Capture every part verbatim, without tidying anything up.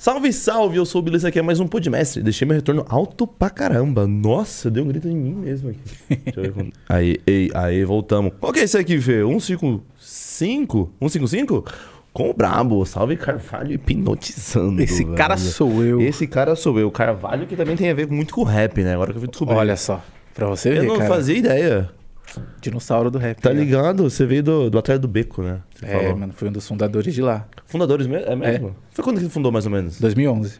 Salve, salve! Eu sou o Bilo, esse aqui é mais um Podmestre. Deixei meu retorno alto pra caramba. Nossa, deu um grito em mim mesmo aqui. Deixa eu ver quando... Aí, aí, aí, voltamos. Qual que é esse aqui, Fê? um cinco cinco? um cinco cinco? Com o brabo. Salve, Carvalho hipnotizando. Esse velho. Cara sou eu. Esse cara sou eu. Carvalho que também tem a ver muito com o rap, né? Agora que eu fui descobrir. Olha só, pra você eu ver, cara. Eu não fazia ideia. Dinossauro do rap. Tá né? ligado? Você veio do, do Atleta do Beco, né? Você é, falou. Mano, foi um dos fundadores de lá. Fundadores me é mesmo? É. Foi quando que fundou, mais ou menos? dois mil e onze.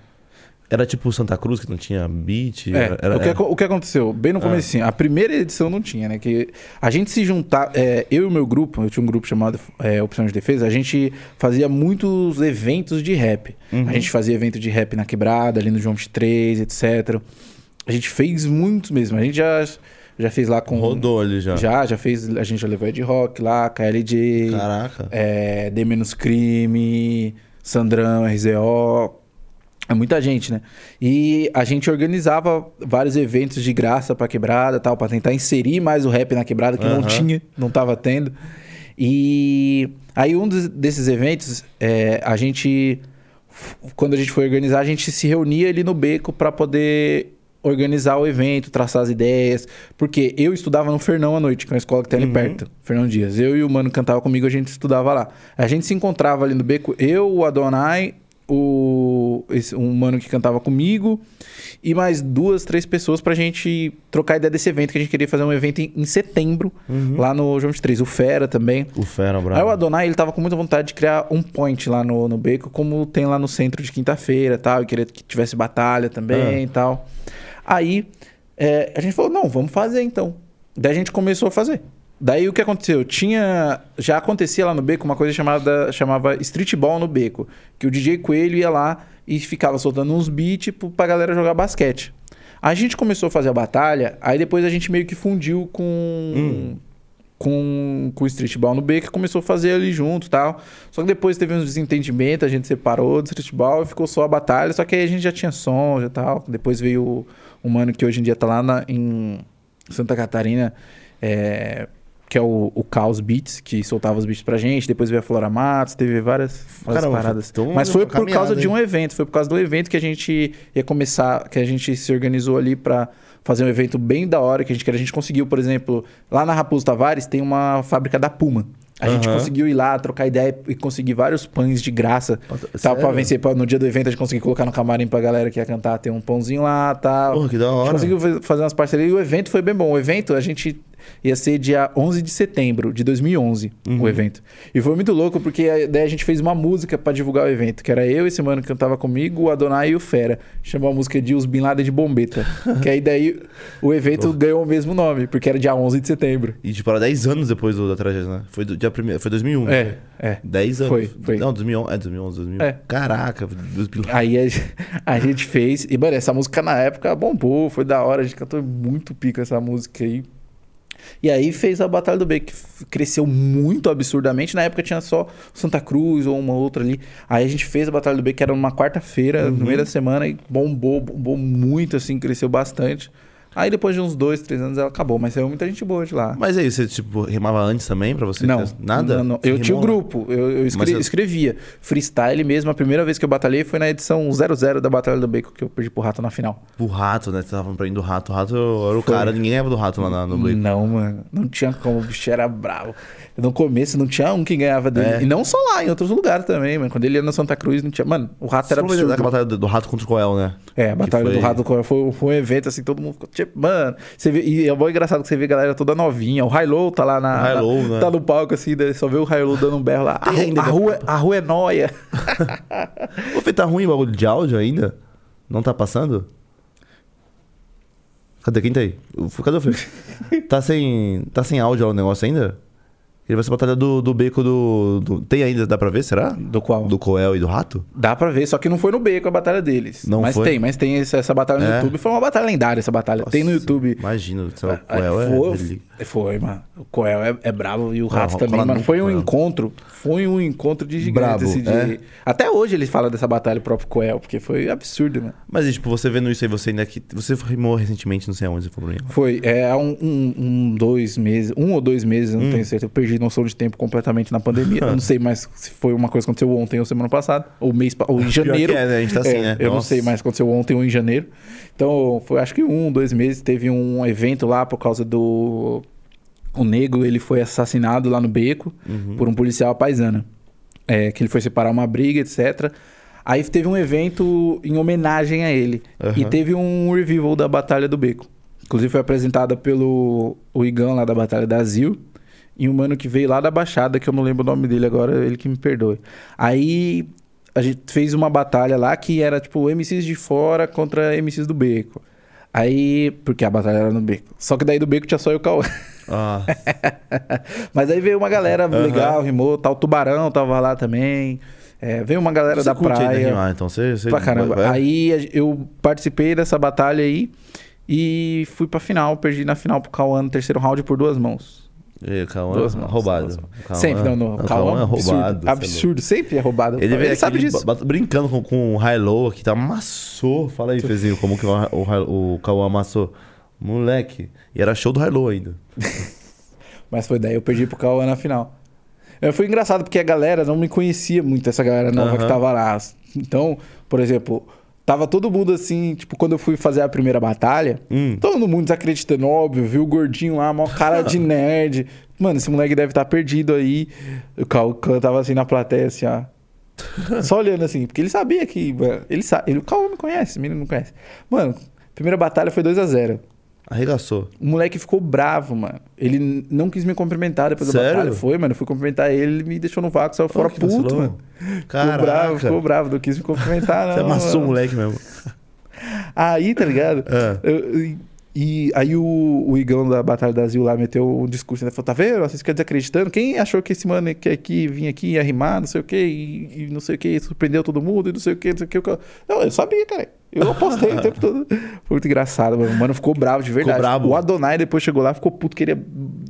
Era tipo Santa Cruz, que não tinha beat? É, era, era, o, que, era... o que aconteceu? Bem no comecinho, ah. a primeira edição não tinha, né? Que a gente se juntava, é, eu e o meu grupo, eu tinha um grupo chamado é, Opção de Defesa, a gente fazia muitos eventos de rap. Uhum. A gente fazia evento de rap na Quebrada, ali no João vinte e três, etcétera. A gente fez muitos mesmo, a gente já... Já fez lá com... Rodou ali já. Já, já fez... A gente já levou Ed Rock lá, K L J... Caraca. É, D Menos Crime, Sandrão, R Z O... É muita gente, né? E a gente organizava vários eventos de graça pra Quebrada tal, pra tentar inserir mais o rap na Quebrada, que uhum. não tinha, não tava tendo. E... Aí um dos, desses eventos, é, a gente... Quando a gente foi organizar, a gente se reunia ali no Beco pra poder... organizar o evento, traçar as ideias. Porque eu estudava no Fernão à noite, que é uma escola que tem ali uhum. perto, Fernão Dias. Eu e o mano que cantava comigo, a gente estudava lá. A gente se encontrava ali no Beco, eu, o Adonai, o... Esse, um mano que cantava comigo e mais duas, três pessoas pra gente trocar ideia desse evento, que a gente queria fazer um evento em, em setembro, uhum. lá no João vinte e três. O Fera também. O Fera, bravo. Aí o Adonai, ele tava com muita vontade de criar um point lá no, no Beco, como tem lá no centro de quinta-feira e tal, e queria que tivesse batalha também e ah. tal. Aí é, a gente falou, não, vamos fazer então. Daí a gente começou a fazer. Daí o que aconteceu? Tinha, já acontecia lá no Beco uma coisa chamada chamava Street Ball no Beco. Que o D J Coelho ia lá e ficava soltando uns beats pra galera jogar basquete. A gente começou a fazer a batalha, aí depois a gente meio que fundiu com... Hum. Com, com o Street Ball no Beco, começou a fazer ali junto e tal. Só que depois teve uns desentendimentos, a gente separou do Street Ball e ficou só a batalha. Só que aí a gente já tinha som e tal. Depois veio um mano que hoje em dia tá lá na, em Santa Catarina, é, que é o, o Caos Beats, que soltava os beats pra gente. Depois veio a Flora Matos, teve várias, várias Caramba, paradas. Foi Mas foi por causa hein? de um evento, foi por causa do evento que a gente ia começar, que a gente se organizou ali pra... fazer um evento bem da hora que a gente quer. A gente conseguiu, por exemplo, lá na Raposo Tavares tem uma fábrica da Puma. A uhum. gente conseguiu ir lá, trocar ideia e conseguir vários pães de graça. Tá, pra vencer pra, no dia do evento a gente conseguiu colocar no camarim pra galera que ia cantar, ter um pãozinho lá e tal. Porra, que da hora. A gente conseguiu fazer umas parcerias e o evento foi bem bom. O evento a gente ia ser dia onze de setembro de dois mil e onze, uhum. o evento. E foi muito louco porque daí a gente fez uma música pra divulgar o evento, que era eu e esse mano que cantava comigo, o Adonai e o Fera. Chamou a música de Os Bin Laden de Bombeta. Que aí daí o evento Porra. ganhou o mesmo nome, porque era dia onze de setembro. E tipo, era dez anos depois da tragédia, né? Foi do dia primeiro, foi dois mil e um. É, é. dez anos. Foi, foi. Não, dois mil e onze, é dois mil e onze, dois mil e um. É. Caraca, dois mil e um. Aí a, a gente fez, e mano, essa música na época bombou, foi da hora, a gente cantou muito pica essa música aí. E aí fez a Batalha do B, que cresceu muito absurdamente. Na época tinha só Santa Cruz ou uma outra ali. Aí a gente fez a Batalha do B, que era numa quarta-feira, uhum. no meio da semana, e bombou, bombou muito, assim, cresceu bastante. Aí depois de uns dois, três anos ela acabou, mas saiu muita gente boa de lá. Mas aí, você tipo, rimava antes também pra você? Não. Nada? Não, não. Eu tinha um grupo, eu, eu escre você... escrevia. Freestyle mesmo, a primeira vez que eu batalhei foi na edição zero zero da Batalha do Beco, que eu perdi pro Rato na final. Pro Rato, né? Você tava aprendendo do Rato, o Rato era o foi. cara, ninguém ganhava do Rato lá no Beco. Não, mano, não tinha como, o bicho era bravo. No começo não tinha um que ganhava dele. É. E não só lá, em outros lugares também, mano. Quando ele ia na Santa Cruz, não tinha... Mano, o Rato você era absurdo. A batalha do Rato contra o Coel, né? É, a batalha foi... do Rato contra o Coel foi, foi um evento assim, todo mundo ficou... Tipo, mano, você vê, e é bom engraçado que você vê a galera toda novinha. O Hilo tá lá na... na Low, né? Tá no palco assim, né? Só vê o Hilo dando um berro lá. A, ainda a, rua, a rua é nóia. Ô, Fê, tá ruim o bagulho de áudio ainda? Não tá passando? Cadê? Quem tá aí? Cadê o Fê? Tá sem, tá sem áudio lá o negócio ainda? Ele vai ser a batalha do, do Beco do, do... Tem ainda, dá pra ver, será? Do qual? Do Coel e do Rato? Dá pra ver, só que não foi no Beco a batalha deles. Não mas foi? Mas tem, mas tem essa, essa batalha no é. YouTube. Foi uma batalha lendária essa batalha. Nossa, tem no YouTube. Imagino, sei lá, o Coel é... Foi, é... foi, mano. O Coel é, é bravo e o Rato ah, também, mano. Foi um Coel. encontro, foi um encontro de gigantes. Esse de... É. Até hoje ele fala dessa batalha, o próprio Coel, porque foi absurdo, mano. Mas, e, tipo, você vendo isso aí, você ainda que... Você rimou recentemente, não sei aonde, você falou. Foi, é há um, um, um, dois meses, um ou dois meses, hum. não tenho certeza, eu perdi perdi noção de tempo completamente na pandemia. Eu não sei mais se foi uma coisa que aconteceu ontem ou semana passada, ou mês ou em janeiro. É, a gente tá assim, é, né? Eu Nossa. não sei mais se aconteceu ontem ou em janeiro. Então, foi acho que um, dois meses, teve um evento lá por causa do... O negro, ele foi assassinado lá no Beco, uhum, por um policial paisana. É, que ele foi separar uma briga, etcétera. Aí teve um evento em homenagem a ele. Uhum. E teve um revival da Batalha do Beco. Inclusive foi apresentada pelo o Igão lá da Batalha da Zil. E um mano que veio lá da Baixada, que eu não lembro o nome dele agora, ele que me perdoe. Aí a gente fez uma batalha lá que era tipo M Cs de fora contra M Cs do Beco. Aí, porque a batalha era no Beco. Só que daí do Beco tinha só eu e o Cauã. Ah. Mas aí veio uma galera uhum. legal, rimou, tal. O Tubarão tava lá também. É, veio uma galera você da praia. Rimar, então você, você pra caramba. Vai, vai. Aí eu participei dessa batalha aí e fui pra final. Perdi na final pro Cauã no terceiro round por duas mãos. E o Cauã duas mãos, roubado. Duas mãos. Cauã, sempre, não, não. Cauã é roubado. Absurdo, absurdo. sempre é roubado. Ele, ele, ele sabe disso. Brincando com, com o High-Low aqui, tá? Amassou. Fala aí, Fezinho, como que o, o Cauã amassou. Moleque. E era show do High-Low ainda. Mas foi daí, eu perdi pro Cauã na final. Eu fui engraçado, porque a galera não me conhecia muito, essa galera nova uhum. que tava lá. Então, por exemplo... Tava todo mundo assim, tipo, quando eu fui fazer a primeira batalha, hum. todo mundo desacreditando, óbvio, viu o gordinho lá, maior cara de nerd. Mano, esse moleque deve estar tá perdido aí. O Cauã tava assim na plateia, assim, ó. Só olhando assim, porque ele sabia que... Mano, ele sa... ele, o Cauã me conhece, o menino não conhece. Mano, primeira batalha foi dois a zero. Arregaçou. O moleque ficou bravo, mano. Ele não quis me cumprimentar depois Sério? da batalha. Foi, mano. Eu fui cumprimentar ele, ele me deixou no vácuo, saiu oh, fora puto, vacilou. mano. Caraca. Ficou bravo, ficou bravo. Não quis me cumprimentar, não. Você amassou o moleque mesmo. Aí, tá ligado? É. Eu, eu, e aí o, o Igão da Batalha do Brasil lá meteu um discurso, né? Falou, tá vendo? Vocês ficam desacreditando. Quem achou que esse mano que aqui vinha aqui ia rimar, não sei o quê, e, e não sei o quê, surpreendeu todo mundo, e não sei o quê, não sei o quê. Não, eu sabia, cara. Eu apostei o tempo todo. Foi muito engraçado, mano. O mano ficou bravo, de verdade. Bravo. O Adonai depois chegou lá, ficou puto, queria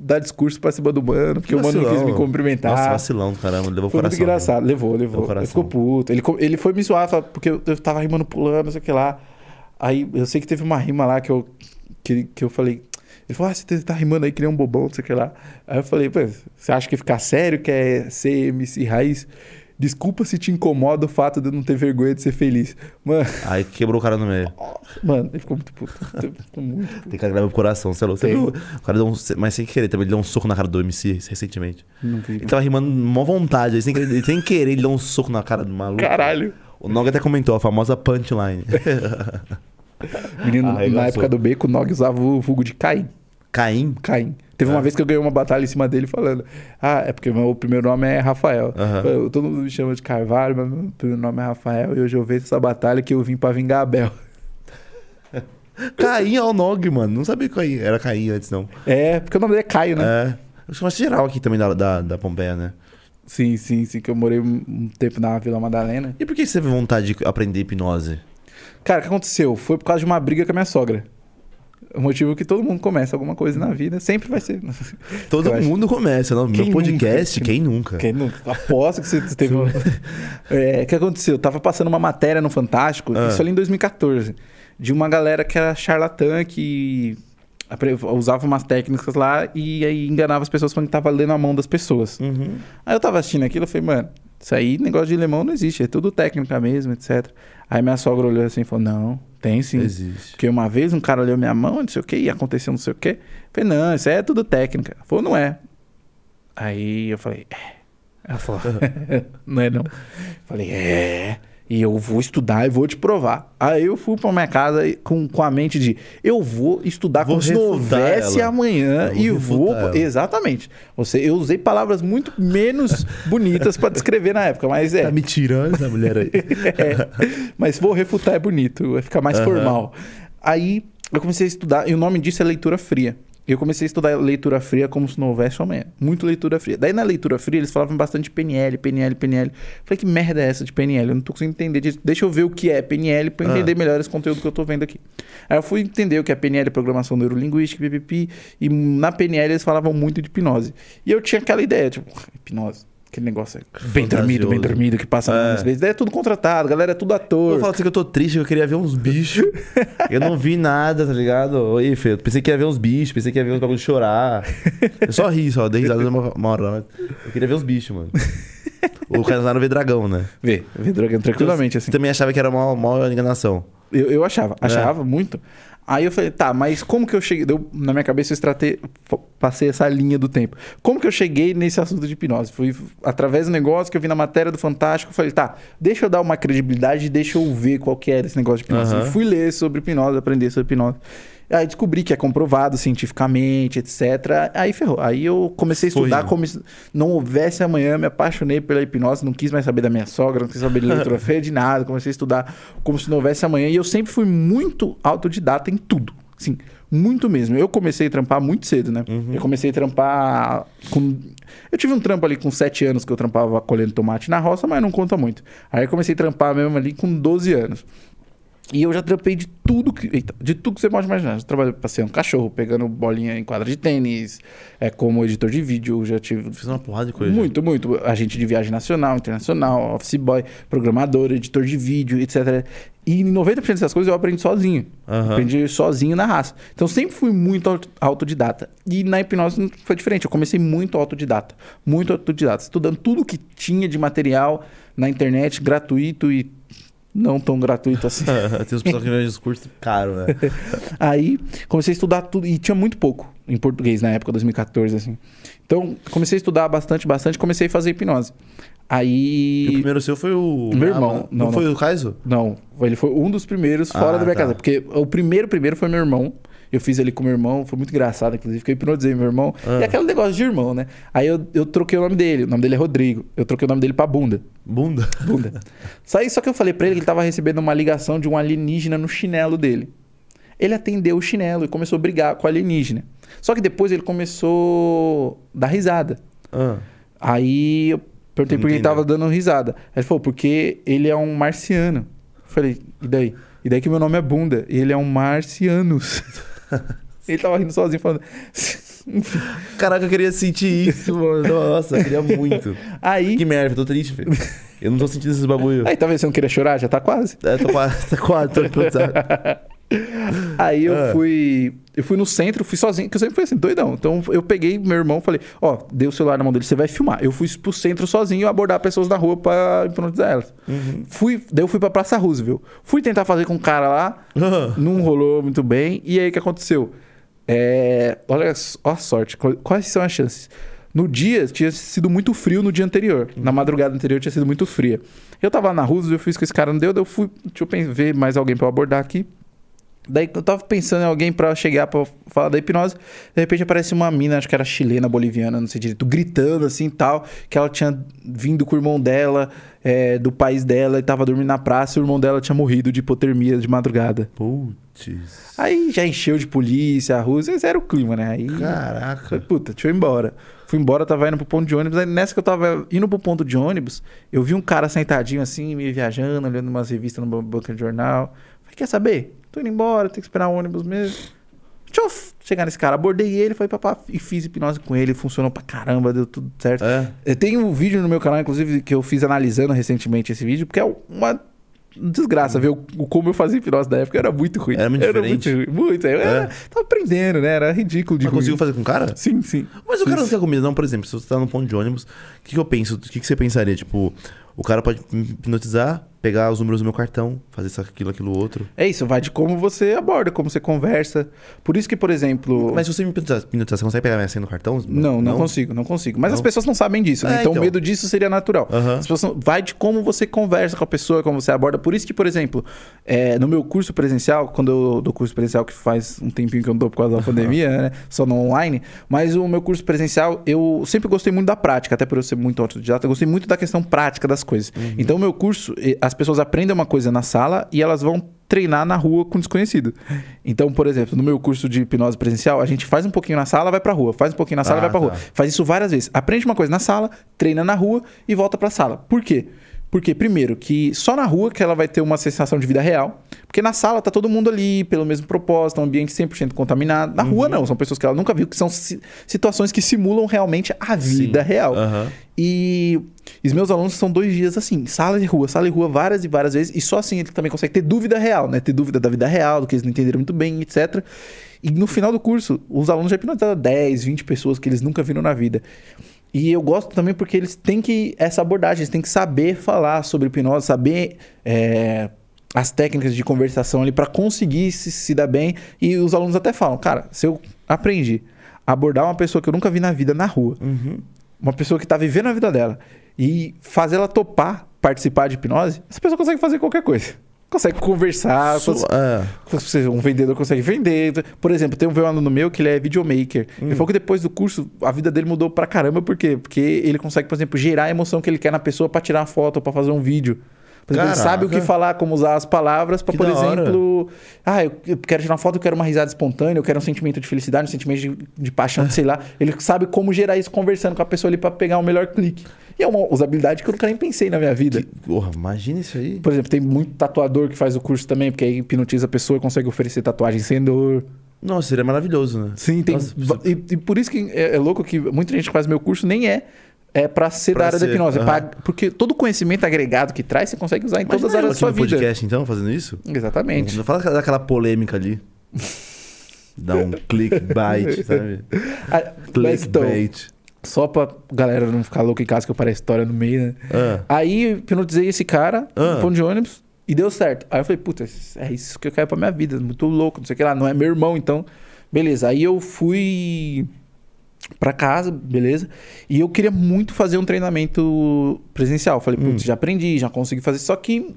dar discurso pra cima do mano, porque vacilão, o mano não quis me cumprimentar. Nossa, vacilão, caramba. Levou o coração. Foi muito engraçado. Né? Levou, levou. levou ele ficou puto. Ele, ele foi me zoar, porque eu tava rimando, pulando, não sei o que lá. Aí eu sei que teve uma rima lá que eu, que, que eu falei... Ele falou, ah, você tá rimando aí que nem um bobão, não sei o que lá. Aí eu falei, pô, você acha que ficar sério que é ser M C Raiz? Desculpa se te incomoda o fato de eu não ter vergonha de ser feliz. Mano... Aí quebrou o cara no meio. Mano, ele ficou muito puto. Ficou muito puto. Tem cara que leva o coração, sei lá. Você viu? O cara deu um... Mas sem querer também, ele deu um soco na cara do M C recentemente. Não vi. Ele tava rimando mó vontade. Ele sem querer, ele, sem querer, ele deu um soco na cara do maluco. Caralho. O Nog até comentou a famosa punchline. Menino, ah, na época sou. do Beco, o Nog usava o vulgo de Caim. Caim? Caim. Teve ah. uma vez que eu ganhei uma batalha em cima dele falando... Ah, é porque meu primeiro nome é Rafael. Uhum. Eu, todo mundo me chama de Carvalho, mas meu primeiro nome é Rafael. E hoje eu vejo essa batalha que eu vim pra vingar Abel. Caim é o Nog, mano. Não sabia que Caim. Era Caim antes, não. É, porque o nome dele é Caio, né? É. Eu acho que é geral aqui também da, da, da Pompeia, né? Sim, sim, sim. Que eu morei um tempo na Vila Madalena. E por que você teve vontade de aprender hipnose? Cara, o que aconteceu? Foi por causa de uma briga com a minha sogra. O motivo é que todo mundo começa alguma coisa na vida. Sempre vai ser. Todo eu mundo acho... começa. No meu podcast, nunca, quem, quem nunca? Quem nunca? Aposto que você teve... O é, que aconteceu? Eu tava passando uma matéria no Fantástico, ah. isso ali em dois mil e quatorze, de uma galera que era charlatã, que usava umas técnicas lá e aí enganava as pessoas falando que tava lendo a mão das pessoas. Uhum. Aí eu tava assistindo aquilo e falei, mano, isso aí, negócio de limão não existe. É tudo técnica mesmo, etcétera. Aí minha sogra olhou assim e falou, não... Tem sim. Existe. Porque uma vez um cara leu minha mão, não sei o que, e aconteceu não sei o que. Eu falei, não, isso é tudo técnica. Ela falou, não é. Aí eu falei, é. Ela falou, não é não. Eu falei, é. E eu vou estudar e vou te provar. Aí eu fui pra minha casa com, com a mente de, eu vou estudar vou como se não houvesse ela. amanhã. Eu e vou... Ela. Exatamente. Você, eu usei palavras muito menos bonitas pra descrever na época, mas é... Tá me tirando essa mulher aí. É. Mas vou refutar é bonito, vai ficar mais uhum. formal. Aí eu comecei a estudar, e o nome disso é Leitura Fria. Eu comecei a estudar leitura fria como se não houvesse amanhã. Muito leitura fria. Daí na leitura fria eles falavam bastante de P N L, P N L, P N L. Falei, que merda é essa de P N L? Eu não tô conseguindo entender disso. Deixa eu ver o que é P N L pra entender ah. melhor esse conteúdo que eu tô vendo aqui. Aí eu fui entender o que é P N L, Programação Neurolinguística, P P P. E na P N L eles falavam muito de hipnose. E eu tinha aquela ideia, tipo, hipnose. Aquele negócio bem fantasioso. dormido, bem dormido, que passa é. nas vezes. Daí é tudo contratado, galera, é tudo ator. Eu falo assim que eu tô triste, que eu queria ver uns bichos. Eu não vi nada, tá ligado? Aí, Fê, pensei que ia ver uns bichos, pensei que ia ver uns bagulho de chorar. Eu só ri, só dei risada uma, uma hora. Mas eu queria ver os bichos, mano. O Casano vê dragão, né? Vê, vê dragão tranquilamente, assim. Eu também achava que era uma maior enganação. Eu, eu achava, achava é. muito. Aí eu falei, tá, mas como que eu cheguei... Deu, na minha cabeça eu estratei, passei essa linha do tempo. Como que eu cheguei nesse assunto de hipnose? Foi através do negócio que eu vi na matéria do Fantástico. Eu falei, tá, deixa eu dar uma credibilidade e deixa eu ver qual que era esse negócio de hipnose. Uhum. Eu fui ler sobre hipnose, aprender sobre hipnose. Aí descobri que é comprovado cientificamente, etcétera. Aí ferrou. Aí eu comecei a estudar Foi. como se não houvesse amanhã. Me apaixonei pela hipnose. Não quis mais saber da minha sogra. Não quis saber de leitura feia, de nada. Comecei a estudar como se não houvesse amanhã. E eu sempre fui muito autodidata em tudo. Sim, muito mesmo. Eu comecei a trampar muito cedo, né? Uhum. Eu comecei a trampar... com Eu tive um trampo ali com sete anos que eu trampava colhendo tomate na roça, mas não conta muito. Aí eu comecei a trampar mesmo ali com doze anos. E eu já trampei de tudo que eita, de tudo que você pode imaginar. Eu já trabalhei pra ser um cachorro, pegando bolinha em quadra de tênis, é, como editor de vídeo, já tive... Fiz uma porrada de coisa. Muito, muito. Agente de viagem nacional, internacional, office boy, programador, editor de vídeo, etcétera. E noventa por cento dessas coisas eu aprendi sozinho. Uhum. Aprendi sozinho na raça. Então sempre fui muito autodidata. E na hipnose foi diferente. Eu comecei muito autodidata. Muito autodidata. Estudando tudo que tinha de material na internet, gratuito e... não tão gratuito assim. Tem uns pessoas que vendem os cursos caros, né? Aí comecei a estudar tudo. E tinha muito pouco em português na época, dois mil e quatorze, assim. Então comecei a estudar bastante, bastante. Comecei a fazer hipnose. Aí... E o primeiro seu foi o... Meu irmão. Ah, não, não, não foi não. o Kaizo? Não. Ele foi um dos primeiros fora ah, da minha tá. casa. Porque o primeiro primeiro foi meu irmão. Eu fiz ali com meu irmão. Foi muito engraçado, inclusive. Porque eu hipnotizei meu irmão. Ah. E aquele negócio de irmão, né? Aí eu, eu troquei o nome dele. O nome dele é Rodrigo. Eu troquei o nome dele pra Bunda. Bunda? Bunda. Só, aí, só que eu falei pra ele que ele tava recebendo uma ligação de um alienígena no chinelo dele. Ele atendeu o chinelo e começou a brigar com o alienígena. Só que depois ele começou a dar risada. Ah. Aí eu perguntei por que ele tava dando risada. Aí ele falou, porque ele é um marciano. Eu falei, e daí? E daí que meu nome é Bunda. E ele é um marcianus. Ele tava rindo sozinho, falando... Caraca, eu queria sentir isso, mano. Nossa, eu queria muito. Aí... Que merda, eu tô triste, filho. Eu não tô sentindo esses bagulho. Aí, talvez você não queria chorar? Já tá quase. É, tô quase, tá quase. Tô Aí eu ah. fui... Eu fui no centro, fui sozinho, que eu sempre fui assim, doidão. Então eu peguei meu irmão e falei, ó, oh, dei o celular na mão dele, você vai filmar. Eu fui pro centro sozinho abordar pessoas na rua pra hipnotizar elas. Uhum. Fui, daí eu fui pra Praça Roosevelt. Fui tentar fazer com um cara lá, uhum. não rolou muito bem. E aí o que aconteceu? É, olha, olha a sorte, quais são as chances? No dia tinha sido muito frio no dia anterior. Uhum. Na madrugada anterior tinha sido muito fria. Eu tava lá na Roosevelt, eu fiz com esse cara, não deu, daí eu fui, deixa eu ver mais alguém pra eu abordar aqui. Daí eu tava pensando em alguém pra chegar pra falar da hipnose. De repente aparece uma mina, acho que era chilena, boliviana, não sei direito, gritando assim e tal. Que ela tinha vindo com o irmão dela, é, do país dela, e tava dormindo na praça. E o irmão dela tinha morrido de hipotermia de madrugada. Putz. Aí já encheu de polícia, a rua, era o clima, né? Aí, caraca. Falei, puta, deixa eu ir embora. Fui embora, tava indo pro ponto de ônibus. Aí nessa que eu tava indo pro ponto de ônibus, eu vi um cara sentadinho assim, meio viajando, olhando umas revistas no banco de jornal. Falei, quer saber? Tô indo embora, tenho que esperar o ônibus mesmo. Deixa eu chegar nesse cara. Abordei ele, falei papá, e fiz hipnose com ele. Funcionou pra caramba, deu tudo certo. É. Tem um vídeo no meu canal, inclusive, que eu fiz analisando recentemente esse vídeo, porque é uma desgraça ver o, como eu fazia hipnose da época. Era muito ruim. Era muito era diferente? Muito, muito. Eu é. era, tava aprendendo, né? Era ridículo de Mas ruim. Conseguiu fazer com o cara? Sim, sim. Mas o cara sim. não quer comida, não. Por exemplo, se você tá no ponto de ônibus, o que, que eu penso? O que, que você pensaria? Tipo... O cara pode hipnotizar, pegar os números do meu cartão, fazer isso, aquilo, aquilo, outro. É isso, vai de como você aborda, como você conversa. Por isso que, por exemplo... Mas se você me hipnotizar, você consegue pegar minha senha no cartão? Não, não, não consigo, não consigo. Mas não. As pessoas não sabem disso, né? É, então, então o medo disso seria natural. Uhum. As pessoas não... Vai de como você conversa com a pessoa, como você aborda. Por isso que, por exemplo, é, no meu curso presencial, quando eu dou curso presencial, que faz um tempinho que eu não dou por causa da pandemia, né? Só no online. Mas o meu curso presencial, eu sempre gostei muito da prática, até por eu ser muito autodidata, eu gostei muito da questão prática das coisas. Uhum. Então, o meu curso, as pessoas aprendem uma coisa na sala e elas vão treinar na rua com desconhecido. Então, por exemplo, no meu curso de hipnose presencial, a gente faz um pouquinho na sala, vai pra rua. Faz um pouquinho na sala, ah, vai pra tá. rua. Faz isso várias vezes. Aprende uma coisa na sala, treina na rua e volta pra sala. Por quê? Porque, primeiro, que só na rua que ela vai ter uma sensação de vida real. Porque na sala tá todo mundo ali, pelo mesmo propósito, um ambiente cem por cento contaminado. Na uhum. rua não, são pessoas que ela nunca viu, que são si situações que simulam realmente a vida Sim. real. Uhum. E, e os meus alunos são dois dias assim, sala e rua, sala e rua várias e várias vezes. E só assim ele também consegue ter dúvida real, né? Ter dúvida da vida real, do que eles não entenderam muito bem, etcétera. E no final do curso, os alunos já hipnotizaram dez, vinte pessoas que eles nunca viram na vida. E eu gosto também porque eles têm que... Essa abordagem, eles têm que saber falar sobre hipnose, saber é, as técnicas de conversação ali para conseguir se, se dar bem. E os alunos até falam, cara, se eu aprendi a abordar uma pessoa que eu nunca vi na vida na rua, uhum. uma pessoa que está vivendo a vida dela, e fazer ela topar participar de hipnose, essa pessoa consegue fazer qualquer coisa. Consegue conversar, so, consegue, ah. um vendedor consegue vender. Por exemplo, tem um aluno meu que ele é videomaker. Hum. Ele falou que depois do curso, a vida dele mudou pra caramba. Por quê? Porque ele consegue, por exemplo, gerar a emoção que ele quer na pessoa pra tirar uma foto, pra fazer um vídeo. Por exemplo, ele sabe o que falar, como usar as palavras pra, que por exemplo... Ah, eu quero tirar uma foto, eu quero uma risada espontânea, eu quero um sentimento de felicidade, um sentimento de, de paixão, ah. sei lá. Ele sabe como gerar isso conversando com a pessoa ali pra pegar o melhor clique. E é uma usabilidade que eu nunca nem pensei na minha vida. Que... Porra, imagina isso aí. Por exemplo, tem muito tatuador que faz o curso também, porque aí hipnotiza a pessoa e consegue oferecer tatuagem sem dor. Nossa, seria maravilhoso, né? Sim, tem... Nossa, e, e por isso que é, é louco que muita gente que faz meu curso nem é... É pra ser pra da área ser, da hipnose. Uh -huh. pra, porque todo conhecimento agregado que traz, você consegue usar em Mas todas as áreas da sua vida. Podcast, então, fazendo isso? Exatamente. Não fala daquela polêmica ali. Dá um clickbait, sabe? A, clickbait. Então, só pra galera não ficar louca em casa que eu parei a história no meio, né? Uh. Aí, hipnotizei esse cara uh. no ponto de ônibus e deu certo. Aí eu falei, puta, é isso que eu quero pra minha vida. Muito louco, não sei o que lá. Não é meu irmão, então. Beleza. Aí eu fui... pra casa, beleza? E eu queria muito fazer um treinamento presencial. Falei, putz, hum. já aprendi, já consegui fazer. Só que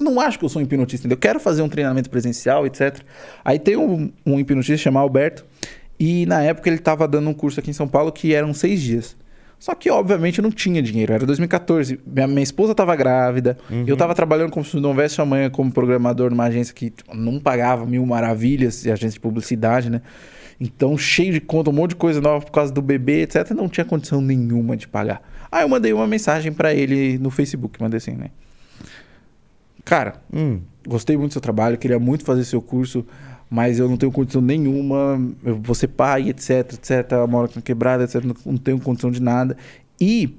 não acho que eu sou um hipnotista, entendeu? Eu quero fazer um treinamento presencial, etcétera. Aí tem um, um hipnotista chamado Alberto. E na época ele tava dando um curso aqui em São Paulo que eram seis dias. Só que, obviamente, eu não tinha dinheiro. Era dois mil e quatorze. Minha, minha esposa estava grávida. Uhum. Eu estava trabalhando como se não houvesse amanhã como programador numa agência que não pagava mil maravilhas, agência de publicidade, né? Então, cheio de conta, um monte de coisa nova por causa do bebê, etcétera. Não tinha condição nenhuma de pagar. Aí eu mandei uma mensagem para ele no Facebook. Mandei assim, né? Cara, hum. gostei muito do seu trabalho. Queria muito fazer seu curso. Mas eu não tenho condição nenhuma, eu vou ser pai, etcétera, etcétera, moro na quebrada, etcétera, não tenho condição de nada. E,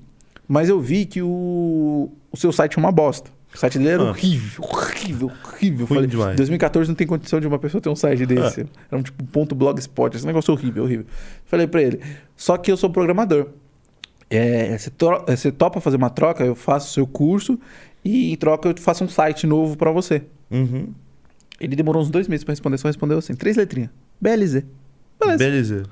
mas eu vi que o, o seu site é uma bosta. O site dele era ah. horrível, horrível, horrível. Falei, em dois mil e quatorze não tem condição de uma pessoa ter um site desse. Ah. Era um tipo ponto blogspot, esse negócio horrível, horrível. Falei pra ele, só que eu sou programador. É, você, to, você topa fazer uma troca, eu faço o seu curso e em troca eu faço um site novo pra você. Uhum. Ele demorou uns dois meses pra responder, só respondeu assim, três letrinhas. B L Z. Beleza. B L Z.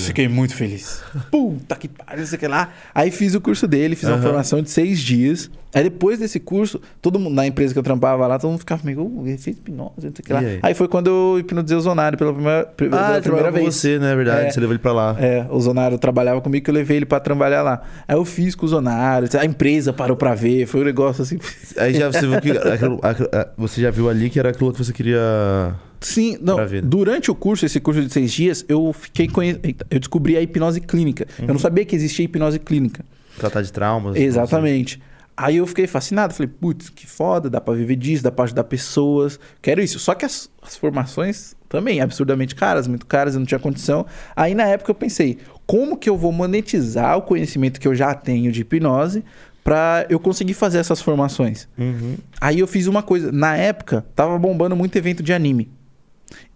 Fiquei muito feliz. Puta que pariu, sei lá. Aí fiz o curso dele, fiz uhum. uma formação de seis dias. Aí depois desse curso, todo mundo na empresa que eu trampava lá, todo mundo ficava comigo, oh, ele fez hipnose, não sei o que lá. Aí? aí foi quando eu hipnotizei o Zonário pela primeira, pela ah, primeira vez. Ah, você, né? Verdade, é, você levou ele pra lá. É, o Zonário trabalhava comigo, que eu levei ele pra trabalhar lá. Aí eu fiz com o Zonário, a empresa parou pra ver, foi um negócio assim. Aí já você viu que aquilo, aquilo, você já viu ali que era aquilo que você queria... Sim, não. Durante o curso, esse curso de seis dias, eu fiquei conhe... eu descobri a hipnose clínica. Uhum. Eu não sabia que existia hipnose clínica. Tratar de traumas. Exatamente. Assim. Aí eu fiquei fascinado. Falei, putz, que foda, dá pra viver disso, dá pra ajudar pessoas. Quero isso. Só que as, as formações também absurdamente caras, muito caras, eu não tinha condição. Aí na época eu pensei, como que eu vou monetizar o conhecimento que eu já tenho de hipnose pra eu conseguir fazer essas formações? Uhum. Aí eu fiz uma coisa. Na época, tava bombando muito evento de anime.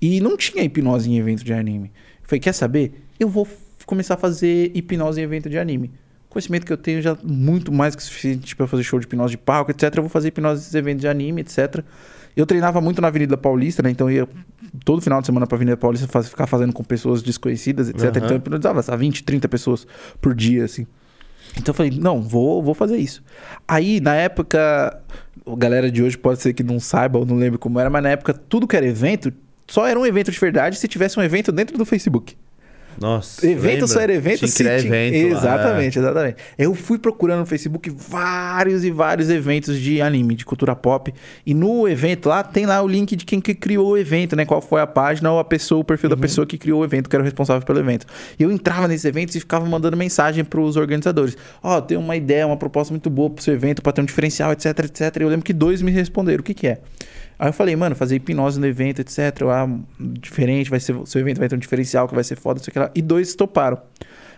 E não tinha hipnose em evento de anime. Eu falei, quer saber? Eu vou começar a fazer hipnose em evento de anime. O conhecimento que eu tenho já é muito mais que suficiente para fazer show de hipnose de palco, etcétera. Eu vou fazer hipnose nesses eventos de anime, etcétera. Eu treinava muito na Avenida Paulista, né? Então eu ia todo final de semana para a Avenida Paulista faz, ficar fazendo com pessoas desconhecidas, etcétera. Uhum. Então eu hipnotizava a vinte, trinta pessoas por dia, assim. Então eu falei, não, vou, vou fazer isso. Aí, na época, a galera de hoje pode ser que não saiba ou não lembre como era, mas na época tudo que era evento... Só era um evento de verdade se tivesse um evento dentro do Facebook. Nossa. Evento só era evento, sim. Exatamente, lá. exatamente. Eu fui procurando no Facebook vários e vários eventos de anime, de cultura pop. E no evento lá, tem lá o link de quem que criou o evento, né? Qual foi a página ou a pessoa, o perfil uhum. da pessoa que criou o evento, que era o responsável pelo evento. E eu entrava nesses eventos e ficava mandando mensagem para os organizadores. Ó, oh, tem uma ideia, uma proposta muito boa pro seu evento, para ter um diferencial, etc, etcétera. E eu lembro que dois me responderam, o que que é? Aí eu falei, mano, fazer hipnose no evento, etcétera. Ah, diferente, vai ser, seu evento vai ter um diferencial que vai ser foda, sei lá. E dois toparam.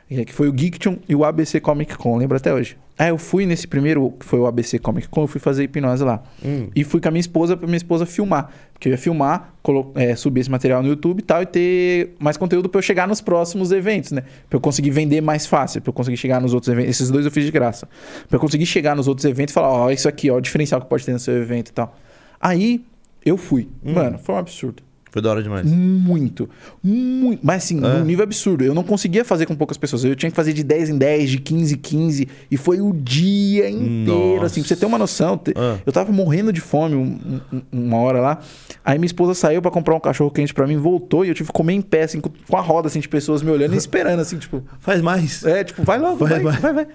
Que foi o Geekton e o A B C Comic Con, lembro até hoje. Aí eu fui nesse primeiro, que foi o A B C Comic Con, eu fui fazer hipnose lá. Hum. E fui com a minha esposa, pra minha esposa filmar. Porque eu ia filmar, colo- é, subir esse material no YouTube e tal, e ter mais conteúdo pra eu chegar nos próximos eventos, né? Pra eu conseguir vender mais fácil, pra eu conseguir chegar nos outros eventos. Esses dois eu fiz de graça. Pra eu conseguir chegar nos outros eventos e falar, ó, oh, isso aqui, ó, o diferencial que pode ter no seu evento e tal. Aí, eu fui. Hum. Mano, foi um absurdo. Foi da hora demais. Muito. Muito. Mas assim, é. num nível absurdo. Eu não conseguia fazer com poucas pessoas. Eu tinha que fazer de dez em dez, de quinze em quinze. E foi o dia inteiro. Nossa. Assim, pra você ter uma noção, é. eu tava morrendo de fome um, um, uma hora lá. Aí minha esposa saiu pra comprar um cachorro quente pra mim, voltou e eu tive que comer em pé, assim, com a roda assim, de pessoas me olhando e esperando, assim, tipo... Faz mais. É, tipo, vai logo, vai, vai, vai. vai, vai.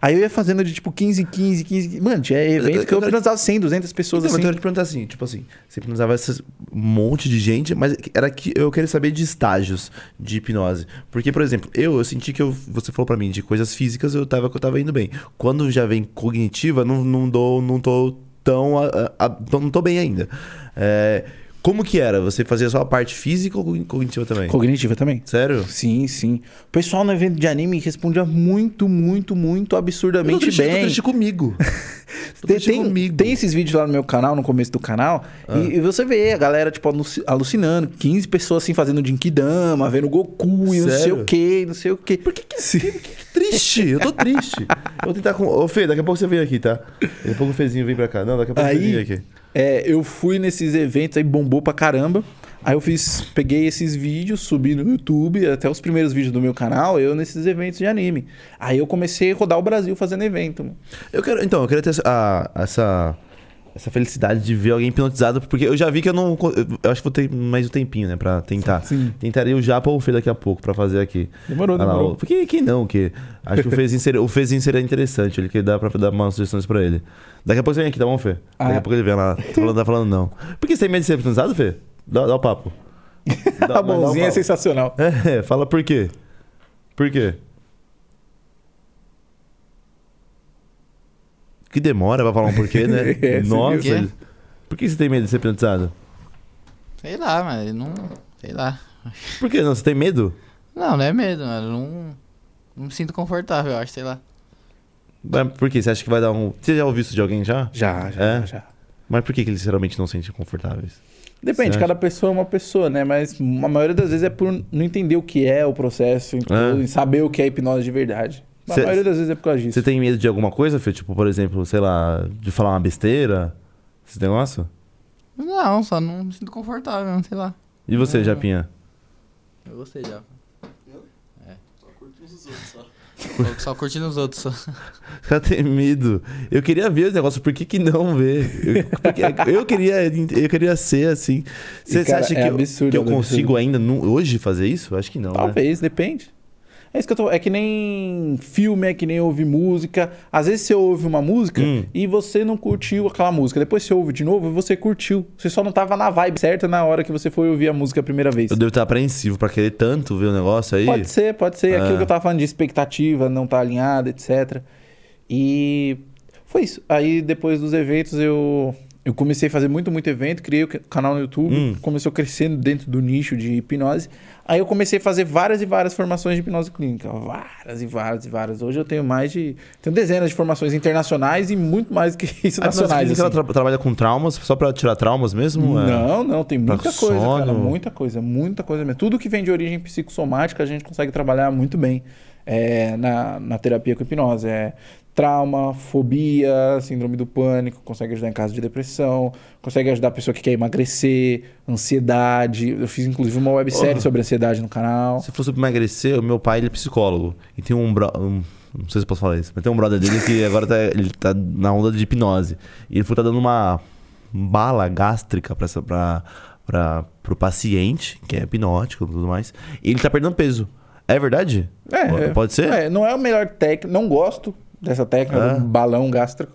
Aí eu ia fazendo de tipo quinze, quinze, quinze... Mano, tinha evento eu, eu, que eu hipnotizava cem, duzentas pessoas então, assim. Então, eu te perguntar assim, tipo assim... Você hipnotizava esses monte de gente, mas era que eu queria saber de estágios de hipnose. Porque, por exemplo, eu, eu senti que eu, você falou pra mim de coisas físicas, eu tava, eu tava indo bem. Quando já vem cognitiva, não, não, dou, não tô tão... A, a, não tô bem ainda. É... Como que era? Você fazia só a parte física ou cognitiva também? Cognitiva também. Sério? Sim, sim. O pessoal no evento de anime respondia muito, muito, muito absurdamente eu tô triste, bem. Eu tô triste comigo. tô triste tem, comigo. Tem esses vídeos lá no meu canal, no começo do canal. Ah. E, e você vê a galera, tipo, alucinando. quinze pessoas, assim, fazendo Jinkidama, vendo Goku e Sério? não sei o quê, não sei o quê. Por que que... que, que triste? Eu tô triste. Eu vou tentar com... Ô, Fê, daqui a pouco você vem aqui, tá? Daqui a pouco o Fezinho vem pra cá. Não, daqui a pouco Aí... você vem aqui. É, eu fui nesses eventos aí, bombou pra caramba. Aí eu fiz, peguei esses vídeos, subi no YouTube, até os primeiros vídeos do meu canal, eu nesses eventos de anime. Aí eu comecei a rodar o Brasil fazendo evento. Mano. Eu quero, então, eu queria ter a, essa, essa felicidade de ver alguém hipnotizado, porque eu já vi que eu não... Eu acho que vou ter mais um tempinho, né, pra tentar. Sim. Tentarei o Japa ou o Fê daqui a pouco pra fazer aqui. Demorou, ah, demorou. Lá, porque que não, que... Acho que o Fezinho seria, o Fezinho seria interessante, ele que dá pra dar umas sugestões pra ele. Daqui a pouco você vem aqui, tá bom, Fê? Ah, Daqui a é. pouco ele vem lá. Tô falando, tá falando não. Por que você tem medo de ser hipnotizado, Fê? Dá, dá o papo. Dá, a mãozinha é papo. sensacional. É, fala por quê. Por quê? Que demora pra falar um porquê, né? é, Nossa. Por, por que você tem medo de ser hipnotizado? Sei lá, mas não... Sei lá. Por que não? Você tem medo? Não, não é medo, mano. Não... Não me sinto confortável, eu acho, sei lá. Mas por que? Você acha que vai dar um... Você já ouviu isso de alguém já? Já, já, é? já. Mas por que eles geralmente não se sentem confortáveis? Depende, cada pessoa é uma pessoa, né? Mas a maioria das vezes é por não entender o que é o processo, entendeu? É. Saber o que é hipnose de verdade. A cê, maioria das vezes é por causa disso. Você tem medo de alguma coisa, Fê? Tipo, por exemplo, sei lá, de falar uma besteira? Esse negócio? Não, só não me sinto confortável, não sei lá. E você, é... Japinha? Eu gostei, Japa. Só, só curtindo os outros. Só. Já tem medo. Eu queria ver os negócios. Por que que não ver? Eu, eu, queria, eu queria ser assim. Você acha é que, absurdo, eu, que eu consigo absurdo. ainda no, hoje fazer isso? Acho que não. Talvez, né? Depende. É isso que eu tô... É que nem filme, é que nem ouvir música. Às vezes você ouve uma música hum. e você não curtiu aquela música. Depois você ouve de novo e você curtiu. Você só não tava na vibe certa na hora que você foi ouvir a música a primeira vez. Eu devo estar apreensivo pra querer tanto ver o negócio aí. Pode ser, pode ser. É. Aquilo que eu tava falando de expectativa, não tá alinhada, etcétera. E foi isso. Aí depois dos eventos eu... Eu comecei a fazer muito, muito evento, criei o canal no YouTube, hum. começou crescendo dentro do nicho de hipnose. Aí eu comecei a fazer várias e várias formações de hipnose clínica. Várias e várias e várias. Hoje eu tenho mais de... Tenho dezenas de formações internacionais e muito mais que isso a nacionais. A hipnose clínica assim. tra- trabalha com traumas, só para tirar traumas mesmo? Não, é... não. Tem muita pra coisa, sono. cara. Muita coisa, muita coisa mesmo. Tudo que vem de origem psicossomática a gente consegue trabalhar muito bem é, na, na terapia com hipnose. É... Trauma, fobia, síndrome do pânico, consegue ajudar em caso de depressão, consegue ajudar a pessoa que quer emagrecer, ansiedade. Eu fiz, inclusive, uma websérie oh. sobre ansiedade no canal. Se fosse emagrecer, o meu pai ele é psicólogo. E tem um, bro... um... Não sei se posso falar isso, mas tem um brother dele que agora tá... ele tá na onda de hipnose. E ele foi tá dando uma bala gástrica pra essa... pra... Pra... pro paciente, que é hipnótico e tudo mais. E ele tá perdendo peso. É verdade? É. Pode ser? É, não é a melhor técnica. Não gosto dessa técnica ah. do balão gástrico.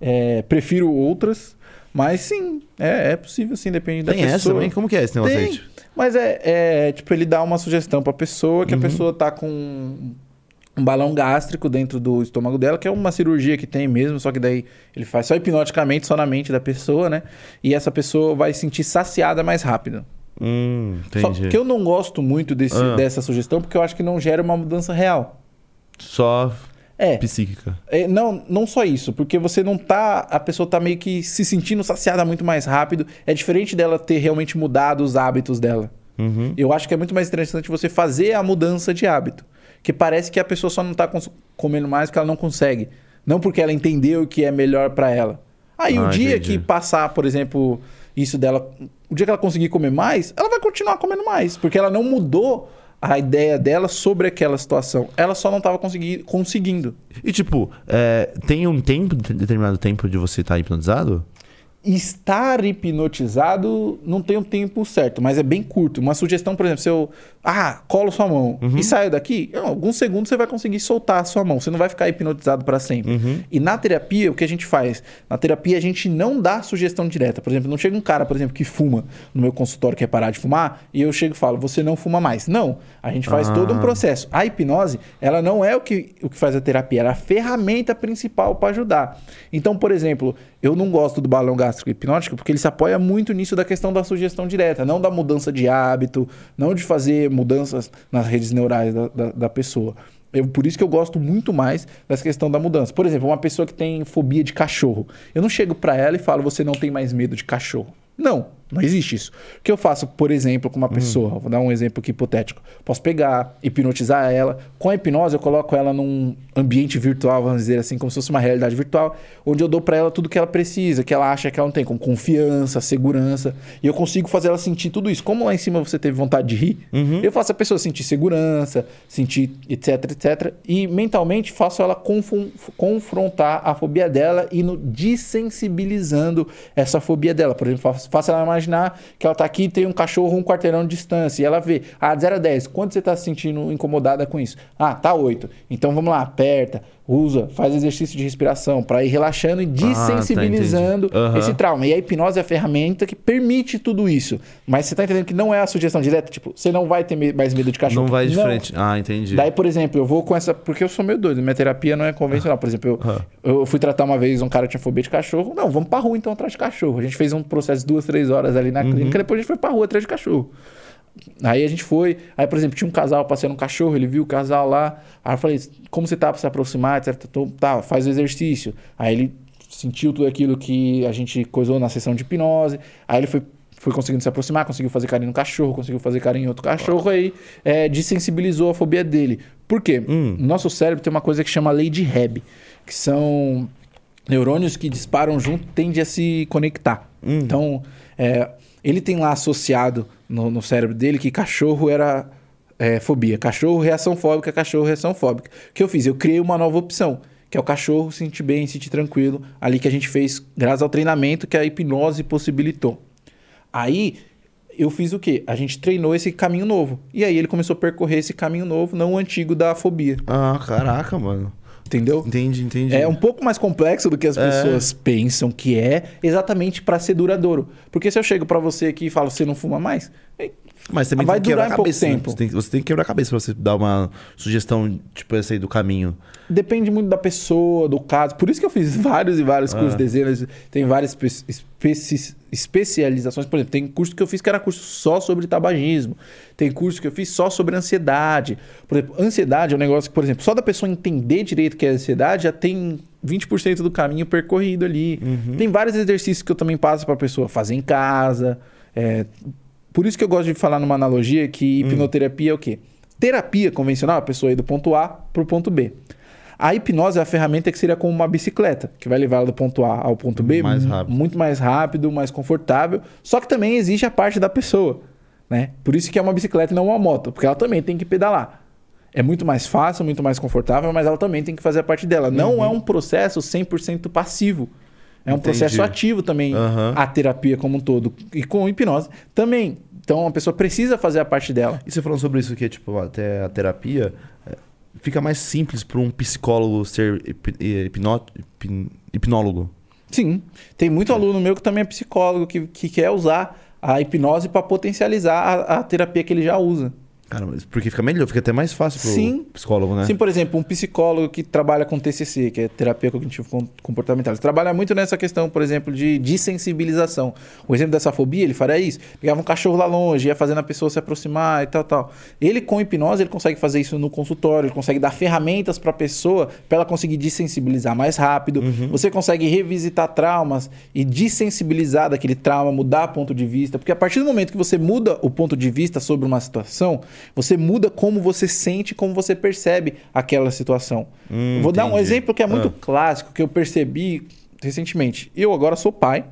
É, prefiro outras. Mas sim, é, é possível sim, depende da pessoa. Tem essa também? Como que é esse negócio aí? Mas é, é, tipo, ele dá uma sugestão pra pessoa, que uhum. a pessoa tá com um balão gástrico dentro do estômago dela, que é uma cirurgia que tem mesmo, só que daí ele faz só hipnoticamente, só na mente da pessoa, né? E essa pessoa vai se sentir saciada mais rápido. Hum, entendi. Só que eu não gosto muito desse, ah. dessa sugestão, porque eu acho que não gera uma mudança real. Só... É. Psíquica. É, não, não só isso, porque você não tá... A pessoa tá meio que se sentindo saciada muito mais rápido. É diferente dela ter realmente mudado os hábitos dela. Uhum. Eu acho que é muito mais interessante você fazer a mudança de hábito. Que parece que a pessoa só não tá comendo mais porque ela não consegue. Não porque ela entendeu que é melhor para ela. Aí ah, o dia entendi. que passar, por exemplo, isso dela... O dia que ela conseguir comer mais, ela vai continuar comendo mais. Porque ela não mudou... a ideia dela sobre aquela situação. Ela só não estava conseguindo. E tipo, é, tem um tempo, determinado tempo de você estar hipnotizado? Estar hipnotizado não tem um tempo certo, mas é bem curto. Uma sugestão, por exemplo, se eu ah, colo sua mão uhum. e saio daqui, em alguns segundos você vai conseguir soltar a sua mão. Você não vai ficar hipnotizado para sempre. Uhum. E na terapia, o que a gente faz? Na terapia, a gente não dá sugestão direta. Por exemplo, não chega um cara, por exemplo, que fuma no meu consultório, quer parar de fumar, e eu chego e falo, você não fuma mais. Não, a gente faz ah. todo um processo. A hipnose, ela não é o que, o que faz a terapia, ela é a ferramenta principal para ajudar. Então, por exemplo, eu não gosto do balão gástrico hipnótico, porque ele se apoia muito nisso da questão da sugestão direta, não da mudança de hábito, não de fazer mudanças nas redes neurais da, da, da pessoa. Eu, por isso que eu gosto muito mais dessa questão da mudança. Por exemplo, uma pessoa que tem fobia de cachorro. Eu não chego pra ela e falo, você não tem mais medo de cachorro. Não, não existe isso. O que eu faço, por exemplo, com uma pessoa, hum. vou dar um exemplo aqui hipotético. Posso pegar, hipnotizar ela. Com a hipnose, eu coloco ela num ambiente virtual, vamos dizer assim, como se fosse uma realidade virtual, onde eu dou pra ela tudo que ela precisa, que ela acha que ela não tem, como confiança, segurança. E eu consigo fazer ela sentir tudo isso. Como lá em cima você teve vontade de rir, uhum. eu faço a pessoa sentir segurança, sentir etc, et cetera. E mentalmente faço ela confrontar a fobia dela e no dessensibilizando essa fobia dela. Por exemplo, faço Faça ela imaginar que ela tá aqui e tem um cachorro um quarteirão de distância. E ela vê, ah, de zero a dez, quanto você tá se sentindo incomodada com isso? Ah, tá oito. Então vamos lá, aperta, usa, faz exercício de respiração para ir relaxando e dessensibilizando ah, tá, uhum. esse trauma. E a hipnose é a ferramenta que permite tudo isso. Mas você tá entendendo que não é a sugestão direta, tipo, você não vai ter mais medo de cachorro. Não vai de não. frente. Ah, entendi. Daí, por exemplo, eu vou com essa... Porque eu sou meio doido, minha terapia não é convencional. Por exemplo, eu, uhum. eu fui tratar uma vez um cara que tinha fobia de cachorro. Não, vamos pra rua então atrás de cachorro. A gente fez um processo duas, três horas ali na uhum. clínica, depois a gente foi pra rua atrás de cachorro. Aí a gente foi, aí por exemplo, tinha um casal passeando um cachorro, ele viu o casal lá, aí eu falei, como você tá pra se aproximar, et cetera. Tá, faz o exercício. Aí ele sentiu tudo aquilo que a gente coisou na sessão de hipnose, aí ele foi, foi conseguindo se aproximar, conseguiu fazer carinho no cachorro, conseguiu fazer carinho em outro cachorro, aí é, dessensibilizou a fobia dele. Por quê? Hum. No nosso cérebro tem uma coisa que chama lei de Hebb, que são neurônios que disparam junto, tendem a se conectar. Hum. Então, é, ele tem lá associado no, no cérebro dele que cachorro era é, fobia. Cachorro, reação fóbica, cachorro, reação fóbica. O que eu fiz? Eu criei uma nova opção, que é o cachorro se sentir bem, se sentir tranquilo, ali que a gente fez graças ao treinamento que a hipnose possibilitou. Aí, eu fiz o quê? A gente treinou esse caminho novo. E aí ele começou a percorrer esse caminho novo, não o antigo da fobia. Ah, caraca, mano. Entendeu? Entendi, entendi. É um pouco mais complexo do que as pessoas é. pensam que é, exatamente para ser duradouro. Porque se eu chego para você aqui e falo, você não fuma mais, mas você vai durar um pouco tempo. Você tem, você tem que quebrar a cabeça para você dar uma sugestão tipo essa aí do caminho. Depende muito da pessoa, do caso. Por isso que eu fiz vários e vários ah. cursos, dezenas. Tem várias espe- espe- especializações. Por exemplo, tem curso que eu fiz que era curso só sobre tabagismo. Tem curso que eu fiz só sobre ansiedade. Por exemplo, ansiedade é um negócio que, por exemplo, só da pessoa entender direito o que é ansiedade, já tem vinte por cento do caminho percorrido ali. Uhum. Tem vários exercícios que eu também passo para a pessoa fazer em casa. É... Por isso que eu gosto de falar numa analogia que hipnoterapia hum. é o quê? Terapia convencional, a pessoa ir do ponto A para o ponto B. A hipnose é a ferramenta que seria como uma bicicleta, que vai levar ela do ponto A ao ponto B, mais rápido. Muito mais rápido, mais confortável. Só que também exige a parte da pessoa, né? Por isso que é uma bicicleta e não uma moto, porque ela também tem que pedalar. É muito mais fácil, muito mais confortável, mas ela também tem que fazer a parte dela. Não uhum. é um processo cem por cento passivo. É um Entendi. processo ativo também, uhum. a terapia como um todo. E com hipnose também. Então a pessoa precisa fazer a parte dela. E você falando sobre isso que tipo, até a terapia, fica mais simples para um psicólogo ser hipno... hipnólogo? Sim. Tem muito é. aluno meu que também é psicólogo, que, que quer usar a hipnose para potencializar a, a terapia que ele já usa. Cara, mas porque fica melhor, fica até mais fácil pro Sim. psicólogo, né? Sim, por exemplo, um psicólogo que trabalha com T C C, que é terapia cognitivo comportamental, ele trabalha muito nessa questão, por exemplo, de dessensibilização. O exemplo dessa fobia, ele faria isso. Pegava um cachorro lá longe, ia fazendo a pessoa se aproximar e tal, tal. Ele, com hipnose, ele consegue fazer isso no consultório, ele consegue dar ferramentas para a pessoa para ela conseguir dessensibilizar mais rápido. Uhum. Você consegue revisitar traumas e dessensibilizar daquele trauma, mudar ponto de vista. Porque a partir do momento que você muda o ponto de vista sobre uma situação, você muda como você sente, como você percebe aquela situação. Hum, Vou dar entendi. um exemplo que é muito ah. clássico, que eu percebi recentemente. Eu agora sou pai,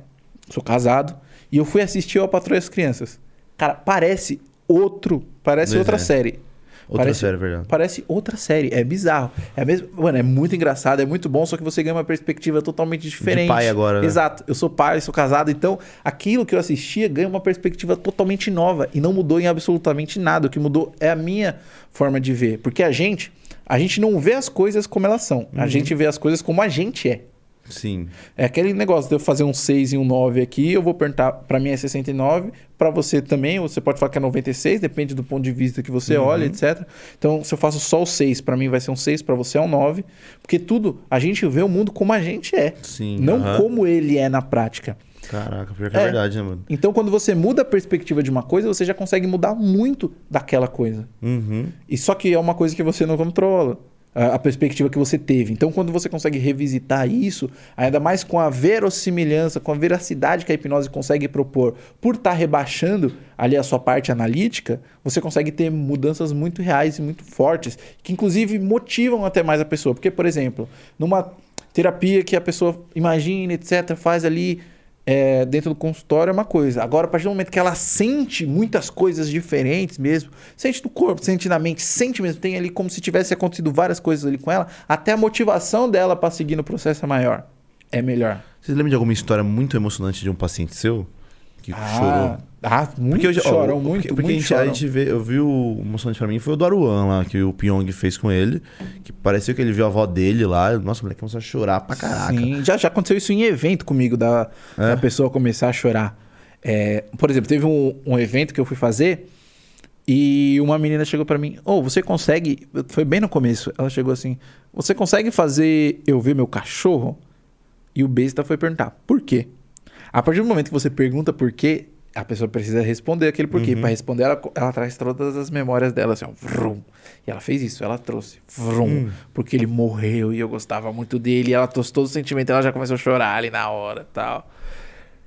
sou casado, e eu fui assistir a Patrulha das Crianças. Cara, parece outro, parece Mas outra é. série. Outra parece, série, verdade. Parece outra série, é bizarro. É mesmo, mano, é muito engraçado, é muito bom, só que você ganha uma perspectiva totalmente diferente. De pai agora, né? Exato. Eu sou pai, sou casado, então aquilo que eu assistia ganha uma perspectiva totalmente nova e não mudou em absolutamente nada. O que mudou é a minha forma de ver, porque a gente, a gente não vê as coisas como elas são. Uhum. A gente vê as coisas como a gente é. Sim. É aquele negócio de eu fazer um seis e um nove aqui, eu vou perguntar, pra mim é sessenta e nove, pra você também, você pode falar que é noventa e seis, depende do ponto de vista que você uhum. olha, etcétera. Então, se eu faço só o seis, pra mim vai ser um seis, pra você é um nove, porque tudo, a gente vê o mundo como a gente é, Sim, não uhum. como ele é na prática. Caraca, pior que é, é verdade, né, mano? Então, quando você muda a perspectiva de uma coisa, você já consegue mudar muito daquela coisa. Uhum. E só que é uma coisa que você não controla. A perspectiva que você teve. Então, quando você consegue revisitar isso, ainda mais com a verossimilhança, com a veracidade que a hipnose consegue propor, por estar rebaixando ali a sua parte analítica, você consegue ter mudanças muito reais e muito fortes, que inclusive motivam até mais a pessoa. Porque, por exemplo, numa terapia que a pessoa imagina, etcétera, faz ali é, dentro do consultório é uma coisa. Agora, a partir do momento que ela sente muitas coisas diferentes mesmo, sente no corpo, sente na mente, sente mesmo, tem ali como se tivesse acontecido várias coisas ali com ela, até a motivação dela para seguir no processo é maior, é melhor. Você lembra de alguma história muito emocionante de um paciente seu? Que ah, chorou? Ah, muito eu, choram, ó, muito, porque, porque muito a gente, choram. A gente vê, eu vi o emocionante pra mim, foi o do Aruan lá, que o Pyong fez com ele, que pareceu que ele viu a avó dele lá, nossa, o moleque começou a chorar pra caraca. Sim, já, já aconteceu isso em evento comigo, da, é? da pessoa começar a chorar. É, por exemplo, teve um, um evento que eu fui fazer e uma menina chegou pra mim, ô, oh, você consegue, foi bem no começo, ela chegou assim, você consegue fazer eu ver meu cachorro? E o besta foi perguntar, por quê? A partir do momento que você pergunta por quê, a pessoa precisa responder aquele porquê. Uhum. Para responder, ela, ela traz todas as memórias dela, assim, ó, vrum. E ela fez isso, ela trouxe, vrum, uhum. porque ele morreu e eu gostava muito dele. E ela trouxe todo o sentimento, ela já começou a chorar ali na hora e tal.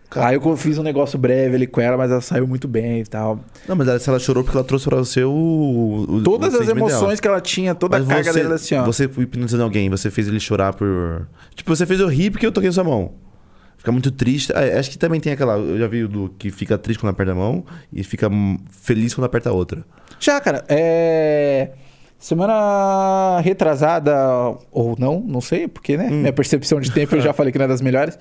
Cara. Aí eu fiz um negócio breve ali com ela, mas ela saiu muito bem e tal. Não, mas ela, se ela chorou porque ela trouxe pra você o... o todas o as emoções dela. Que ela tinha, toda mas a carga você, dela assim, ó. Você hipnotizando alguém, você fez ele chorar por... Tipo, você fez eu rir porque eu toquei na sua mão. Fica muito triste. Ah, acho que também tem aquela... Eu já vi o do que fica triste quando aperta a mão e fica feliz quando aperta a outra. Já, cara. É... Semana retrasada ou não, não sei, porque, né? Hum. Minha percepção de tempo eu já falei que não é das melhores.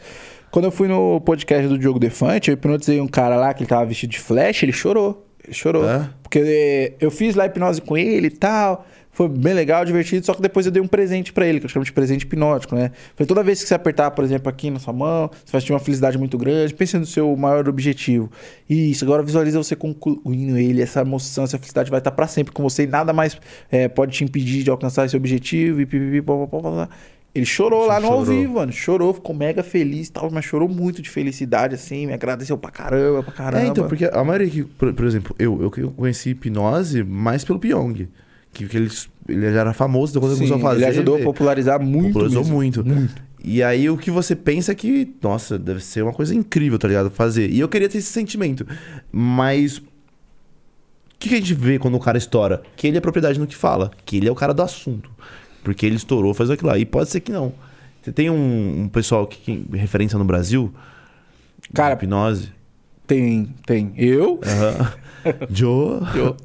Quando eu fui no podcast do Diogo Defante, eu hipnotizei um cara lá que ele tava vestido de flash, ele chorou. Ele chorou. É? Porque eu fiz lá hipnose com ele e tal... Foi bem legal, divertido, só que depois eu dei um presente pra ele, que eu chamo de presente hipnótico, né? Foi toda vez que você apertar, por exemplo, aqui na sua mão, você vai ter uma felicidade muito grande, pense no seu maior objetivo. Isso, agora visualiza você concluindo ele, essa emoção, essa felicidade vai estar pra sempre com você e nada mais é, pode te impedir de alcançar esse objetivo e pipipi, papapá. Ele chorou Sim, lá no chorou. ao vivo, mano. Chorou, ficou mega feliz e tal, mas chorou muito de felicidade, assim, me agradeceu pra caramba, pra caramba. É, então, porque a maioria que, por, por exemplo, eu, eu conheci hipnose mais pelo Pyong. Que, que ele, ele já era famoso, então quando Sim, ele começou a fazer... ele ajudou a popularizar muito. Popularizou mesmo. muito. muito. E aí o que você pensa é que, nossa, deve ser uma coisa incrível, tá ligado? Fazer. E eu queria ter esse sentimento. Mas... O que, que a gente vê quando o cara estoura? Que ele é propriedade no que fala. Que ele é o cara do assunto. Porque ele estourou, faz aquilo lá. E pode ser que não. Você tem um, um pessoal que, que referência no Brasil? Cara... Hipnose? Tem, tem. Eu? Uhum. Joe? Joe.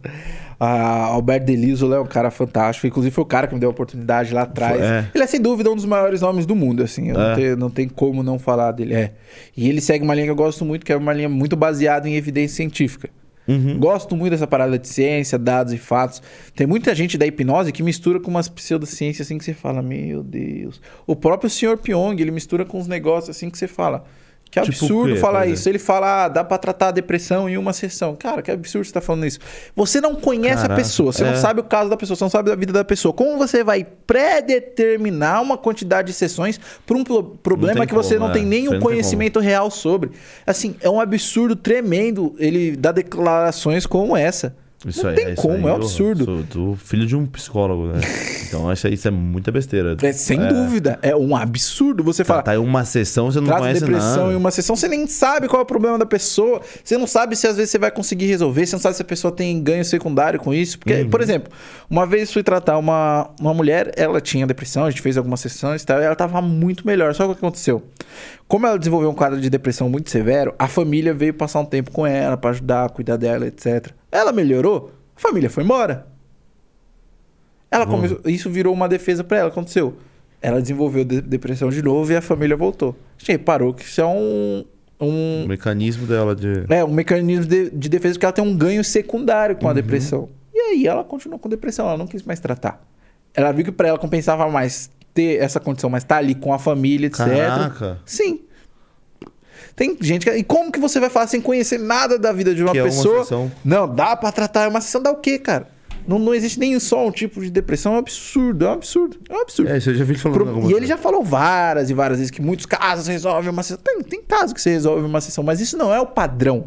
Ah, Alberto Dell'Isola é um cara fantástico. Inclusive foi o cara que me deu a oportunidade lá atrás. É. Ele é sem dúvida um dos maiores nomes do mundo, assim. É. Não, tem, não tem como não falar dele. É. E ele segue uma linha que eu gosto muito, que é uma linha muito baseada em evidência científica. Uhum. Gosto muito dessa parada de ciência, dados e fatos. Tem muita gente da hipnose que mistura com umas pseudociências assim que você fala, meu Deus. O próprio senhor Pyong, ele mistura com uns negócios assim que você fala, que absurdo tipo que, falar isso. Ele fala, ah, dá pra tratar a depressão em uma sessão. Cara, que absurdo você tá falando isso. Você não conhece Caraca, a pessoa, você é... não sabe o caso da pessoa, você não sabe da vida da pessoa. Como você vai predeterminar uma quantidade de sessões por um pro problema que como, você não é. tem nenhum não conhecimento tem real sobre? Assim, é um absurdo tremendo ele dar declarações como essa. Isso não aí, tem é, isso como, aí, é um absurdo. Sou, sou filho de um psicólogo, né? Então acho que isso é muita besteira. É, sem é. dúvida, é um absurdo você falar. Tá em uma sessão, você não conhece nada. Depressão em uma sessão, você nem sabe qual é o problema da pessoa. Você não sabe se às vezes você vai conseguir resolver, você não sabe se a pessoa tem ganho secundário com isso. Porque, uhum. por exemplo, uma vez fui tratar uma, uma mulher, ela tinha depressão, a gente fez algumas sessões e tal, e ela tava muito melhor. Só que o que aconteceu? Como ela desenvolveu um quadro de depressão muito severo, a família veio passar um tempo com ela pra ajudar, cuidar dela, etcétera. Ela melhorou, a família foi embora. Ela começou, isso virou uma defesa para ela, aconteceu. Ela desenvolveu de depressão de novo e a família voltou. A gente reparou que isso é um... Um, um mecanismo dela de... É, um mecanismo de, de defesa, porque ela tem um ganho secundário com uhum. a depressão. E aí ela continuou com depressão, ela não quis mais tratar. Ela viu que para ela compensava mais ter essa condição, mas tá ali com a família, etcétera. Caraca! Sim. Tem gente que... E como que você vai falar sem conhecer nada da vida de uma que pessoa? É uma sessão. Não, dá pra tratar. Uma sessão dá o quê, cara? Não, não existe nem só um tipo de depressão. É um absurdo, é um absurdo. É um absurdo. É, isso eu já vi ele falando. Pro... E coisa. Ele já falou várias e várias vezes que muitos casos você resolve uma sessão. Tem, tem casos que você resolve uma sessão, mas isso não é o padrão.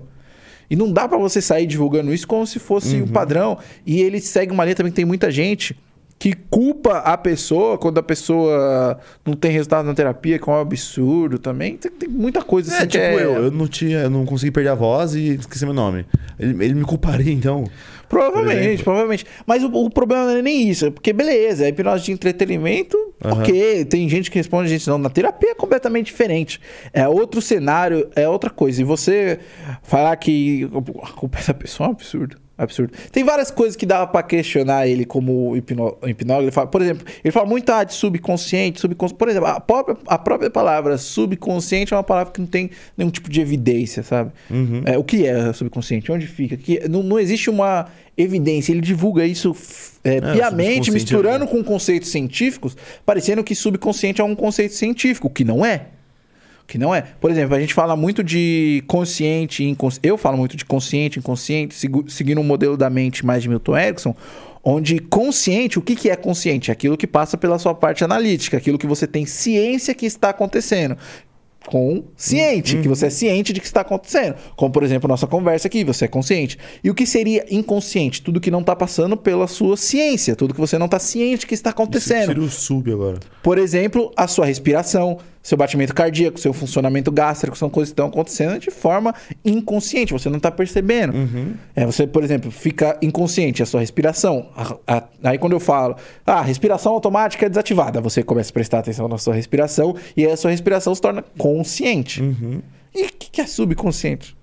E não dá pra você sair divulgando isso como se fosse uhum. o padrão. E ele segue uma linha também que tem muita gente que culpa a pessoa quando a pessoa não tem resultado na terapia, que é um absurdo também. Tem, tem muita coisa assim. É, tipo é... eu, eu não tinha, eu não consegui perder a voz e esqueci meu nome. Ele, ele me culparia, então. Provavelmente, provavelmente. Mas o, o problema não é nem isso, porque beleza, é hipnose de entretenimento, uhum. ok. Tem gente que responde, gente não. Na terapia é completamente diferente. É outro cenário, é outra coisa. E você falar que a culpa da pessoa é um absurdo. Absurdo. Tem várias coisas que dava pra questionar ele como hipno... hipnólogo. Ele fala, por exemplo, ele fala muito ah, de subconsciente, subconsciente. Por exemplo, a própria, a própria palavra subconsciente é uma palavra que não tem nenhum tipo de evidência, sabe? Uhum. É, o que é subconsciente? Onde fica? Que... Não, não existe uma evidência. Ele divulga isso é, é, piamente, misturando é. com conceitos científicos, parecendo que subconsciente é um conceito científico, o que não é. Que não é. Por exemplo, a gente fala muito de consciente e inconsciente. Eu falo muito de consciente, inconsciente, seguindo um modelo da mente mais de Milton Erickson, onde consciente, o que, que é consciente? Aquilo que passa pela sua parte analítica, aquilo que você tem ciência que está acontecendo. Consciente, uhum. que você é ciente de que está acontecendo. Como, por exemplo, nossa conversa aqui, você é consciente. E o que seria inconsciente? Tudo que não está passando pela sua ciência, tudo que você não está ciente que está acontecendo. Tira o sub agora. Por exemplo, a sua respiração, seu batimento cardíaco, seu funcionamento gástrico, são coisas que estão acontecendo de forma inconsciente, você não está percebendo. Uhum. É, você, por exemplo, fica inconsciente, a sua respiração. A, a, aí quando eu falo, ah, respiração automática é desativada, você começa a prestar atenção na sua respiração e aí a sua respiração se torna consciente. Uhum. E o que, que é subconsciente?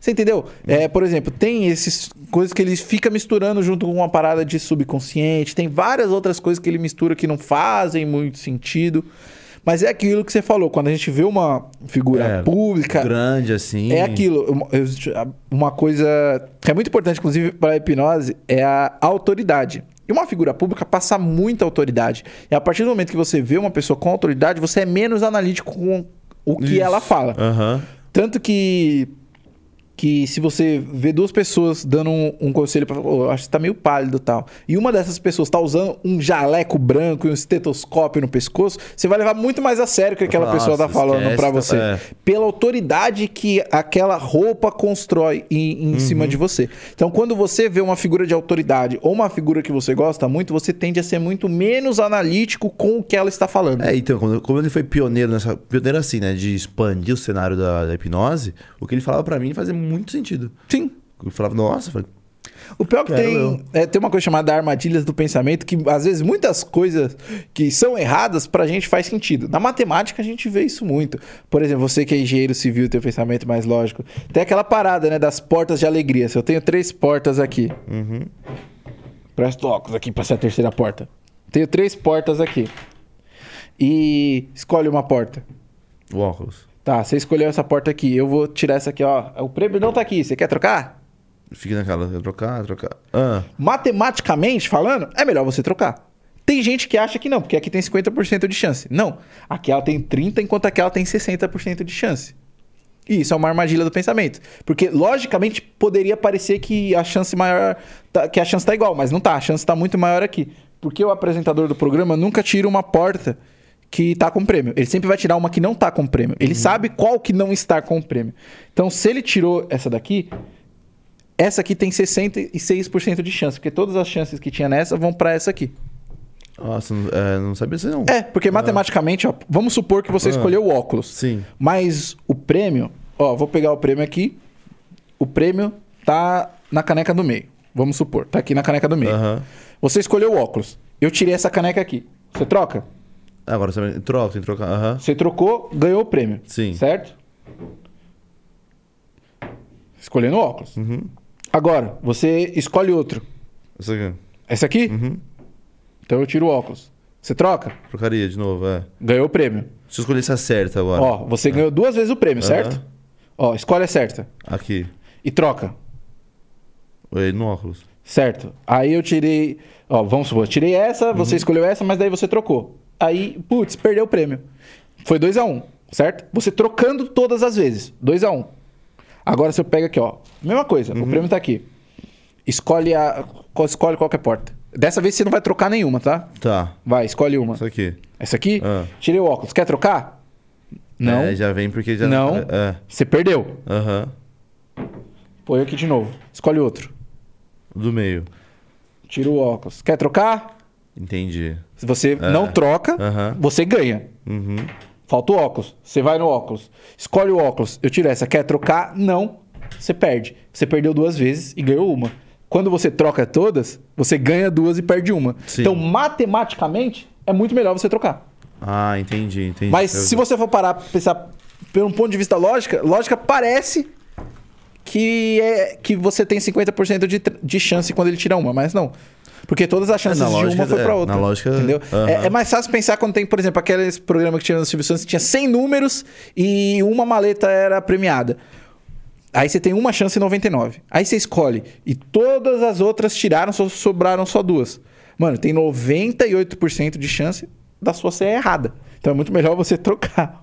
Você entendeu? É, por exemplo, tem essas coisas que ele fica misturando junto com uma parada de subconsciente, tem várias outras coisas que ele mistura que não fazem muito sentido. Mas é aquilo que você falou, quando a gente vê uma figura é, pública... grande, assim... É aquilo. Uma coisa que é muito importante, inclusive, para a hipnose, é a autoridade. E uma figura pública passa muita autoridade. E a partir do momento que você vê uma pessoa com autoridade, você é menos analítico com o que Isso. ela fala. Uhum. Tanto que... que se você vê duas pessoas dando um, um conselho, pra, oh, acho que tá meio pálido e tal, e uma dessas pessoas tá usando um jaleco branco e um estetoscópio no pescoço, você vai levar muito mais a sério o que aquela Nossa, pessoa tá falando pra você. É. Pela autoridade que aquela roupa constrói em, em uhum. cima de você. Então, quando você vê uma figura de autoridade ou uma figura que você gosta muito, você tende a ser muito menos analítico com o que ela está falando. É, então, como ele foi pioneiro nessa... Pioneiro assim, né? De expandir o cenário da, da hipnose, o que ele falava pra mim fazia muito muito sentido. Sim. Eu falava, nossa, eu falei, o pior que tem é, tem uma coisa chamada armadilhas do pensamento, que às vezes muitas coisas que são erradas pra gente faz sentido. Na matemática a gente vê isso muito. Por exemplo, você que é engenheiro civil, tem o pensamento mais lógico. Tem aquela parada, né, das portas de alegria. Se eu tenho três portas aqui, uhum. presto óculos aqui pra ser a terceira porta. Tenho três portas aqui. E escolhe uma porta. O óculos. Tá, você escolheu essa porta aqui. Eu vou tirar essa aqui, ó. O prêmio não tá aqui. Você quer trocar? Fica naquela, trocar, trocar. Ah. Matematicamente falando, é melhor você trocar. Tem gente que acha que não, porque aqui tem cinquenta por cento de chance. Não, aqui ela tem trinta por cento, enquanto aqui ela tem sessenta por cento de chance. E isso é uma armadilha do pensamento. Porque, logicamente, poderia parecer que a chance maior tá, que a chance tá igual, mas não tá. A chance tá muito maior aqui. Porque o apresentador do programa nunca tira uma porta que tá com prêmio. Ele sempre vai tirar uma que não tá com prêmio. Ele uhum. sabe qual que não está com prêmio. Então, se ele tirou essa daqui, essa aqui tem sessenta e seis por cento de chance. Porque todas as chances que tinha nessa vão para essa aqui. Nossa, é, não sabia isso não. É, porque matematicamente, ah. ó, vamos supor que você ah. escolheu o óculos. Sim. Mas o prêmio, ó, vou pegar o prêmio aqui. O prêmio tá na caneca do meio. Vamos supor, tá aqui na caneca do meio. Uh-huh. Você escolheu o óculos. Eu tirei essa caneca aqui. Você troca? Agora você troca, tem que trocar. Uh-huh. Você trocou, ganhou o prêmio. Sim. Certo? Escolhendo o óculos. Uh-huh. Agora, você escolhe outro. Essa aqui? Essa aqui? Uhum. Então eu tiro o óculos. Você troca? Trocaria de novo, é. Ganhou o prêmio. Se eu escolher essa certa agora. Ó, você é. ganhou duas vezes o prêmio, uhum. certo? Ó, escolhe a certa. Aqui. E troca. Oi, no óculos. Certo. Aí eu tirei... Ó, vamos supor, eu tirei essa, uhum. você escolheu essa, mas daí você trocou. Aí, putz, perdeu o prêmio. Foi dois a um, certo? Você trocando todas as vezes. dois a um. Agora se eu pego aqui, ó. Mesma coisa, uhum. o prêmio tá aqui. Escolhe a... Escolhe qualquer porta. Dessa vez você não vai trocar nenhuma, tá? Tá. Vai, escolhe uma. Essa aqui. Essa aqui? Ah. Tirei o óculos. Quer trocar? Não. É, já vem porque já... Não. É. Você perdeu. Aham. Uhum. Põe aqui de novo. Escolhe outro. Do meio. Tira o óculos. Quer trocar? Entendi. Se você é. não troca, uhum. você ganha. Uhum. Falta o óculos. Você vai no óculos. Escolhe o óculos. Eu tiro essa. Quer trocar? Não. Você perde. Você perdeu duas vezes e ganhou uma. Quando você troca todas, você ganha duas e perde uma. Sim. Então, matematicamente, é muito melhor você trocar. Ah, entendi, entendi. Mas eu... se você for parar pra pensar por um ponto de vista lógica, lógica parece que, é, que você tem cinquenta por cento de, de chance quando ele tira uma, mas não. Porque todas as chances é, de lógica, uma foi pra outra. É, na lógica... Entendeu? Uh-huh. É, é mais fácil pensar quando tem, por exemplo, aqueles programas que tinha no Silvio Santos, tinha cem números e uma maleta era premiada. Aí você tem uma chance em noventa e nove. Aí você escolhe. E todas as outras tiraram, só sobraram só duas. Mano, tem noventa e oito por cento de chance da sua ser errada. Então é muito melhor você trocar.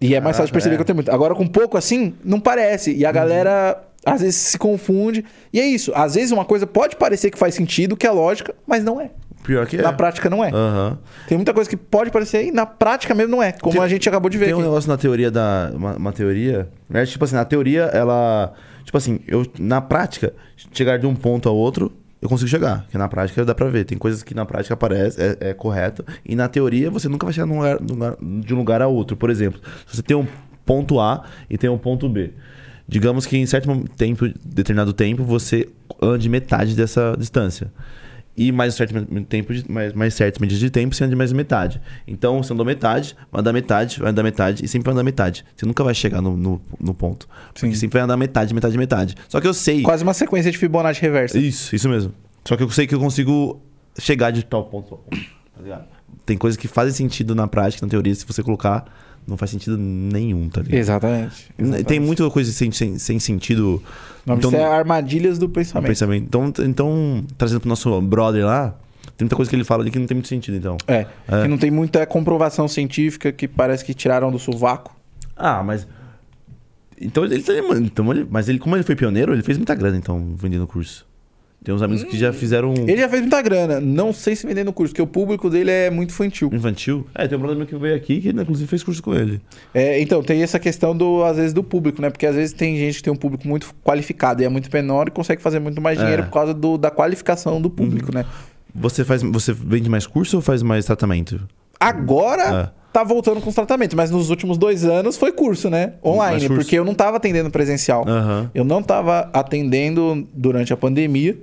E é mais ah, fácil perceber é. que eu tenho muito. Agora, com pouco assim, não parece. E a uhum. galera, às vezes, se confunde. E é isso. Às vezes, uma coisa pode parecer que faz sentido, que é lógica, mas não é. Pior que na é. prática não é. Uhum. Tem muita coisa que pode parecer e na prática mesmo não é. Como tem, a gente acabou de ver. Tem aqui. um negócio na teoria da... Uma, uma teoria... Né? Tipo assim, na teoria ela... Tipo assim, eu na prática, chegar de um ponto a outro, eu consigo chegar. Porque na prática dá pra ver. Tem coisas que na prática aparece, é, é correta. E na teoria você nunca vai chegar num lugar, num lugar, de um lugar a outro. Por exemplo, se você tem um ponto A e tem um ponto B. Digamos que em certo tempo, determinado tempo, você ande metade dessa distância. E mais certo tempo, de, mais, mais certas medidas de tempo, você anda de mais metade. Então, você andou metade, vai andar metade, vai andar metade e sempre vai andar metade. Você nunca vai chegar no, no, no ponto. Sim. Porque sempre vai andar metade, metade, metade. Só que eu sei... Quase uma sequência de Fibonacci reversa. Isso, isso mesmo. Só que eu sei que eu consigo chegar de tal ponto a ponto. Tá ligado? Tem coisas que fazem sentido na prática, na teoria, se você colocar, não faz sentido nenhum, tá ligado? Exatamente. exatamente. Tem muita coisa sem, sem, sem sentido... Não, então, isso é armadilhas do pensamento. pensamento. Então, então, trazendo pro nosso brother lá, tem muita coisa que ele fala ali que não tem muito sentido, então. É, é. que não tem muita comprovação científica, que parece que tiraram do sovaco. Ah, mas... Então, ele, então, ele mas ele, como ele foi pioneiro, ele fez muita grana, então, vendendo o curso. Tem uns amigos hum, que já fizeram... Ele já fez muita grana. Não sei se vendendo o curso, porque o público dele é muito infantil. Infantil? É, tem um brother meu que veio aqui, que inclusive fez curso com ele. É, então, tem essa questão, do às vezes, do público, né? Porque às vezes tem gente que tem um público muito qualificado e é muito menor e consegue fazer muito mais dinheiro é. por causa do, da qualificação do público, uhum. né? Você, faz, você vende mais curso ou faz mais tratamento? Agora... É. Tá voltando com os tratamentos, mas nos últimos dois anos foi curso, né? Online, curso. Porque eu não tava atendendo presencial. Uhum. Eu não tava atendendo durante a pandemia.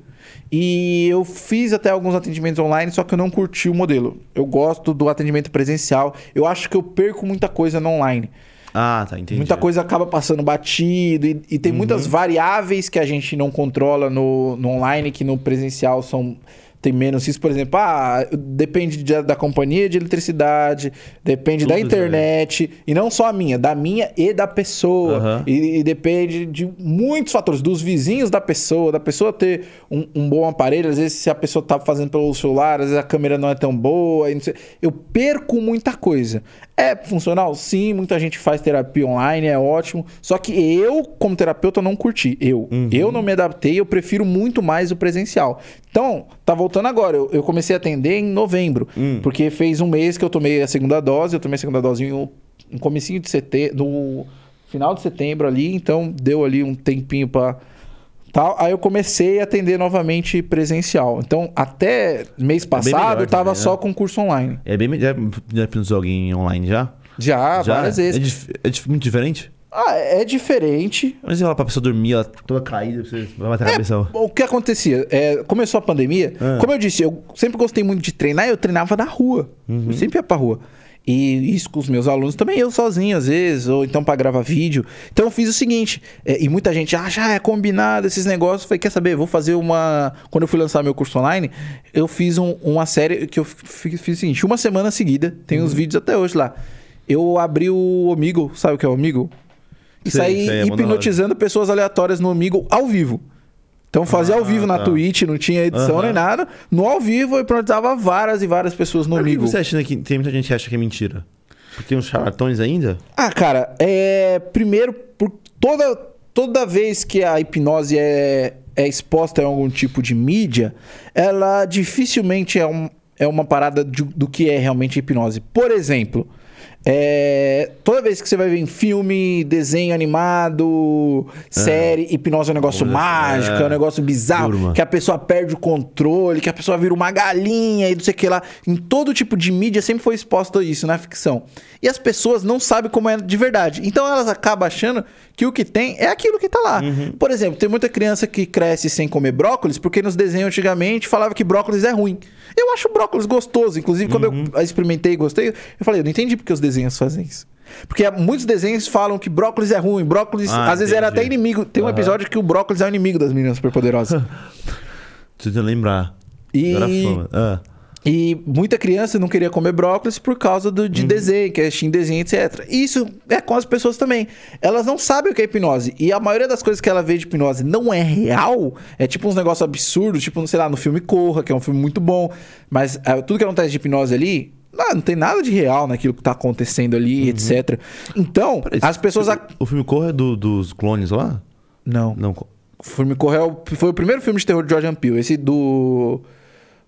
E eu fiz até alguns atendimentos online, só que eu não curti o modelo. Eu gosto do atendimento presencial. Eu acho que eu perco muita coisa no online. Ah, tá, entendi. Muita coisa acaba passando batido e, e tem uhum. muitas variáveis que a gente não controla no, no online, que no presencial são... tem menos isso, por exemplo, ah, depende de, da companhia de eletricidade, depende tudo da internet, já. E não só a minha, da minha e da pessoa. Uhum. E, e depende de muitos fatores, dos vizinhos da pessoa, da pessoa ter um, um bom aparelho, às vezes se a pessoa tá fazendo pelo celular, às vezes a câmera não é tão boa, não sei. Eu perco muita coisa. É funcional? Sim, muita gente faz terapia online, é ótimo, só que eu, como terapeuta, não curti, eu. Uhum. Eu não me adaptei, eu prefiro muito mais o presencial. Então, tá voltando agora. Eu, eu comecei a atender em novembro. Hum. Porque fez um mês que eu tomei a segunda dose. Eu tomei a segunda dose no um, um comecinho de setembro... No final de setembro ali. Então, deu ali um tempinho pra... Tal. Aí eu comecei a atender novamente presencial. Então, até mês passado, é melhor, eu tava também, só né? com curso online. É bem melhor. Já pensou alguém online já? Já, já? várias vezes. É, dif... é dif... muito diferente? Ah, é diferente. Mas sei lá, pra pessoa dormir, ela toda caída, você vai matar é, a cabeça. O que acontecia? É, começou a pandemia, ah. como eu disse, eu sempre gostei muito de treinar, eu treinava na rua. Uhum. Eu sempre ia pra rua. E isso com os meus alunos também, eu sozinho às vezes, ou então pra gravar vídeo. Então eu fiz o seguinte, é, e muita gente, ah, já é combinado esses negócios. Eu falei, quer saber, vou fazer uma... Quando eu fui lançar meu curso online, eu fiz um, uma série que eu fiz, fiz o seguinte, uma semana seguida, tem uhum. uns vídeos até hoje lá. Eu abri o Omegle, sabe o que é o Omegle? E sim, sair sim, hipnotizando pessoas aleatórias no Omegle ao vivo. Então fazia ah, ao vivo na tá. Twitch, não tinha edição uhum. nem nada. No ao vivo eu hipnotizava várias e várias pessoas no Omegle. Por que você acha que tem muita gente que acha que é mentira? Porque tem uns charlatões ainda? Ah, cara, é... primeiro, por toda, toda vez que a hipnose é, é exposta a algum tipo de mídia, ela dificilmente é, um, é uma parada de, do que é realmente hipnose. Por exemplo... É, toda vez que você vai ver em filme, desenho animado, ah, série, hipnose é um negócio mágico, é, é um negócio bizarro, turma. Que a pessoa perde o controle, que a pessoa vira uma galinha e não sei o que lá. Em todo tipo de mídia sempre foi exposto a isso, na ficção. E as pessoas não sabem como é de verdade. Então elas acabam achando que o que tem é aquilo que tá lá. Uhum. Por exemplo, tem muita criança que cresce sem comer brócolis, porque nos desenhos antigamente falava que brócolis é ruim. Eu acho o brócolis gostoso. Inclusive, quando uhum. eu experimentei e gostei, eu falei, eu não entendi porque os desenhos fazem isso. Porque muitos desenhos falam que brócolis é ruim. Brócolis, ah, às vezes, entendi. Era até inimigo. Tem uhum. um episódio que o brócolis é o inimigo das meninas superpoderosas. Preciso lembrar. E... Ah. e muita criança não queria comer brócolis por causa do, de uhum. desenho, que é desenho, etcétera. E isso é com as pessoas também. Elas não sabem o que é hipnose. E a maioria das coisas que ela vê de hipnose não é real. É tipo uns negócios absurdos, tipo, sei lá, no filme Corra, que é um filme muito bom. Mas é, tudo que acontece de hipnose ali... Não, não tem nada de real naquilo que tá acontecendo ali, uhum. etcétera. Então, parece as pessoas... O, o filme Corra é do, dos clones lá? Não. Não. O filme Corra é o, foi o primeiro filme de terror de Jordan Peele. Esse do...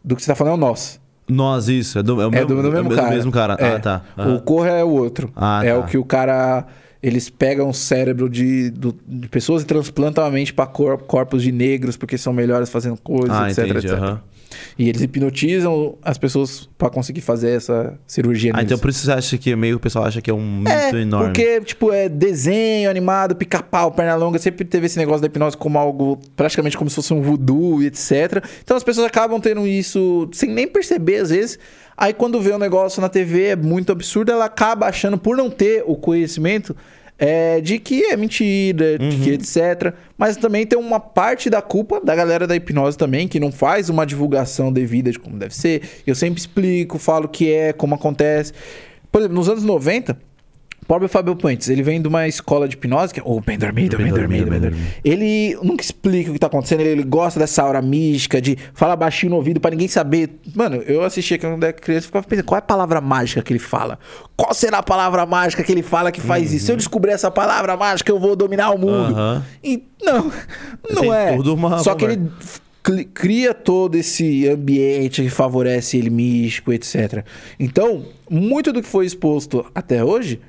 Do que você tá falando é o Nós. Nós, isso. É do, é o é mesmo, do, do mesmo, é cara. mesmo cara. É. Ah, tá. Uhum. O Corra é o outro. Ah, é tá. o que o cara... Eles pegam o cérebro de, do, de pessoas e transplantam a mente pra cor, corpos de negros, porque são melhores fazendo coisas, ah, etcétera, entendi, etcétera. Uhum. E eles hipnotizam as pessoas pra conseguir fazer essa cirurgia. Ah, neles. Então por isso você acha que meio o pessoal acha que é um mito é, enorme. Porque, tipo, é desenho animado, pica-pau, perna longa, sempre teve esse negócio da hipnose como algo praticamente como se fosse um voodoo, etcétera. Então as pessoas acabam tendo isso sem nem perceber, às vezes. Aí quando vê um negócio na T V é muito absurdo, ela acaba achando, por não ter o conhecimento... É, de que é mentira, uhum. de que etcétera. Mas também tem uma parte da culpa da galera da hipnose também, que não faz uma divulgação devida de como deve ser. Eu sempre explico, falo o que é, como acontece. Por exemplo, nos anos noventa, o pobre Fábio Puentes, ele vem de uma escola de hipnose, que é oh, bem dormido, bem, bem, dormido, dormido, bem, dormido, bem dormido. Ele nunca explica o que tá acontecendo, ele gosta dessa aura mística, de falar baixinho no ouvido pra ninguém saber. Mano, eu assistia quando era criança e ficava pensando, qual é a palavra mágica que ele fala? Qual será a palavra mágica que ele fala que faz uhum. isso? Se eu descobrir essa palavra mágica, eu vou dominar o mundo. Uhum. E não, não assim, é. Tudo uma Só que ele cria todo esse ambiente que favorece ele místico, etcétera. Então, muito do que foi exposto até hoje...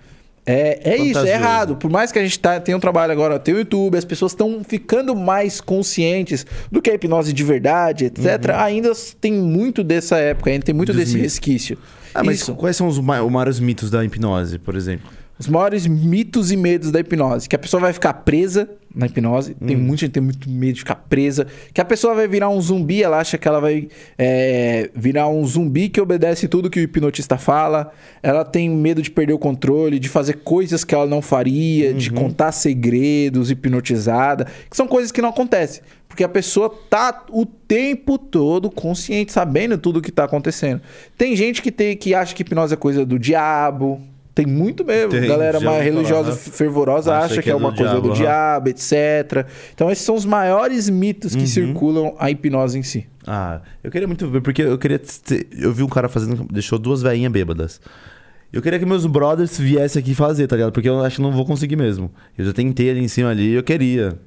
É, é isso, é errado. Por mais que a gente tá, tenha um trabalho agora, tem o YouTube, as pessoas estão ficando mais conscientes do que é hipnose de verdade, etcétera. Uhum. Ainda tem muito dessa época, ainda tem muito Dos desse mitos. resquício. Ah, mas isso. Quais são os maiores mitos da hipnose, por exemplo? Os maiores mitos e medos da hipnose. Que a pessoa vai ficar presa na hipnose. Hum. Tem muita gente que tem muito medo de ficar presa. Que a pessoa vai virar um zumbi. Ela acha que ela vai é, virar um zumbi que obedece tudo que o hipnotista fala. Ela tem medo de perder o controle, de fazer coisas que ela não faria, uhum. de contar segredos, hipnotizada. Que são coisas que não acontecem. Porque a pessoa tá o tempo todo consciente, sabendo tudo o que tá acontecendo. Tem gente que, tem, que acha que hipnose é coisa do diabo... Tem muito mesmo. Tem, galera mais religiosa, falar, né? fervorosa, acha, acha que, que é uma coisa diabo, do né? diabo, etcétera. Então, esses são os maiores mitos que uhum. circulam a hipnose em si. Ah, eu queria muito ver, porque eu queria... Ter, eu vi um cara fazendo... Deixou duas velhinhas bêbadas. Eu queria que meus brothers viessem aqui fazer, tá ligado? Porque eu acho que não vou conseguir mesmo. Eu já tentei ali em cima ali, eu queria...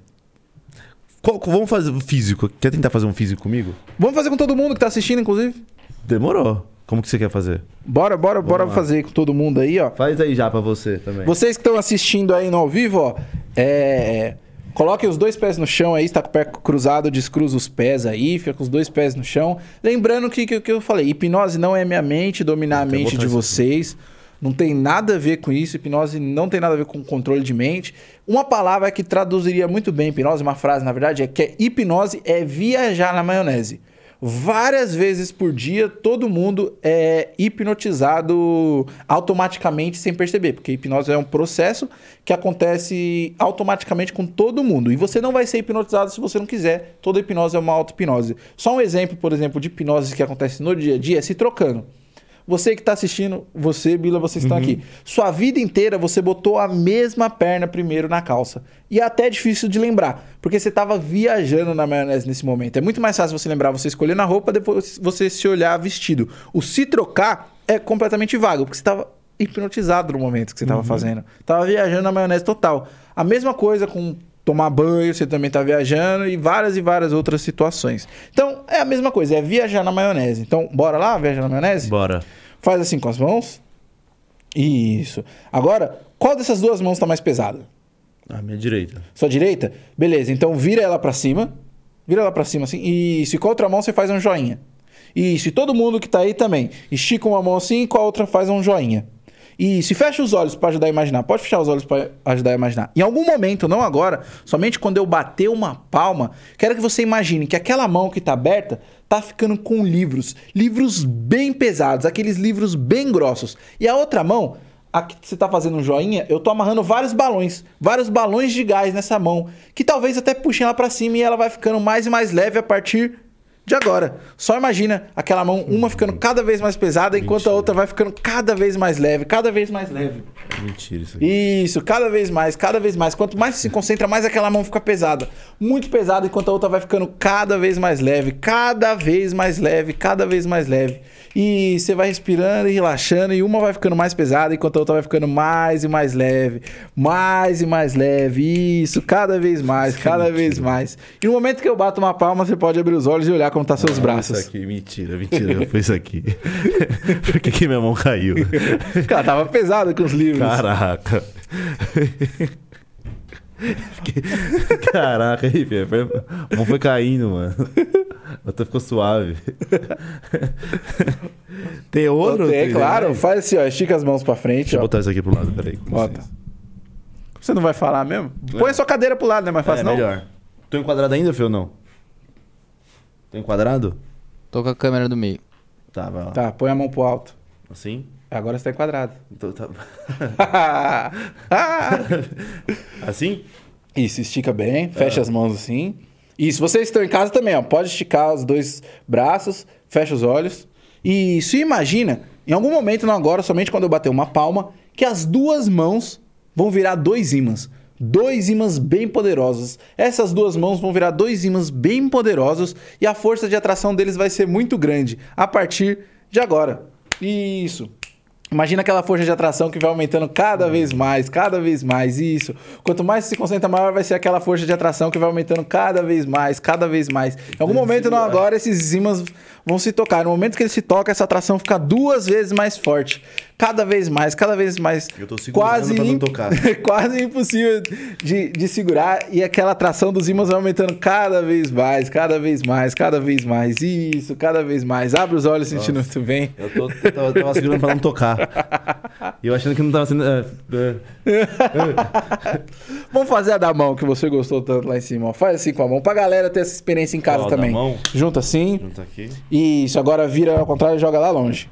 Qual, vamos fazer um físico. Quer tentar fazer um físico comigo? Vamos fazer com todo mundo que tá assistindo, inclusive. Demorou. Como que você quer fazer? Bora, bora, Vamos bora lá. fazer com todo mundo aí, ó. Faz aí já pra você também. Vocês que estão assistindo aí no ao vivo, ó. É... Coloquem os dois pés no chão aí. Se tá com o pé cruzado, descruza os pés aí. Fica com os dois pés no chão. Lembrando que o que, que eu falei. Hipnose não é minha mente, dominar a mente de vocês. Não tem nada a ver com isso. Hipnose não tem nada a ver com controle de mente. Uma palavra que traduziria muito bem hipnose, uma frase, na verdade, é que hipnose é viajar na maionese. Várias vezes por dia, todo mundo é hipnotizado automaticamente sem perceber. Porque a hipnose é um processo que acontece automaticamente com todo mundo. E você não vai ser hipnotizado se você não quiser. Toda hipnose é uma auto-hipnose. Só um exemplo, por exemplo, de hipnose que acontece no dia a dia é se trocando. Você que está assistindo, você, Bila, vocês estão uhum. aqui. Sua vida inteira você botou a mesma perna primeiro na calça. E é até difícil de lembrar, porque você estava viajando na maionese nesse momento. É muito mais fácil você lembrar, você escolhendo a roupa, depois você se olhar vestido. O se trocar é completamente vago, porque você estava hipnotizado no momento que você estava uhum. fazendo. Estava viajando na maionese total. A mesma coisa com... tomar banho, você também está viajando, e várias e várias outras situações. Então, é a mesma coisa, é viajar na maionese. Então, bora lá viajar na maionese? Bora. Faz assim com as mãos. Isso. Agora, qual dessas duas mãos está mais pesada? A minha direita. Sua direita? Beleza, então vira ela para cima. Vira ela para cima assim. Isso. E com a outra mão você faz um joinha. Isso. E todo mundo que está aí também. Estica uma mão assim e com a outra faz um joinha. Isso, e fecha os olhos para ajudar a imaginar. Pode fechar os olhos para ajudar a imaginar. Em algum momento, não agora, somente quando eu bater uma palma, quero que você imagine que aquela mão que está aberta está ficando com livros. Livros bem pesados, aqueles livros bem grossos. E a outra mão, a que você está fazendo um joinha, eu estou amarrando vários balões. Vários balões de gás nessa mão, que talvez até puxem ela para cima e ela vai ficando mais e mais leve a partir... de agora. Só imagina aquela mão, uma ficando cada vez mais pesada, Mentira. enquanto a outra vai ficando cada vez mais leve, cada vez mais leve. Mentira isso aqui. Isso, cada vez mais, cada vez mais. Quanto mais se concentra, mais aquela mão fica pesada. Muito pesada, enquanto a outra vai ficando cada vez mais leve, cada vez mais leve, cada vez mais leve. E você vai respirando e relaxando, e uma vai ficando mais pesada, enquanto a outra vai ficando mais e mais leve. Mais e mais leve. Isso, cada vez mais, cada Mentira. vez mais. E no momento que eu bato uma palma, você pode abrir os olhos e olhar como tá seus ah, braços. Isso aqui, mentira, mentira. Foi isso aqui. Por que que minha mão caiu? Cara, tava pesada com os livros. Caraca. Caraca, aí, a mão foi caindo, mano. Até ficou suave. Tem ouro? Tem, tem, claro. Né? Faz assim, ó. Estica as mãos pra frente. Deixa ó. eu botar isso aqui pro lado, peraí. Bota. Você não vai falar mesmo? Põe é. a sua cadeira pro lado, né? Mais fácil, é, não? É melhor. Tô enquadrado ainda, filho, ou não? Tô enquadrado? Tô com a câmera do meio. Tá, vai lá. Tá, põe a mão pro alto. Assim? Agora você tá enquadrado. Então, tá... assim? Isso, estica bem. Fecha ah. as mãos assim. Isso, vocês estão em casa também, ó. Pode esticar os dois braços. Fecha os olhos. E se imagina, em algum momento, não agora, somente quando eu bater uma palma, que as duas mãos vão virar dois ímãs. Dois ímãs bem poderosos. Essas duas mãos vão virar dois ímãs bem poderosos e a força de atração deles vai ser muito grande a partir de agora. Isso. Imagina aquela força de atração que vai aumentando cada vez mais, cada vez mais, isso. Quanto mais se concentra, maior vai ser aquela força de atração que vai aumentando cada vez mais, cada vez mais. Em algum momento, não agora, esses ímãs vão se tocar. No momento que ele se toca, essa atração fica duas vezes mais forte. Cada vez mais, cada vez mais. Eu tô segurando quase pra não tocar. Quase impossível de, de segurar. E aquela atração dos ímãs vai aumentando cada vez mais, cada vez mais, cada vez mais. Isso, cada vez mais. Abre os olhos. Nossa, sentindo muito bem. Eu, tô, eu tava, tava segurando pra não tocar. E eu achando que não tava sendo... Vamos fazer a da mão que você gostou tanto lá em cima. Faz assim com a mão, pra galera ter essa experiência em casa. Ó, também. Mão. Junta assim. Junta aqui. Isso, agora vira ao contrário e joga lá longe.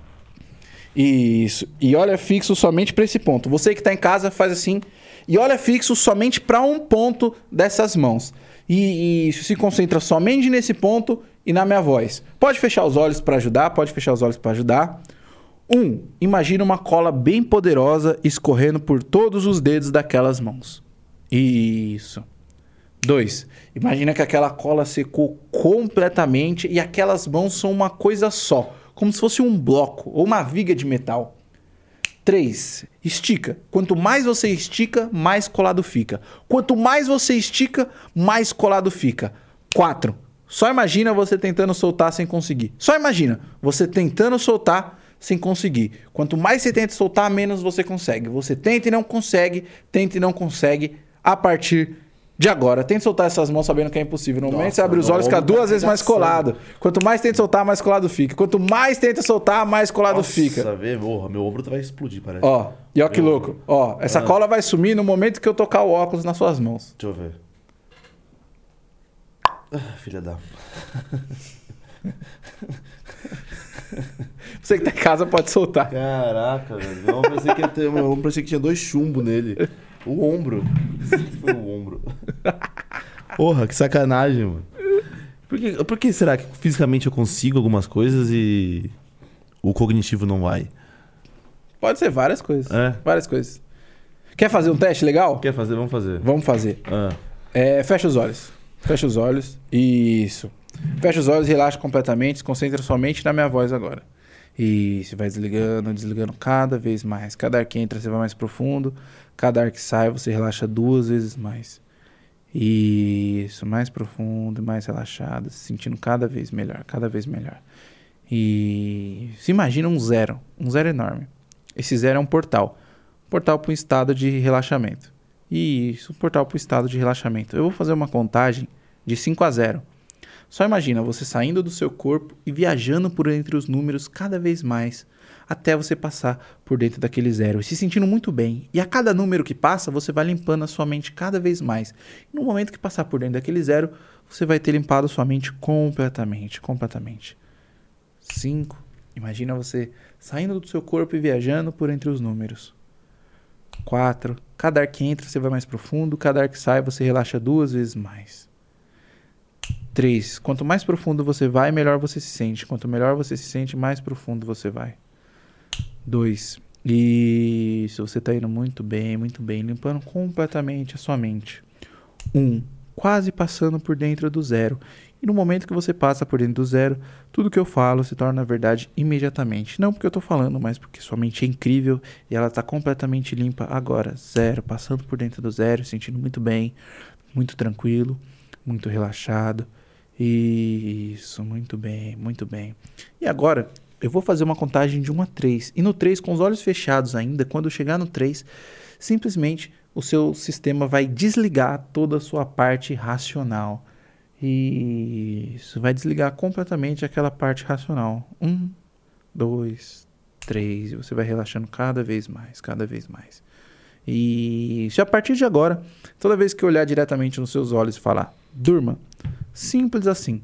Isso. E olha fixo somente para esse ponto. Você que está em casa, faz assim. E olha fixo somente para um ponto dessas mãos. E, e se concentra somente nesse ponto e na minha voz. Pode fechar os olhos para ajudar. Pode fechar os olhos para ajudar. Um, imagina uma cola bem poderosa escorrendo por todos os dedos daquelas mãos. Isso. Dois, imagina que aquela cola secou completamente e aquelas mãos são uma coisa só. Como se fosse um bloco ou uma viga de metal. Três, estica. Quanto mais você estica, mais colado fica. Quanto mais você estica, mais colado fica. Quatro, só imagina você tentando soltar sem conseguir. Só imagina você tentando soltar sem conseguir. Quanto mais você tenta soltar, menos você consegue. Você tenta e não consegue, tenta e não consegue. A partir de agora, tente soltar essas mãos sabendo que é impossível. No momento você abre os olhos, fica duas vezes mais colado. Quanto mais tenta soltar, mais colado fica. Quanto mais tenta soltar, mais colado fica. Nossa, vê, morra, meu ombro vai explodir, parece. Ó, e ó que louco. Ó, essa cola vai sumir no momento que eu tocar o óculos nas suas mãos. Deixa eu ver. Ah, filha da... Você que tá em casa pode soltar. Caraca, velho. Eu pensei que, ter... eu pensei que tinha dois chumbos nele. O ombro. Foi o ombro. Porra, que sacanagem, mano. Por que, por que será que fisicamente eu consigo algumas coisas e o cognitivo não vai? Pode ser várias coisas. É? Várias coisas. Quer fazer um teste legal? Quer fazer? Vamos fazer. Vamos fazer. Ah. É, fecha os olhos. Fecha os olhos. Isso. Fecha os olhos, relaxa completamente. Se concentra somente na minha voz agora. E você vai desligando, desligando cada vez mais. Cada ar que entra, você vai mais profundo. Cada ar que sai, você relaxa duas vezes mais. Isso, mais profundo, mais relaxado. Se sentindo cada vez melhor, cada vez melhor. E se imagina um zero, um zero enorme. Esse zero é um portal. Um portal para um estado de relaxamento. Isso, um portal para um estado de relaxamento. Eu vou fazer uma contagem de cinco a zero. Só imagina você saindo do seu corpo e viajando por entre os números cada vez mais, até você passar por dentro daquele zero e se sentindo muito bem. E a cada número que passa, você vai limpando a sua mente cada vez mais. E no momento que passar por dentro daquele zero, você vai ter limpado a sua mente completamente, completamente. Cinco. Imagina você saindo do seu corpo e viajando por entre os números. Quatro. Cada ar que entra, você vai mais profundo. Cada ar que sai, você relaxa duas vezes mais. Três. Quanto mais profundo você vai, melhor você se sente. Quanto melhor você se sente, mais profundo você vai. Dois. Isso. Você está indo muito bem, muito bem. Limpando completamente a sua mente. Um. Quase passando por dentro do zero. E no momento que você passa por dentro do zero, tudo que eu falo se torna verdade imediatamente. Não porque eu estou falando, mas porque sua mente é incrível e ela está completamente limpa agora. Zero. Passando por dentro do zero, sentindo muito bem, muito tranquilo, muito relaxado. Isso, muito bem, muito bem. E agora, eu vou fazer uma contagem de um a três. E no três, com os olhos fechados ainda, quando chegar no três, simplesmente o seu sistema vai desligar toda a sua parte racional. Isso, vai desligar completamente aquela parte racional. um, dois, três. E você vai relaxando cada vez mais, cada vez mais. E a partir de agora, toda vez que eu olhar diretamente nos seus olhos e falar... Durma. Simples assim.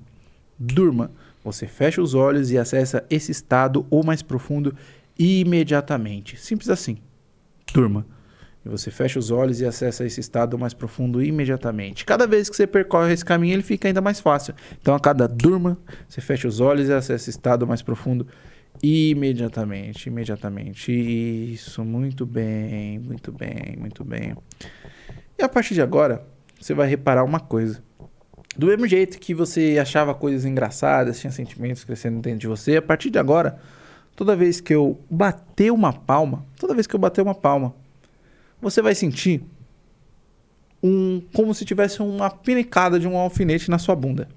Durma. Você fecha os olhos e acessa esse estado ou mais profundo imediatamente. Simples assim. Durma. E você fecha os olhos e acessa esse estado mais profundo imediatamente. Cada vez que você percorre esse caminho, ele fica ainda mais fácil. Então, a cada durma, você fecha os olhos e acessa esse estado mais profundo imediatamente. Imediatamente. Isso. Muito bem. Muito bem. Muito bem. E a partir de agora, você vai reparar uma coisa. Do mesmo jeito que você achava coisas engraçadas, tinha sentimentos crescendo dentro de você, a partir de agora, toda vez que eu bater uma palma, toda vez que eu bater uma palma, você vai sentir um, como se tivesse uma pinicada de um alfinete na sua bunda.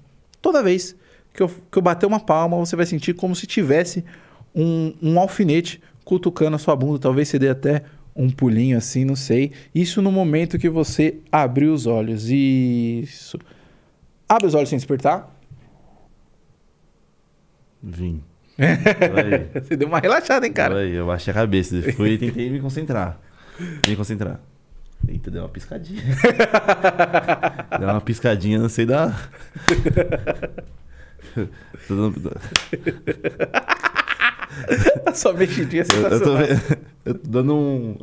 Toda vez que eu, que eu bater uma palma, você vai sentir como se tivesse um, um alfinete cutucando a sua bunda. Talvez você dê até um pulinho assim, não sei. Isso no momento que você abrir os olhos. Isso. Abre os olhos sem despertar. Vim. Você deu uma relaxada, hein, cara? Aí, eu baixei a cabeça. Fui e tentei me concentrar. Me concentrar. Eita, deu uma piscadinha. Deu uma piscadinha, não sei da... Tô dando... A sua mexidinha é sensacional. Eu, eu, tô, eu tô dando um...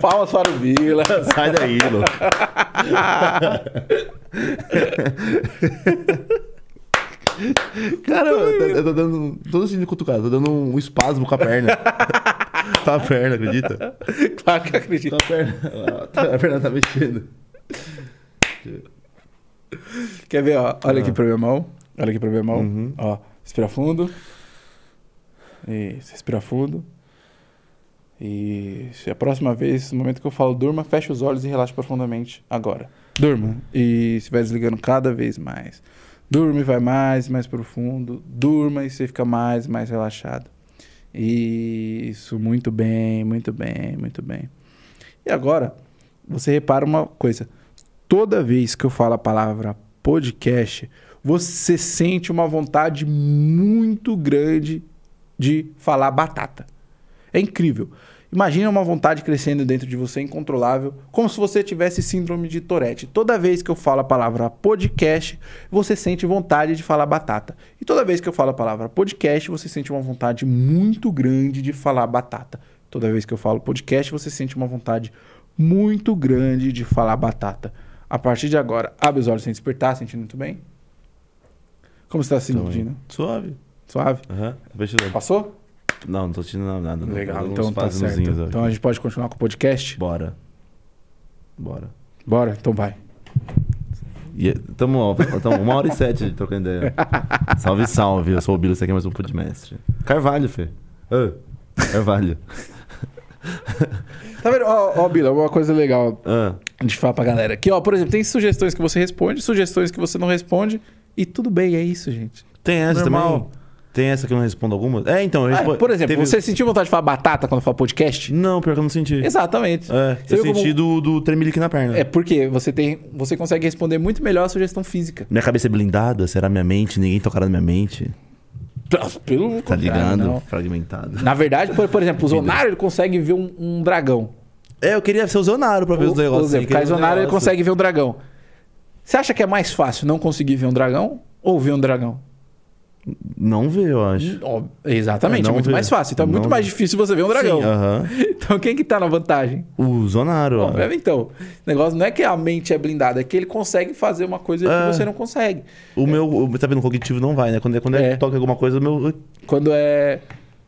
Palmas para o Vila. Sai daí, louco. Cara, eu tô, eu tô dando... Todo sentido cutucado. Tô dando um espasmo com a perna. Tá a perna, acredita? Claro que acredito. Tá a perna, tá, a perna tá mexendo. Quer ver, ó? Olha ah. aqui pra minha mão. Olha aqui pra minha mão. Uhum. Ó, respira fundo. Isso, respira fundo. E a próxima vez, no momento que eu falo durma, fecha os olhos e relaxa profundamente agora. Durma. E você vai desligando cada vez mais. Durma e vai mais, mais profundo. Durma e você fica mais, mais relaxado. Isso, muito bem, muito bem, muito bem. E agora, você repara uma coisa. Toda vez que eu falo a palavra podcast, você sente uma vontade muito grande de falar batata. É incrível. Imagina uma vontade crescendo dentro de você, incontrolável, como se você tivesse síndrome de Tourette. Toda vez que eu falo a palavra podcast, você sente vontade de falar batata. E toda vez que eu falo a palavra podcast, você sente uma vontade muito grande de falar batata. Toda vez que eu falo podcast, você sente uma vontade muito grande de falar batata. A partir de agora, abre os olhos sem despertar, sentindo muito bem. Como você está se sentindo? Suave. Suave? Aham. Uhum. Passou? Não, não tô sentindo nada. Legal, então tá certo. Então a gente pode continuar com o podcast? Bora. Bora. Bora, então vai. Estamos uma hora e sete trocando ideia. Salve, salve. Eu sou o Bilo, isso aqui é mais um Podmestre. Carvalho, Fê. Oh, Carvalho. Tá vendo? Ó, oh, oh, Bilo, uma coisa legal ah. de falar pra galera. Aqui, ó, por exemplo, tem sugestões que você responde, sugestões que você não responde. E tudo bem, é isso, gente. Tem essa normal. Também. Tem essa que eu não respondo alguma? É, então... Eu respondo... ah, por exemplo, teve... você sentiu vontade de falar batata quando fala podcast? Não, pior que eu não senti. Exatamente. É, eu como... senti do, do tremelique na perna. É, porque você, tem... você consegue responder muito melhor a sugestão física. Minha cabeça é blindada? Será minha mente? Ninguém tocará na minha mente? Pelo tá ligado? Não. Fragmentado. Na verdade, por, por exemplo, o Zonário ele consegue ver um, um dragão. É, eu queria ser o Zonário pra ver os negócios. Por exemplo, o Caio Zonário ele consegue ver um dragão. Você acha que é mais fácil não conseguir ver um dragão ou ver um dragão? Não vê, eu acho. Oh, exatamente, é, é muito vê. Mais fácil. Então é não muito vê. Mais difícil você ver um dragão. Sim, uh-huh. Então quem que tá na vantagem? O Zonário. Bom, então, o negócio não é que a mente é blindada, é que ele consegue fazer uma coisa é. Que você não consegue. O é. Meu, tá vendo, o cognitivo não vai, né? Quando, quando é. É toca alguma coisa, o meu... Quando é...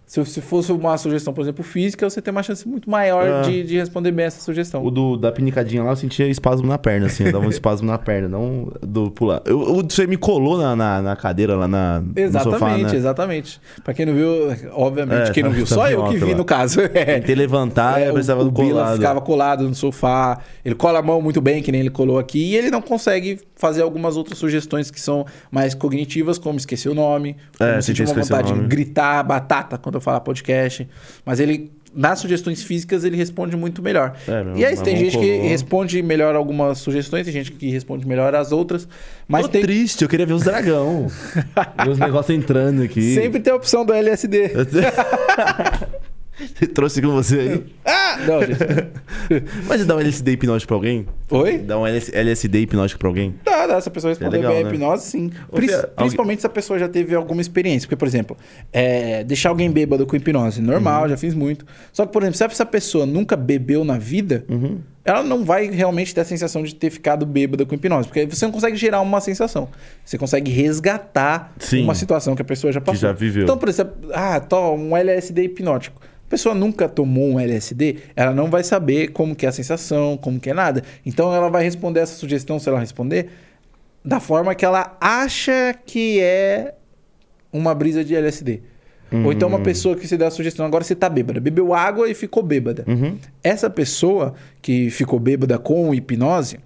Se, se fosse uma sugestão, por exemplo, física, você tem uma chance muito maior é. de, de responder bem essa sugestão. O do, da pinicadinha lá, eu sentia espasmo na perna, assim. Eu dava um espasmo na perna, não do pular. Eu, eu, você me colou na, na, na cadeira lá na, exatamente, no sofá, né? Exatamente, exatamente. Pra quem não viu, obviamente, é, quem tá, não viu, tá só eu que vi, lá. No caso. É. Tentei levantar, é, eu precisava o, do colado. O Bila ficava colado no sofá. Ele cola a mão muito bem, que nem ele colou aqui. E ele não consegue fazer algumas outras sugestões que são mais cognitivas, como esquecer o nome, como é, sentir uma vontade de gritar, batata, quando eu falar podcast, mas ele nas sugestões físicas ele responde muito melhor. É, meu, e aí tem gente colou. Que responde melhor algumas sugestões, tem gente que responde melhor as outras. Mas tô tem... triste, eu queria ver os dragão, ver os negócios entrando aqui. Sempre tem a opção do L S D. Você trouxe com você aí? Ah! Não, gente. Mas dá um L S D hipnótico pra alguém? Oi? Dá um L S D hipnótico pra alguém? Dá, dá. Se a pessoa responder é legal, bem a né? hipnose, sim. Pri Pri Principalmente se a pessoa já teve alguma experiência. Porque, por exemplo, é... deixar alguém bêbado com hipnose, normal, uhum. já fiz muito. Só que, por exemplo, se essa pessoa nunca bebeu na vida, uhum. ela não vai realmente ter a sensação de ter ficado bêbada com hipnose. Porque você não consegue gerar uma sensação. Você consegue resgatar sim. uma situação que a pessoa já passou. Que já viveu. Então, por exemplo, ah, toma um L S D hipnótico. A pessoa nunca tomou um L S D, ela não vai saber como que é a sensação, como que é nada. Então, ela vai responder essa sugestão, se ela responder, da forma que ela acha que é uma brisa de L S D. Uhum. Ou então, uma pessoa que se dá a sugestão, agora você tá bêbada. Bebeu água e ficou bêbada. Uhum. Essa pessoa que ficou bêbada com hipnose,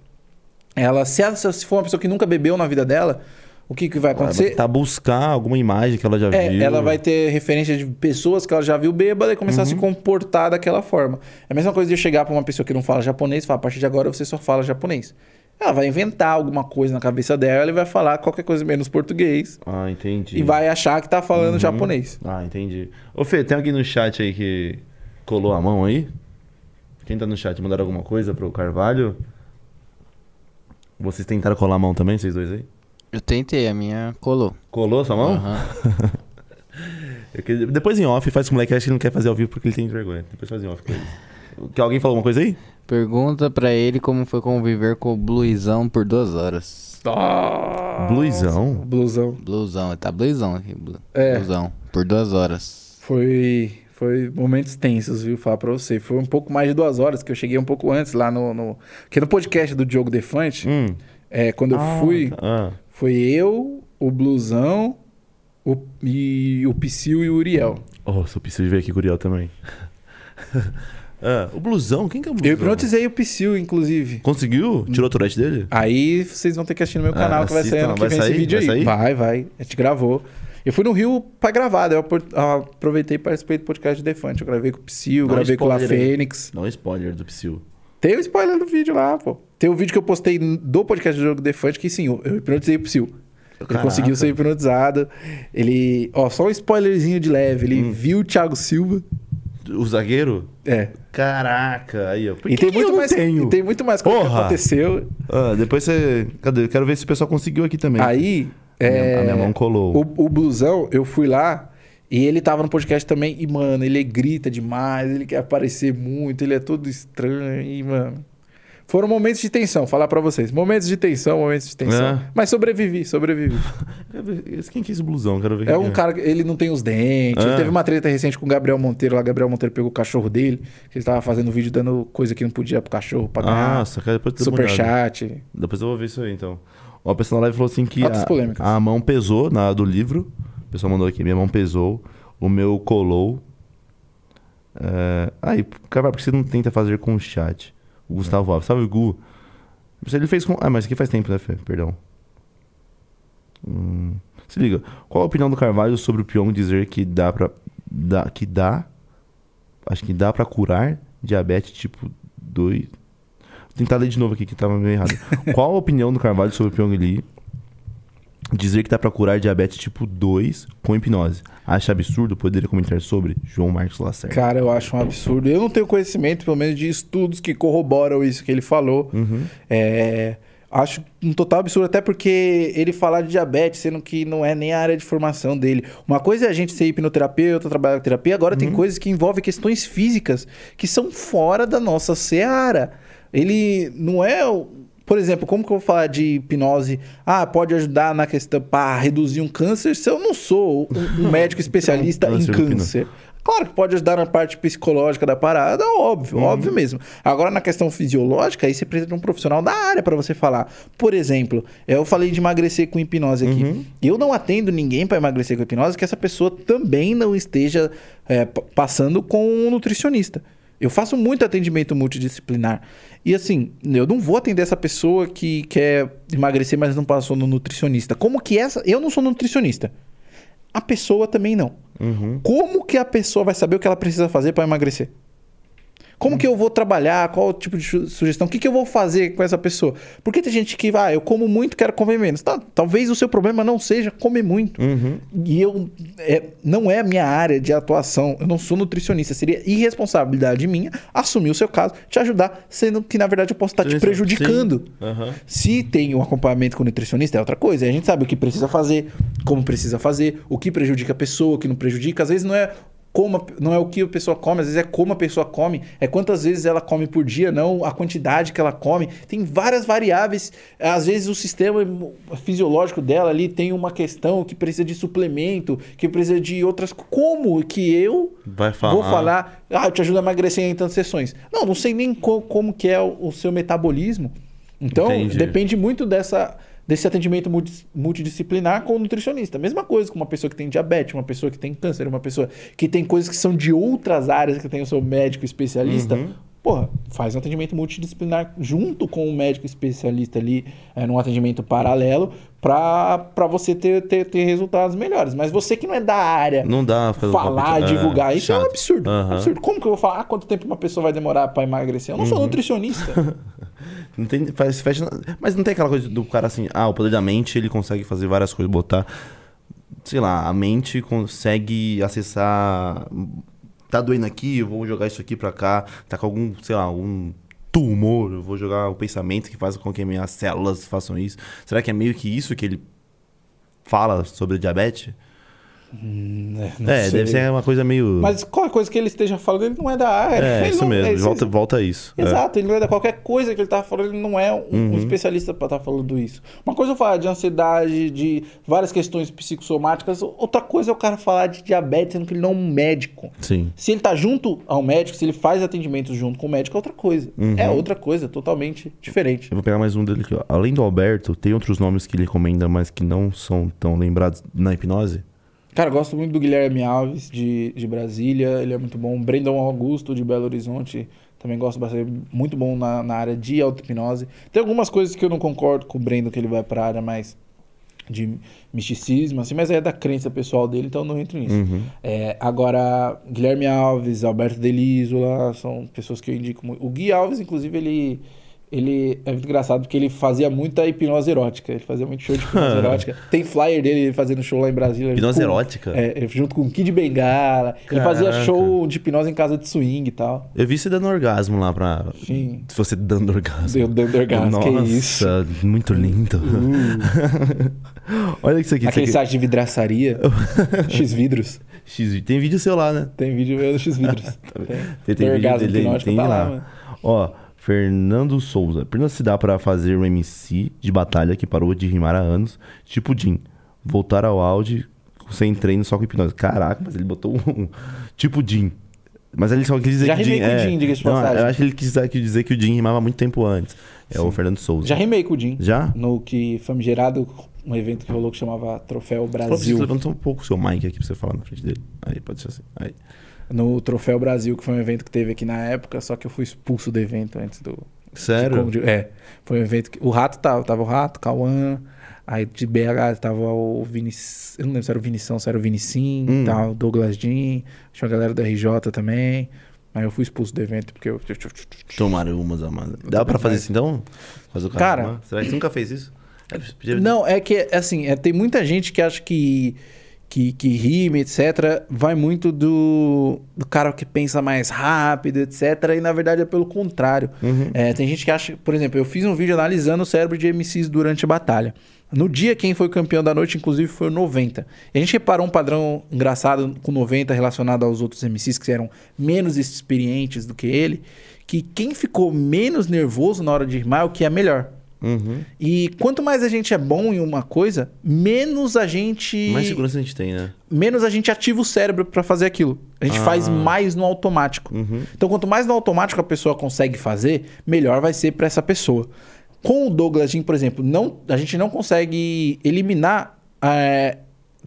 ela se, ela, se for uma pessoa que nunca bebeu na vida dela, O que, que vai acontecer? Ela vai tentar buscar alguma imagem que ela já é, viu. Ela vai ter referência de pessoas que ela já viu bêbada e começar uhum. a se comportar daquela forma. É a mesma coisa de eu chegar para uma pessoa que não fala japonês e falar, a partir de agora você só fala japonês. Ela vai inventar alguma coisa na cabeça dela e vai falar qualquer coisa menos português. Ah, entendi. E vai achar que tá falando uhum. japonês. Ah, entendi. Ô Fê, tem alguém no chat aí que colou a mão aí? Quem tá no chat, mandaram alguma coisa pro Carvalho? Vocês tentaram colar a mão também, vocês dois aí? Eu tentei, a minha colou. Colou sua mão? Aham. Uhum. queria... Depois em off, faz com o moleque, acho que ele não quer fazer ao vivo porque ele tem vergonha. Depois faz em off com ele. Que alguém falou alguma coisa aí? Pergunta pra ele como foi conviver com o bluizão por duas horas. Ah, bluizão? Bluizão. Bluizão, tá bluizão aqui. Blu... É. Bluizão, por duas horas. Foi, foi momentos tensos, viu? Falar pra você. Foi um pouco mais de duas horas, que eu cheguei um pouco antes lá no... no... Porque no podcast do Diogo Defante, hum. é, quando eu ah, fui... Ah. Foi eu, o Blusão, o, e o Psyu e o Uriel. Nossa, o Psyu veio aqui com o Uriel também. ah, o Blusão? Quem que é o Blusão? Eu hipnotizei o Psyu, inclusive. Conseguiu? Tirou o Tourette dele? Aí vocês vão ter que assistir no meu canal, ah, que vai sair ano que vem esse vídeo vai aí. Vai, vai. A gente gravou. Eu fui no Rio pra gravar, daí eu aproveitei e participei do podcast do Defante. Eu gravei com o Psyu, gravei com o La Fênix. Não spoiler do Psyu. Tem o spoiler do vídeo lá, pô. Tem o vídeo que eu postei do podcast do Diogo Defante, que sim, eu hipnotizei o Psyu. Ele conseguiu ser hipnotizado. Ele... Ó, só um spoilerzinho de leve. Ele hum. viu o Thiago Silva. O zagueiro? É. Caraca. Aí, ó. Por e que tem que muito eu mais, tenho? E tem muito mais coisa Porra. que aconteceu. Ah, depois você... Cadê? Eu quero ver se o pessoal conseguiu aqui também. Aí... É... A minha mão colou. O, o Blusão, eu fui lá... E ele tava no podcast também, e, mano, ele grita demais, ele quer aparecer muito, ele é todo estranho, e, mano... Foram momentos de tensão, falar pra vocês. Momentos de tensão, momentos de tensão. É. Mas sobrevivi, sobrevivi. Quem que é esse blusão? Quero ver. É um é. cara que ele não tem os dentes. É. Ele teve uma treta recente com o Gabriel Monteiro. Lá Gabriel Monteiro pegou o cachorro dele. Ele tava fazendo vídeo dando coisa que não podia pro cachorro pra ganhar. Nossa, cara, depois superchat. Depois eu vou ver isso aí, então. Ó, a pessoa na live falou assim que a, a mão pesou na do livro. O pessoal mandou aqui, minha mão pesou, o meu colou. É... Aí, Carvalho, por que você não tenta fazer com o chat? O Gustavo Alves, sabe o Gu? Ele fez com... Ah, mas aqui faz tempo, né, Fê? Perdão. Hum... Se liga, qual a opinião do Carvalho sobre o Pyong dizer que dá pra... Dá... Que dá... Acho que dá pra curar diabetes tipo dois... Vou tentar ler de novo aqui, que tava meio errado. Qual a opinião do Carvalho sobre o Pyong Lee? Dizer que dá pra curar diabetes tipo dois com hipnose. Acha absurdo? Poderia comentar sobre? João Marcos Lacerda. Cara, eu acho um absurdo. Eu não tenho conhecimento, pelo menos, de estudos que corroboram isso que ele falou. Uhum. É, acho um total absurdo, até porque ele falar de diabetes, sendo que não é nem a área de formação dele. Uma coisa é a gente ser hipnoterapeuta, trabalhar com terapia. Agora uhum. tem coisas que envolvem questões físicas que são fora da nossa seara. Ele não é... Por exemplo, como que eu vou falar de hipnose? Ah, pode ajudar na questão para reduzir um câncer? Se eu não sou um médico especialista em câncer. Claro que pode ajudar na parte psicológica da parada, óbvio, hum. óbvio mesmo. Agora, na questão fisiológica, aí você precisa de um profissional da área para você falar. Por exemplo, eu falei de emagrecer com hipnose aqui. Uhum. Eu não atendo ninguém para emagrecer com hipnose que essa pessoa também não esteja é, passando com um nutricionista. Eu faço muito atendimento multidisciplinar. E assim, eu não vou atender essa pessoa que quer emagrecer, mas não passou no nutricionista. Como que essa... Eu não sou nutricionista. A pessoa também não. Uhum. Como que a pessoa vai saber o que ela precisa fazer para emagrecer? Como uhum. que eu vou trabalhar? Qual o tipo de sugestão? O que, que eu vou fazer com essa pessoa? Porque tem gente que vai, ah, eu como muito, quero comer menos. Tá, talvez o seu problema não seja comer muito. Uhum. E eu é, não é a minha área de atuação. Eu não sou nutricionista. Seria irresponsabilidade minha assumir o seu caso, te ajudar, sendo que, na verdade, eu posso estar tá te prejudicando. Uhum. Se tem um acompanhamento com o nutricionista, é outra coisa. A gente sabe o que precisa fazer, como precisa fazer, o que prejudica a pessoa, o que não prejudica. Às vezes não é... Como, não é o que a pessoa come, às vezes é como a pessoa come, é quantas vezes ela come por dia, não a quantidade que ela come. Tem várias variáveis. Às vezes o sistema fisiológico dela ali tem uma questão que precisa de suplemento, que precisa de outras... Como que eu Vai falar. vou falar... Ah, eu te ajudo a emagrecer em tantas sessões. Não, não sei nem co como que é o, o seu metabolismo. Então, Entendi. depende muito dessa... desse atendimento multidisciplinar com o nutricionista. Mesma coisa com uma pessoa que tem diabetes, uma pessoa que tem câncer, uma pessoa que tem coisas que são de outras áreas que tem o seu médico especialista. Uhum. porra, faz um atendimento multidisciplinar junto com o um médico especialista ali, é, num atendimento paralelo, para você ter, ter, ter resultados melhores. Mas você que não é da área, não dá falar, divulgar, é, isso chato. É um absurdo, uhum. absurdo. Como que eu vou falar ah, quanto tempo uma pessoa vai demorar para emagrecer? Eu não uhum. sou nutricionista. Não tem, faz, fecha, mas não tem aquela coisa do cara assim, ah, o poder da mente, ele consegue fazer várias coisas, botar... Sei lá, a mente consegue acessar... Tá doendo aqui, eu vou jogar isso aqui pra cá. Tá com algum, sei lá, algum tumor, eu vou jogar o pensamento que faz com que minhas células façam isso. Será que é meio que isso que ele fala sobre a diabetes? Hum, é, sei. Deve ser uma coisa meio... Mas qualquer coisa que ele esteja falando, ele não é da área. É, ele isso não... mesmo, é, volta, isso... volta a isso. Exato, é. Ele não é da... Qualquer coisa que ele tá falando, ele não é um, uhum. um especialista pra estar tá falando isso. Uma coisa eu falar de ansiedade, de várias questões psicossomáticas, outra coisa é o cara falar de diabetes, sendo que ele não é um médico. Sim. Se ele tá junto ao médico, se ele faz atendimentos junto com o médico, é outra coisa. Uhum. É outra coisa, totalmente diferente. Eu vou pegar mais um dele aqui. Além do Alberto, tem outros nomes que ele recomenda, mas que não são tão lembrados na hipnose? Cara, eu gosto muito do Guilherme Alves, de, de Brasília, ele é muito bom. Brendon Augusto, de Belo Horizonte, também gosto bastante, muito bom na, na área de auto-hipnose. Tem algumas coisas que eu não concordo com o Brendon, que ele vai para a área mais de misticismo, assim, mas é da crença pessoal dele, então eu não entro nisso. Uhum. É, agora, Guilherme Alves, Alberto Dell'Isola, são pessoas que eu indico muito. O Gui Alves, inclusive, ele... Ele é muito engraçado porque ele fazia muita hipnose erótica. Ele fazia muito show de hipnose erótica. Tem flyer dele fazendo show lá em Brasília. Hipnose erótica? É, junto com o Kid Bengala. Caraca. Ele fazia show de hipnose em casa de swing e tal. Eu vi você dando orgasmo lá pra... Sim. Se você dando orgasmo. Eu dando orgasmo, nossa, que é isso. Nossa, muito lindo. Uh. Olha isso aqui. Aquele isso aqui. Site de vidraçaria. X-Vidros. X... Tem vídeo seu lá, né? Tem vídeo meu do X-Vidros. Tem, tem, tem orgasmo hipnótico, tá lá. lá Ó... Fernando Souza. Apenas se dá pra fazer um M C de batalha que parou de rimar há anos, tipo Jim. Voltar ao áudio sem treino, só com hipnose. Caraca, mas ele botou um... Tipo Jim. Mas ele só quis dizer já que o Jim... Já rimei com o Jim, diga de passagem. Eu acho que ele quis dizer que o Jim rimava muito tempo antes. É Sim. o Fernando Souza. Já rimei com o Jim. Já? No que famigerado, um evento que rolou que chamava Troféu Brasil. Você levantou um pouco o seu mic aqui pra você falar na frente dele. Aí, pode ser assim. Aí... No Troféu Brasil, que foi um evento que teve aqui na época, só que eu fui expulso do evento antes do... Sério? De, é. Foi um evento que... O Rato tava. Tava o Rato, Cauã. Aí de B H tava o Vinic... Eu não lembro se era o Vinição, se era o Vinicim hum. tal. Douglas Jean. Tinha a galera da R J também. Aí eu fui expulso do evento porque eu... Tomaram umas amadas. Dá pra fazer isso então? Faz o cara... cara Será que você nunca fez isso? É, não, é que, assim, é, tem muita gente que acha que... Que, que rime, etcétera, vai muito do, do cara que pensa mais rápido, etcétera. E, na verdade, é pelo contrário. Uhum. É, tem gente que acha... Por exemplo, eu fiz um vídeo analisando o cérebro de M Cs durante a batalha. No dia, quem foi campeão da noite, inclusive, foi o noventa. E a gente reparou um padrão engraçado com o noventa relacionado aos outros M Cs que eram menos experientes do que ele, que quem ficou menos nervoso na hora de rimar é o que é melhor. Uhum. E quanto mais a gente é bom em uma coisa, menos a gente... Mais segurança a gente tem, né? Menos a gente ativa o cérebro pra fazer aquilo. A gente ah. faz mais no automático. Uhum. Então, quanto mais no automático a pessoa consegue fazer, melhor vai ser pra essa pessoa. Com o Douglas Jean, por exemplo, não, a gente não consegue eliminar... É,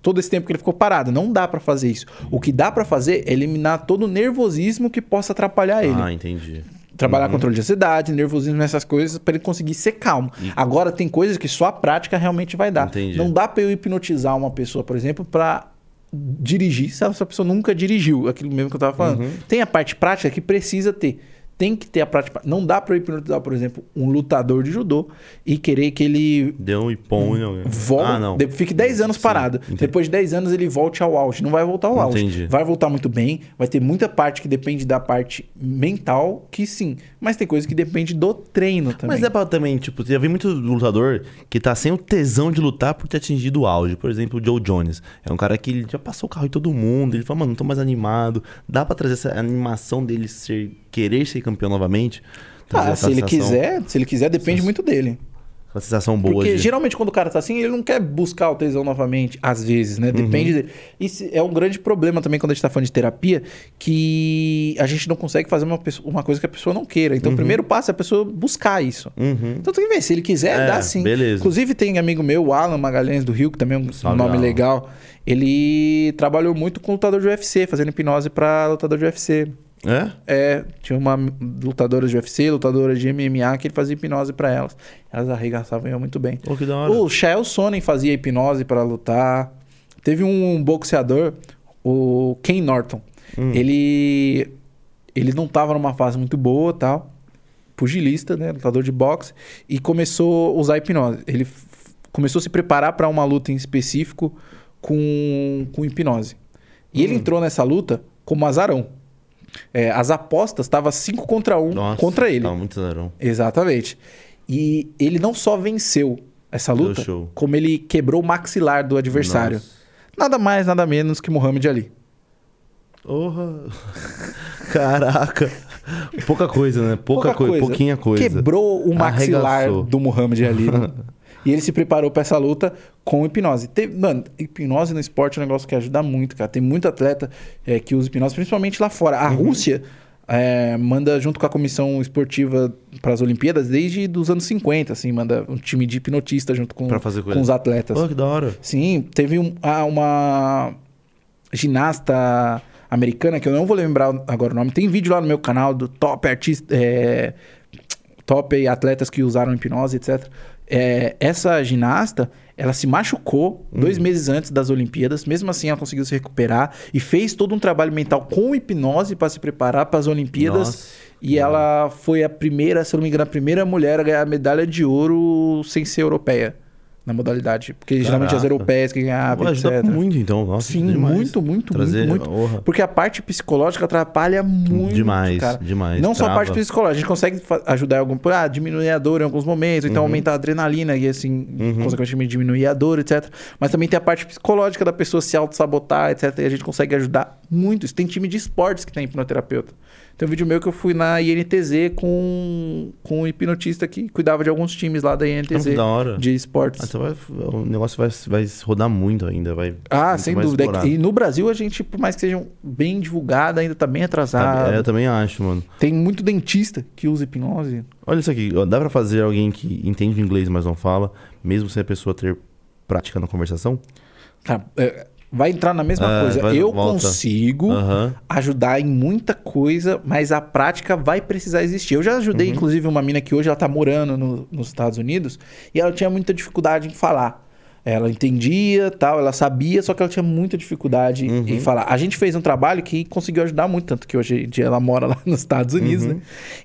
todo esse tempo que ele ficou parado. Não dá pra fazer isso. O que dá pra fazer é eliminar todo o nervosismo que possa atrapalhar ele. Ah, entendi. Trabalhar uhum. controle de ansiedade, nervosismo, nessas coisas, para ele conseguir ser calmo. E... Agora, tem coisas que só a prática realmente vai dar. Entendi. Não dá para eu hipnotizar uma pessoa, por exemplo, para dirigir, se essa pessoa nunca dirigiu, aquilo mesmo que eu estava falando. Uhum. Tem a parte prática que precisa ter. Tem que ter a prática. Não dá para eu hipnotizar, por exemplo, um lutador de judô e querer que ele... Dê um ipom e não... Volte, ah, não. Fique dez anos Sim, parado. Entendi. Depois de dez anos ele volte ao auge. Não vai voltar ao auge. Entendi. Vai voltar muito bem. Vai ter muita parte que depende da parte mental, que sim. Mas tem coisa que depende do treino também. Mas é pra também, tipo, já vi muito lutador que tá sem o tesão de lutar por ter atingido o auge. Por exemplo, o Joe Jones. É um cara que ele já passou o carro em todo mundo. Ele fala, mano, não tô mais animado. Dá pra trazer essa animação dele ser... Querer ser campeão novamente. Ah, se ele quiser, se ele quiser, depende sensação, muito dele. Uma sensação boa. Porque de... geralmente quando o cara tá assim, ele não quer buscar o tesão novamente, às vezes, né? Depende uhum. dele. Isso é um grande problema também quando a gente tá falando de terapia, que a gente não consegue fazer uma, pessoa, uma coisa que a pessoa não queira. Então, uhum. o primeiro passo é a pessoa buscar isso. Uhum. Então, tem que ver. Se ele quiser, é, dá sim. Beleza. Inclusive, tem um amigo meu, o Alan Magalhães do Rio, que também é um Salve, nome Alan. legal. Ele trabalhou muito com lutador de U F C, fazendo hipnose pra lutador de U F C. É? É, tinha uma lutadora de U F C, lutadora de M M A, que ele fazia hipnose pra elas. Elas arregaçavam e iam muito bem. Oh, que da hora. O Chael Sonnen fazia hipnose pra lutar. Teve um boxeador, o Ken Norton. Hum. Ele, ele não tava numa fase muito boa e tal. Pugilista, né? Lutador de boxe. E começou a usar hipnose. Ele começou a se preparar pra uma luta em específico com, com hipnose. E hum. ele entrou nessa luta como azarão. É, as apostas estavam cinco contra um contra ele. Tá muito azarão. Exatamente. E ele não só venceu essa luta, como ele quebrou o maxilar do adversário. Nossa. Nada mais, nada menos que Muhammad Ali. Porra! Caraca! Pouca coisa, né? Pouca, Pouca coisa, coisa, pouquinha coisa. Quebrou o maxilar Arregaçou. do Muhammad Ali. Né? E ele se preparou pra essa luta com hipnose. Teve, mano, hipnose no esporte é um negócio que ajuda muito, cara. Tem muito atleta é, que usa hipnose, principalmente lá fora. A uhum. Rússia é, manda, junto com a comissão esportiva para as Olimpíadas, desde os anos cinquenta, assim. Manda um time de hipnotista junto com, fazer com, com os atletas. Oh, que da hora. Sim, teve um, ah, uma ginasta americana, que eu não vou lembrar agora o nome. Tem vídeo lá no meu canal do top artista... É, top atletas que usaram hipnose, etcétera. É, essa ginasta, ela se machucou hum. dois meses antes das Olimpíadas. Mesmo assim, ela conseguiu se recuperar e fez todo um trabalho mental com hipnose para se preparar para as Olimpíadas. Nossa. E hum. ela foi a primeira, se eu não me engano, a primeira mulher a ganhar a medalha de ouro sem ser europeia na modalidade. Porque Caraca. geralmente as europeias que ganhavam, etcétera. Muito, então. Nossa, Sim, muito, muito, Trazer muito, muito. Porque a parte psicológica atrapalha muito, demais, cara. Demais, Não trava. só a parte psicológica. A gente consegue ajudar em algum... Ah, diminuir a dor em alguns momentos. Então, uhum. aumentar a adrenalina e, assim, uhum. consequentemente, diminuir a dor, etcétera. Mas também tem a parte psicológica da pessoa se autossabotar, etcétera. E a gente consegue ajudar muito. Isso tem time de esportes que tem hipnoterapeuta. Tem um vídeo meu que eu fui na I N T Z com, com um hipnotista que cuidava de alguns times lá da I N T Z. Que da hora. De esportes. Ah, então vai, o negócio vai, vai rodar muito ainda. Vai, ah, sem dúvida. Explorado. E no Brasil a gente, por mais que seja bem divulgado, ainda tá bem atrasado. Tá, é, eu também acho, mano. Tem muito dentista que usa hipnose. Olha isso aqui. Dá pra fazer alguém que entende inglês, mas não fala, mesmo sem a pessoa ter prática na conversação? Cara... É... Vai entrar na mesma é, coisa. Vai, eu volta. consigo uhum. ajudar em muita coisa, mas a prática vai precisar existir. Eu já ajudei, uhum. inclusive, uma mina que hoje ela tá morando no, nos Estados Unidos e ela tinha muita dificuldade em falar. Ela entendia, tal, ela sabia, só que ela tinha muita dificuldade uhum. em falar. A gente fez um trabalho que conseguiu ajudar muito, tanto que hoje em dia ela mora lá nos Estados Unidos, uhum. né?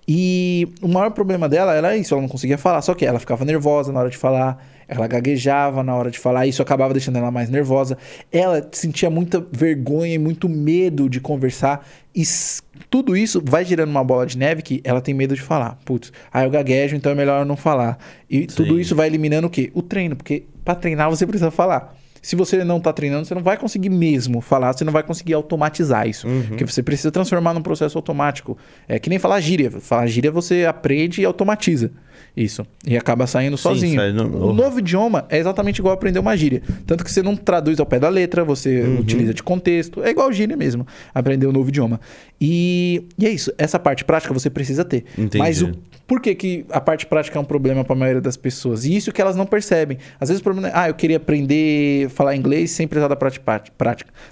E o maior problema dela era isso, ela não conseguia falar, só que ela ficava nervosa na hora de falar. Ela gaguejava na hora de falar, isso acabava deixando ela mais nervosa. Ela sentia muita vergonha e muito medo de conversar. E tudo isso vai girando uma bola de neve que ela tem medo de falar. Putz, aí eu gaguejo, então é melhor eu não falar. E Sim. tudo isso vai eliminando o quê? O treino, porque para treinar você precisa falar. Se você não tá treinando, você não vai conseguir mesmo falar, você não vai conseguir automatizar isso. Uhum. Porque você precisa transformar num processo automático. É que nem falar gíria. Falar gíria você aprende e automatiza isso. E acaba saindo Sim, sozinho. Sai no... O novo idioma é exatamente igual aprender uma gíria. Tanto que você não traduz ao pé da letra, você uhum. utiliza de contexto. É igual gíria mesmo, aprender um novo idioma. E, e é isso. Essa parte prática você precisa ter. Entendi. Mas o... por que, que a parte prática é um problema para a maioria das pessoas? E isso que elas não percebem. Às vezes o problema é... Ah, eu queria aprender... falar inglês sem precisar da prática.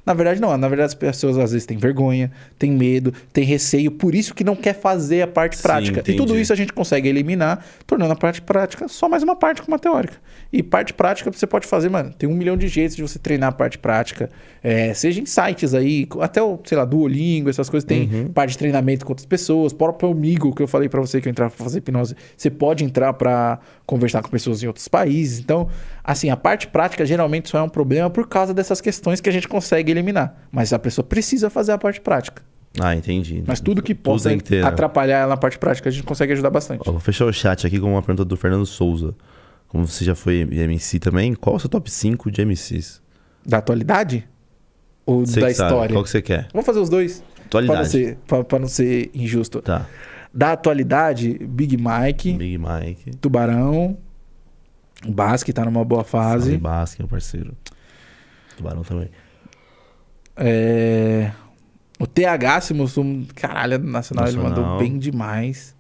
Na verdade, não. Na verdade, as pessoas às vezes têm vergonha, têm medo, têm receio. Por isso que não quer fazer a parte Sim, prática. Entendi. E tudo isso a gente consegue eliminar, tornando a parte prática só mais uma parte com uma teórica. E parte prática você pode fazer, mano. Tem um milhão de jeitos de você treinar a parte prática. É, seja em sites aí, até o, sei lá, Duolingo, essas coisas. Tem uhum. parte de treinamento com outras pessoas. O próprio amigo que eu falei pra você que eu entrava pra fazer hipnose. Você pode entrar pra conversar com pessoas em outros países. Então, assim, a parte prática geralmente só é um problema por causa dessas questões que a gente consegue eliminar. Mas a pessoa precisa fazer a parte prática. Ah, entendi. Mas tudo que possa atrapalhar ela na parte prática, a gente consegue ajudar bastante. Ó, vou fechar o chat aqui com uma pergunta do Fernando Souza. Como você já foi M C também, qual é o seu top cinco de M Cs? Da atualidade? Ou você da história? Sabe. Qual que você quer? Vamos fazer os dois. Atualidade. Para não, não ser injusto. Tá. Da atualidade, Big Mike. Big Mike. Tubarão. O Basque tá numa boa fase. Salve, Basque, meu parceiro. Tubarão também. É... O T H se mostrou... Caralho, do Nacional, Nacional ele mandou bem demais.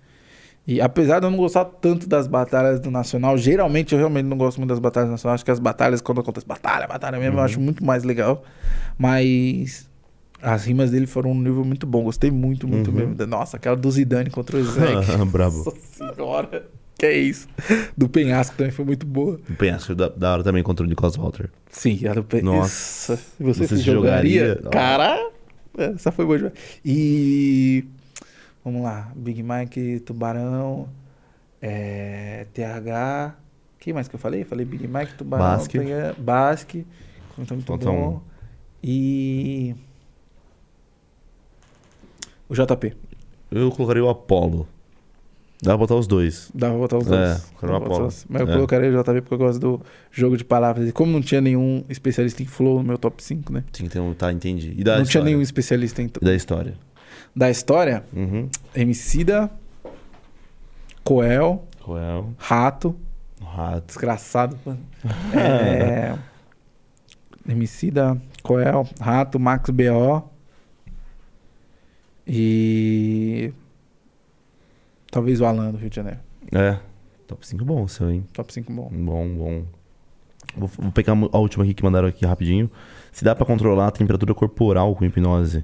E apesar de eu não gostar tanto das batalhas do Nacional, geralmente eu realmente não gosto muito das batalhas do Nacional. Acho que as batalhas, quando acontece batalha, batalha mesmo, uhum. eu acho muito mais legal. Mas... As rimas dele foram um nível muito bom. Gostei muito, muito uhum. mesmo. Nossa, aquela do Zidane contra o Zeke. Bravo. Nossa senhora. Que é isso. Do penhasco também foi muito boa. Do penhasco da, da hora também contra o Nicolas Walter. Sim, a do penhasco. Nossa. Você, Você se jogaria? jogaria? Cara, essa foi boa demais. E... Vamos lá. Big Mike, Tubarão, é... T H... Quem mais que eu falei? Falei Big Mike, Tubarão, Basque. Pega... Basque. Então, muito então, bom. E... O J P. Eu colocaria o Apollo. Dá pra botar os dois. Dá pra botar os dois. É, eu Apollo. Os... Mas eu é. colocaria o J P porque eu gosto do jogo de palavras. E como não tinha nenhum especialista em flow no meu top cinco, né? Tinha que ter um... Tá, entendi. E da não história? Tinha nenhum especialista em... E da história? Da história? Uhum. Emicida, Coel, Coel. Rato. Rato. Desgraçado. é... Emicida, Coel, Rato, Max B O e talvez o Alan do Rio de Janeiro. É, top cinco bom o seu, hein? Top cinco bom. Bom, bom. Vou, vou pegar a última aqui que mandaram aqui rapidinho. Se dá pra controlar a temperatura corporal com hipnose?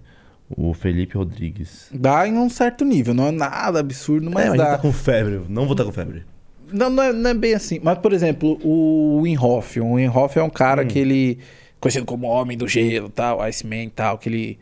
O Felipe Rodrigues. Dá em um certo nível, não é nada absurdo, mas é, dá. Tá com febre, não vou estar com febre. Não, não é, não é bem assim. Mas, por exemplo, o Wim Hof. O Wim Hof é um cara hum. que ele... Conhecido como Homem do Gelo, tal, Iceman e tal, que ele...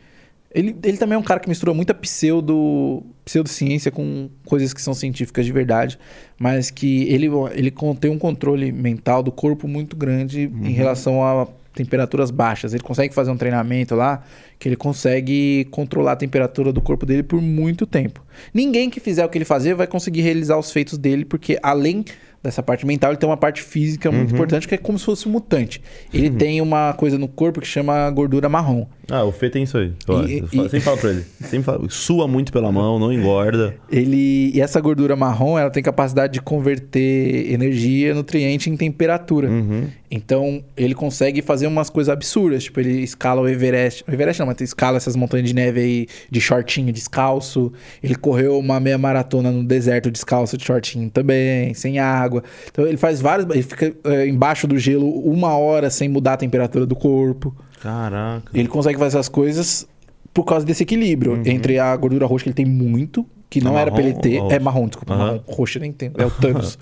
Ele, ele também é um cara que mistura muita pseudo, pseudociência com coisas que são científicas de verdade, mas que ele, ele tem um controle mental do corpo muito grande uhum. em relação a temperaturas baixas. Ele consegue fazer um treinamento lá que ele consegue controlar a temperatura do corpo dele por muito tempo. Ninguém que fizer o que ele fazer vai conseguir realizar os feitos dele, porque além dessa parte mental, ele tem uma parte física muito uhum. importante, que é como se fosse um mutante. Ele uhum. tem uma coisa no corpo que chama gordura marrom. Ah, o Fê tem isso aí. E, e... Sempre falo pra ele. Sempre falo. Sua muito pela mão, não engorda. Ele... E essa gordura marrom, ela tem capacidade de converter energia, nutriente em temperatura. Uhum. Então, ele consegue fazer umas coisas absurdas. Tipo, ele escala o Everest. O Everest não, mas ele escala essas montanhas de neve aí de shortinho, descalço. Ele correu uma meia maratona no deserto descalço de shortinho também, sem água. Então ele faz vários... Ele fica é, embaixo do gelo uma hora sem mudar a temperatura do corpo. Caraca. Ele consegue fazer essas coisas por causa desse equilíbrio. Uhum. Entre a gordura roxa que ele tem muito, que não é era marrom, pra ele ter... Roxa. É marrom, desculpa. Uhum. Marrom, roxa, nem entendo. É o Thanos.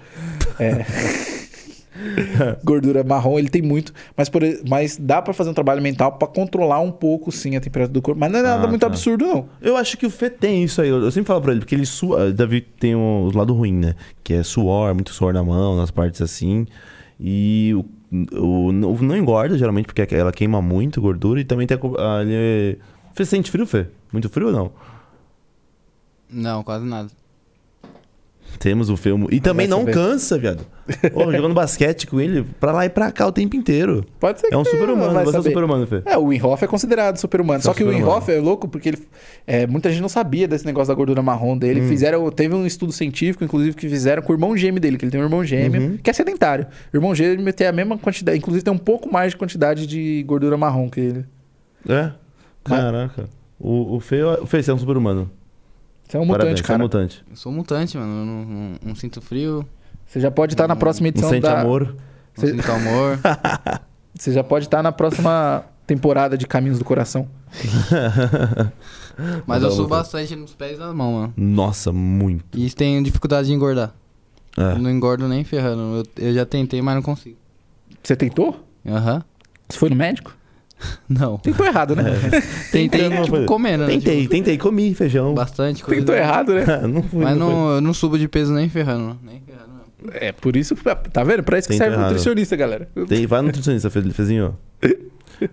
é... Gordura marrom ele tem muito, mas, por, mas dá pra fazer um trabalho mental pra controlar um pouco sim a temperatura do corpo, mas não é nada ah, muito tá. absurdo não. Eu acho que o Fê tem isso aí, eu sempre falo pra ele, porque ele sua, Davi tem o lado ruim, né, que é suor, muito suor na mão, nas partes assim, e o, o, o não engorda geralmente porque ela queima muito gordura e também tem a, ele, Fê, sente frio, Fê? Muito frio ou não? Não, quase nada. Temos o filme. E também não cansa, viado. Oh, jogando basquete com ele, pra lá e pra cá o tempo inteiro. Pode ser que é um super-humano, você saber. É um super-humano, Fê. É, o Wim Hof é considerado super-humano. Só, Só que o Wim Hof é louco porque ele, é, muita gente não sabia desse negócio da gordura marrom dele. Hum. Fizeram, teve um estudo científico, inclusive, que fizeram com o irmão gêmeo dele, que ele tem um irmão gêmeo, uhum. que é sedentário. O irmão gêmeo tem a mesma quantidade, inclusive tem um pouco mais de quantidade de gordura marrom que ele. É? Caraca. Mas... O, o, Fê, o Fê, você é um super-humano. Você é um mutante, cara. Você é um mutante. Eu sou um mutante, mano. Eu não, não, não sinto frio. Você já pode estar tá na próxima edição da... Não sente da... amor. Você... Não sinto amor. Você já pode estar tá na próxima temporada de Caminhos do Coração. Mas eu sou bastante nos pés e na mão, mano. Nossa, muito. E tenho dificuldade de engordar. É. Eu não engordo nem ferrando. Eu, eu já tentei, mas não consigo. Você tentou? Aham. Uhum. Você foi no médico? Não. Tentou errado, né? É. Tentei, não, tipo, comendo. Tentei, né? tipo, tentei, comi feijão. Bastante coisa. Tentou errado, né? não fui, Mas não, não eu não subo de peso nem ferrando. Nem ferrando, não. É, por isso, tá vendo? Pra isso que serve errado. Nutricionista, galera. Tem, vai no nutricionista, Fezinho.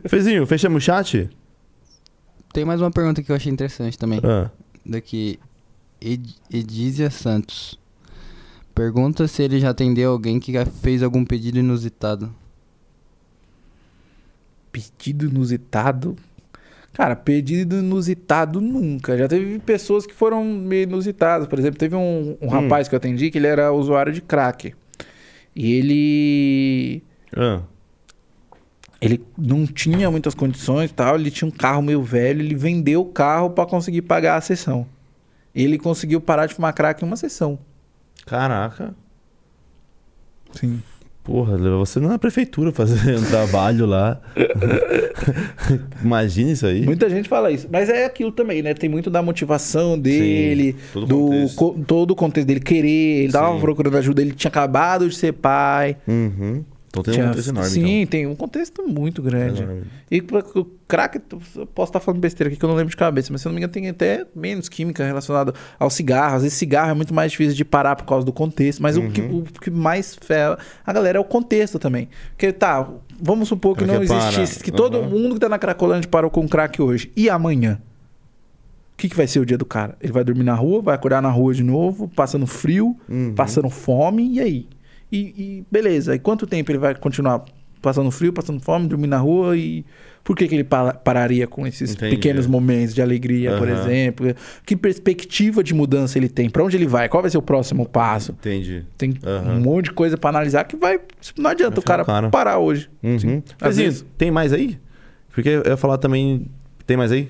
Fezinho, fechamos o chat? Tem mais uma pergunta que eu achei interessante também. Ah. Daqui, Ed, Edízia Santos. Pergunta se ele já atendeu alguém que já fez algum pedido inusitado. Pedido inusitado? Cara, pedido inusitado nunca. Já teve pessoas que foram meio inusitadas. Por exemplo, teve um, um hum. rapaz que eu atendi que ele era usuário de crack. E ele... Ah. Ele não tinha muitas condições e tal. Ele tinha um carro meio velho. Ele vendeu o carro pra conseguir pagar a sessão. Ele conseguiu parar de fumar crack em uma sessão. Caraca. Sim. Porra, levar você na prefeitura fazer um trabalho lá. Imagina isso aí. Muita gente fala isso. Mas é aquilo também, né? Tem muito da motivação dele, sim, todo do contexto. Co todo o contexto dele querer. Ele estava procurando ajuda, ele tinha acabado de ser pai. Uhum. Então tem tinha... um contexto enorme. Sim, então. Tem um contexto muito grande. É e o crack, eu posso estar falando besteira aqui que eu não lembro de cabeça, mas se eu não me engano tem até menos química relacionada ao cigarro. Às vezes cigarro é muito mais difícil de parar por causa do contexto, mas uhum. o, que, o que mais ferra a galera é o contexto também. Porque tá, vamos supor que não existisse, que uhum. todo mundo que está na Cracolândia parou com crack hoje. E amanhã? O que, que vai ser o dia do cara? Ele vai dormir na rua, vai acordar na rua de novo, passando frio, uhum. passando fome, e aí? E, e beleza, e quanto tempo ele vai continuar passando frio, passando fome, dormir na rua? E por que, que ele para, pararia com esses Entendi. pequenos momentos de alegria, uhum. por exemplo? Que perspectiva de mudança ele tem? Para onde ele vai? Qual vai ser o próximo passo? Entendi. Tem uhum. um monte de coisa para analisar que vai... Não adianta vai o cara, cara parar hoje. Uhum. Assim, mas vezes... tem mais aí? Porque eu ia falar também... Tem mais aí?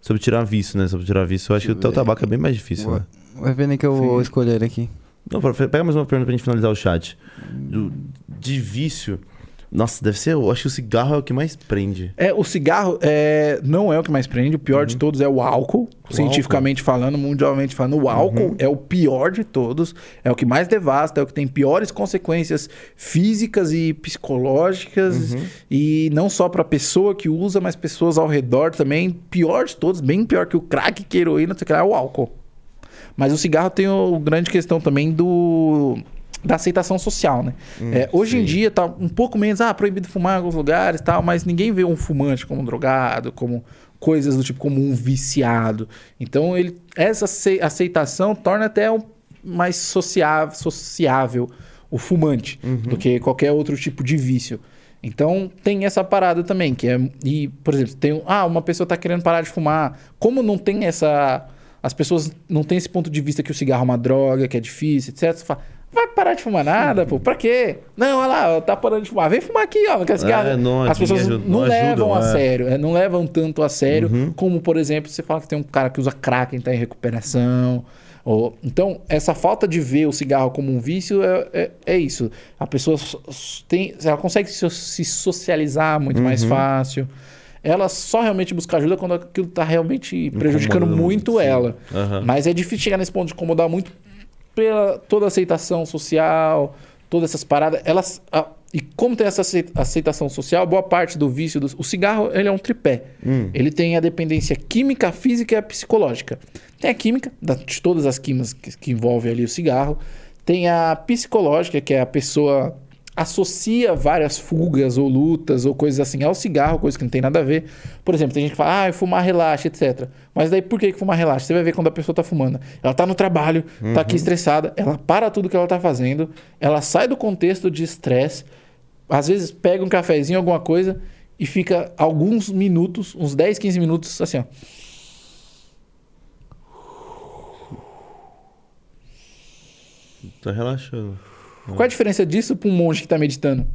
Sobre tirar vício, né? Sobre tirar vício. Eu acho que o teu tabaco é bem mais difícil, né? Vai ver nem que eu Sim. vou escolher aqui. Não, pega mais uma pergunta pra gente finalizar o chat. Do, de vício... Nossa, deve ser... Eu acho que o cigarro é o que mais prende. É, o cigarro é, não é o que mais prende. O pior uhum. de todos é o álcool. O cientificamente álcool. falando, mundialmente falando. O álcool uhum. é o pior de todos. É o que mais devasta. É o que tem piores consequências físicas e psicológicas. Uhum. E não só pra pessoa que usa, mas pessoas ao redor também. Pior de todos. Bem pior que o crack, que a heroína, sei lá, é o álcool. Mas o cigarro tem o grande questão também do... da aceitação social, né? Hum, é, hoje sim. em dia tá um pouco menos... Ah, proibido fumar em alguns lugares e tal... Mas ninguém vê um fumante como um drogado... Como coisas do tipo... Como um viciado... Então ele, essa aceitação torna até um, mais sociável, sociável... O fumante... Uhum. Do que qualquer outro tipo de vício... Então tem essa parada também... que é e Por exemplo... tem Ah, uma pessoa tá querendo parar de fumar... Como não tem essa... As pessoas não têm esse ponto de vista que o cigarro é uma droga, que é difícil, etcétera. Você fala, vai parar de fumar nada, pô, pra quê? Não, olha lá, tá parando de fumar, vem fumar aqui, ó, não quer cigarro. É, não, As pessoas ajuda, não, não levam ajuda, a é. sério, não levam tanto a sério, uhum. como, por exemplo, você fala que tem um cara que usa crack e tá em recuperação. Ou... Então, essa falta de ver o cigarro como um vício é, é, é isso. A pessoa tem, ela consegue se socializar muito uhum. mais fácil. Ela só realmente busca ajuda quando aquilo está realmente prejudicando Incomodando, muito sim. ela. Uhum. Mas é difícil chegar nesse ponto de incomodar muito pela toda a aceitação social, todas essas paradas. Elas, a, e como tem essa aceitação social, boa parte do vício... Do, o cigarro ele é um tripé. Hum. Ele tem a dependência química, física e a psicológica. Tem a química, de todas as químicas que, que envolvem ali o cigarro. Tem a psicológica, que é a pessoa... associa várias fugas ou lutas ou coisas assim ao cigarro, coisa que não tem nada a ver. Por exemplo, tem gente que fala, ah, fumar relaxa, etcétera. Mas daí por que fumar relaxa? Você vai ver quando a pessoa tá fumando. Ela tá no trabalho, uhum. tá aqui estressada, ela para tudo que ela tá fazendo, ela sai do contexto de estresse, às vezes pega um cafezinho, alguma coisa, e fica alguns minutos, uns dez, quinze minutos, assim, ó. Tá relaxando. Qual a diferença disso para um monge que está meditando?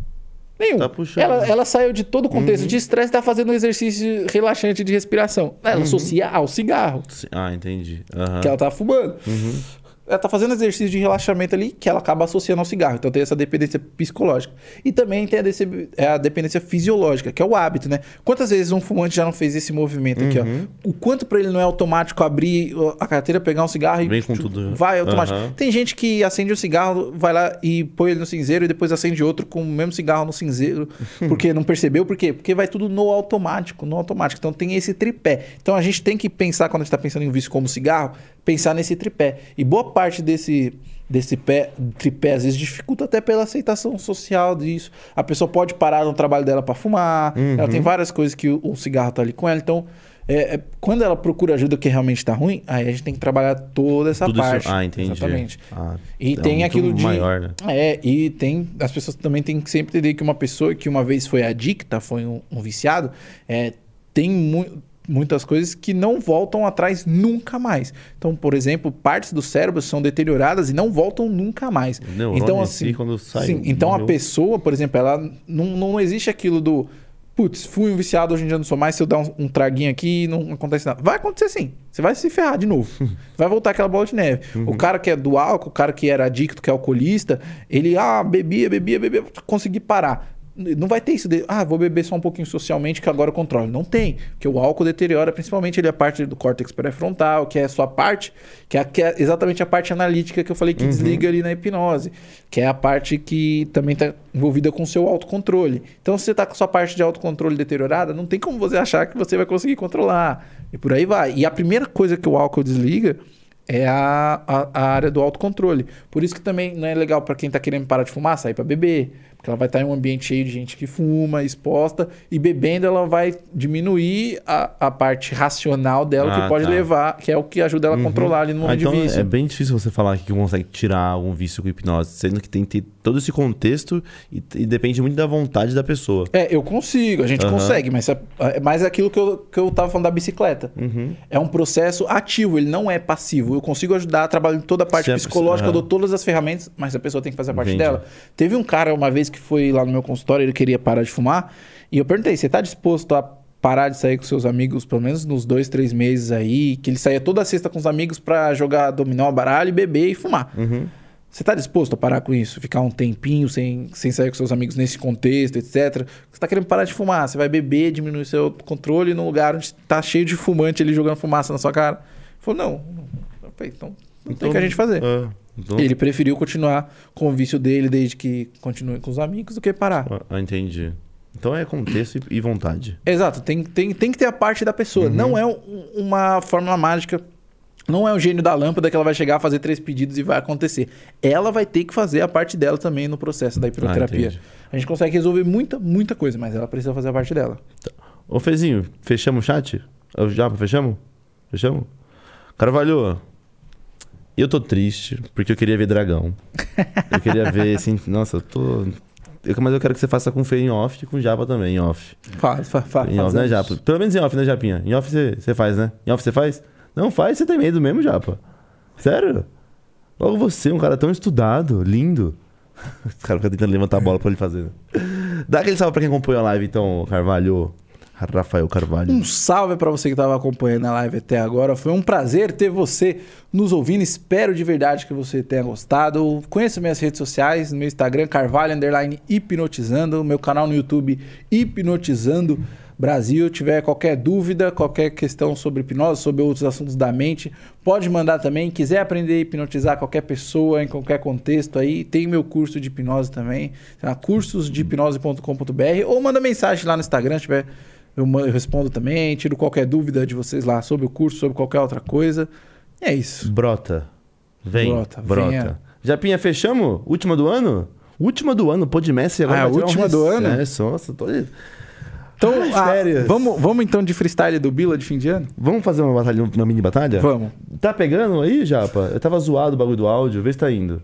Nenhum. Tá puxando. Ela, ela saiu de todo o contexto uhum. de estresse e está fazendo um exercício relaxante de respiração. Ela uhum. associa ao cigarro. Ah, entendi. Uhum. Que ela está fumando. Uhum. Ela está fazendo exercício de relaxamento ali que ela acaba associando ao cigarro. Então tem essa dependência psicológica. E também tem a dependência fisiológica, que é o hábito, né? Quantas vezes um fumante já não fez esse movimento uhum. aqui, ó? O quanto para ele não é automático abrir a carteira, pegar um cigarro e... Bem com tudo. Vai automático. Uhum. Tem gente que acende um cigarro, vai lá e põe ele no cinzeiro e depois acende outro com o mesmo cigarro no cinzeiro. Porque não percebeu. Por quê? Porque vai tudo no automático, no automático. Então tem esse tripé. Então a gente tem que pensar, quando a gente está pensando em um vício como cigarro, pensar nesse tripé. E boa parte desse, desse pé, tripé às vezes dificulta até pela aceitação social disso. A pessoa pode parar no trabalho dela para fumar, uhum. ela tem várias coisas que o, o cigarro tá ali com ela. Então, é, é, quando ela procura ajuda que realmente tá ruim, aí a gente tem que trabalhar toda essa Tudo parte. Isso... Ah, entendi. Exatamente. Ah, e é tem muito aquilo de... maior, né? É, e tem... As pessoas também têm que sempre entender que uma pessoa que uma vez foi adicta, foi um, um viciado, é, tem muito... muitas coisas que não voltam atrás nunca mais. Então, por exemplo, partes do cérebro são deterioradas e não voltam nunca mais. Neurônio, então, assim, si, quando sai sim, então a pessoa, por exemplo, ela não, não existe aquilo do Putz, fui um viciado, hoje em dia não sou mais. Se eu dar um, um traguinho aqui, não acontece nada. Vai acontecer sim. Você vai se ferrar de novo. Vai voltar aquela bola de neve. Uhum. O cara que é do álcool, o cara que era adicto, que é alcoolista, ele, ah, bebia, bebia, bebia, consegui parar. Não vai ter isso de, ah, vou beber só um pouquinho socialmente que agora eu controlo. Não tem. Porque o álcool deteriora, principalmente, ele é a parte do córtex pré-frontal, que é a sua parte, que é, que é exatamente a parte analítica que eu falei que uhum. desliga ali na hipnose, que é a parte que também está envolvida com o seu autocontrole. Então, se você está com a sua parte de autocontrole deteriorada, não tem como você achar que você vai conseguir controlar. E por aí vai. E a primeira coisa que o álcool desliga é a, a, a área do autocontrole. Por isso que também não é legal para quem está querendo parar de fumar, sair para beber. Porque ela vai estar em um ambiente cheio de gente que fuma, exposta. E bebendo ela vai diminuir a, a parte racional dela, ah, que pode tá. levar, que é o que ajuda ela a uhum. controlar ali no momento ah, então de vício. É bem difícil você falar que consegue tirar um vício com hipnose, sendo que tem que ter todo esse contexto e, e depende muito da vontade da pessoa. É, eu consigo, a gente uhum. consegue, mas é mais aquilo que eu, que eu tava falando da bicicleta. Uhum. É um processo ativo, ele não é passivo. Eu consigo ajudar, trabalho em toda a parte Sempre, psicológica, uhum. eu dou todas as ferramentas, mas a pessoa tem que fazer a parte Entendi. dela. Teve um cara uma vez que foi lá no meu consultório, ele queria parar de fumar, e eu perguntei, você está disposto a parar de sair com seus amigos, pelo menos nos dois, três meses aí, que ele saía toda sexta com os amigos para jogar dominó, baralho, beber e fumar. Uhum. Você está disposto a parar com isso? Ficar um tempinho sem, sem sair com seus amigos nesse contexto, etcétera. Você está querendo parar de fumar, você vai beber, diminuir seu controle num lugar onde está cheio de fumante ali jogando fumaça na sua cara. Ele falou, não... Então, não então, tem o que a gente fazer. É, então... Ele preferiu continuar com o vício dele desde que continue com os amigos do que parar. Ah, entendi. Então é contexto e vontade. Exato. Tem, tem, tem que ter a parte da pessoa. Uhum. Não é um, uma fórmula mágica. Não é o gênio da lâmpada que ela vai chegar a fazer três pedidos e vai acontecer. Ela vai ter que fazer a parte dela também no processo da hipnoterapia. Ah, a gente consegue resolver muita, muita coisa, mas ela precisa fazer a parte dela. Ô Fezinho, fechamos o chat? Já fechamos? Fechamos? Carvalho... Eu tô triste, porque eu queria ver dragão. Eu queria ver, assim... Nossa, eu tô... Eu, mas eu quero que você faça com Fê em off e com Japa também, em off. Faz, faz, faz. Em off, né, Japa? Pelo menos em off, né, Japinha? Em off você, você faz, né? Em off você faz? Não faz, você tem medo mesmo, Japa. Sério? Logo você, um cara tão estudado, lindo. O cara fica tentando levantar a bola pra ele fazer. Dá aquele salve pra quem acompanha a live, então, Carvalho... Rafael Carvalho. Um salve para você que estava acompanhando a live até agora. Foi um prazer ter você nos ouvindo. Espero de verdade que você tenha gostado. Conheça minhas redes sociais, no meu Instagram, Carvalho, underline, hipnotizando. Meu canal no YouTube, Hipnotizando Brasil. Tiver qualquer dúvida, qualquer questão sobre hipnose, sobre outros assuntos da mente, pode mandar também. Quiser aprender a hipnotizar qualquer pessoa, em qualquer contexto aí, tem meu curso de hipnose também. Tá? cursos de hipnose ponto com ponto b r ou manda mensagem lá no Instagram, se tiver... Eu respondo também, tiro qualquer dúvida de vocês lá sobre o curso, sobre qualquer outra coisa. E é isso. Brota. Vem. Brota. Brota. Venha. Japinha, fechamos? Última do ano? Última do ano. Podmestre agora. Ah, a última um do ano? É, nossa. Tô... Então, ah, férias. Vamos, vamos então de freestyle do Bila de fim de ano? Vamos fazer uma batalha, uma mini batalha? Vamos. Tá pegando aí, Japa? Eu tava zoado o bagulho do áudio. Vê se tá indo.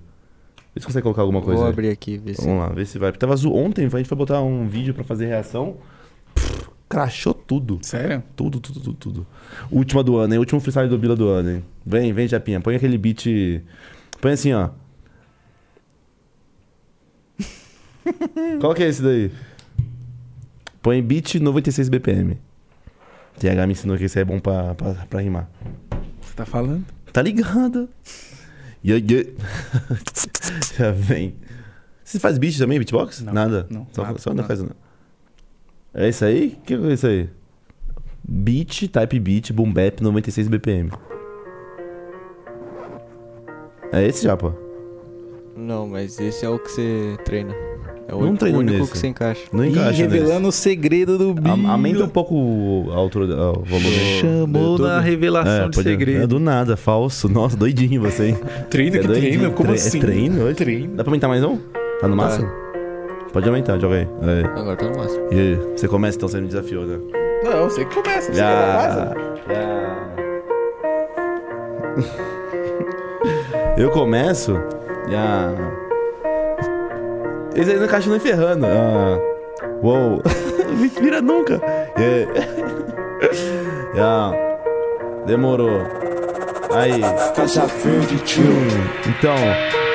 Vê se consegue colocar alguma coisa. Vou aí. abrir aqui. Ver se... Vamos lá, ver se vai. Tava zo... Ontem a gente foi botar um vídeo pra fazer reação. Crashou tudo. Sério? Tudo, tudo, tudo, tudo. Última do ano, hein? Último freestyle do Bila do ano, hein? Vem, vem, Japinha. Põe aquele beat... Põe assim, ó. Qual que é esse daí? Põe beat noventa e seis B P M. T H me ensinou que isso é bom pra, pra, pra rimar. Você tá falando? Tá ligado. Yeah, yeah. Já vem. Você faz beat também, beatbox? Não, nada? Não, só, nada, só nada. Faz nada. É isso aí? O que é isso aí? Beat, type beat, boom bap, noventa e seis B P M. É esse, Japa? Não, mas esse é o que você treina. É o não treino único nesse. que você encaixa. Não encaixa. E revelando nesse. o segredo do beat. Aumenta um pouco a altura, o valor. Chamou do... na revelação é, de pode... segredo. É do nada, falso. Nossa, doidinho você, hein? Treino é que doidinho. treino? Como Tre... assim? É treino? É treino. Dá pra aumentar mais um? Tá no máximo? É. Pode aumentar, joga aí. aí. Agora tá no máximo. E aí? Você começa, então você me desafiou, né? Não, você que começa, você yeah. que yeah. Eu começo? Yeah. Eles aí não encaixam nem ferrando. Ah. Uou. Me vira nunca. Yeah. Yeah. Demorou. Aí. Caixa verde, tio. Então,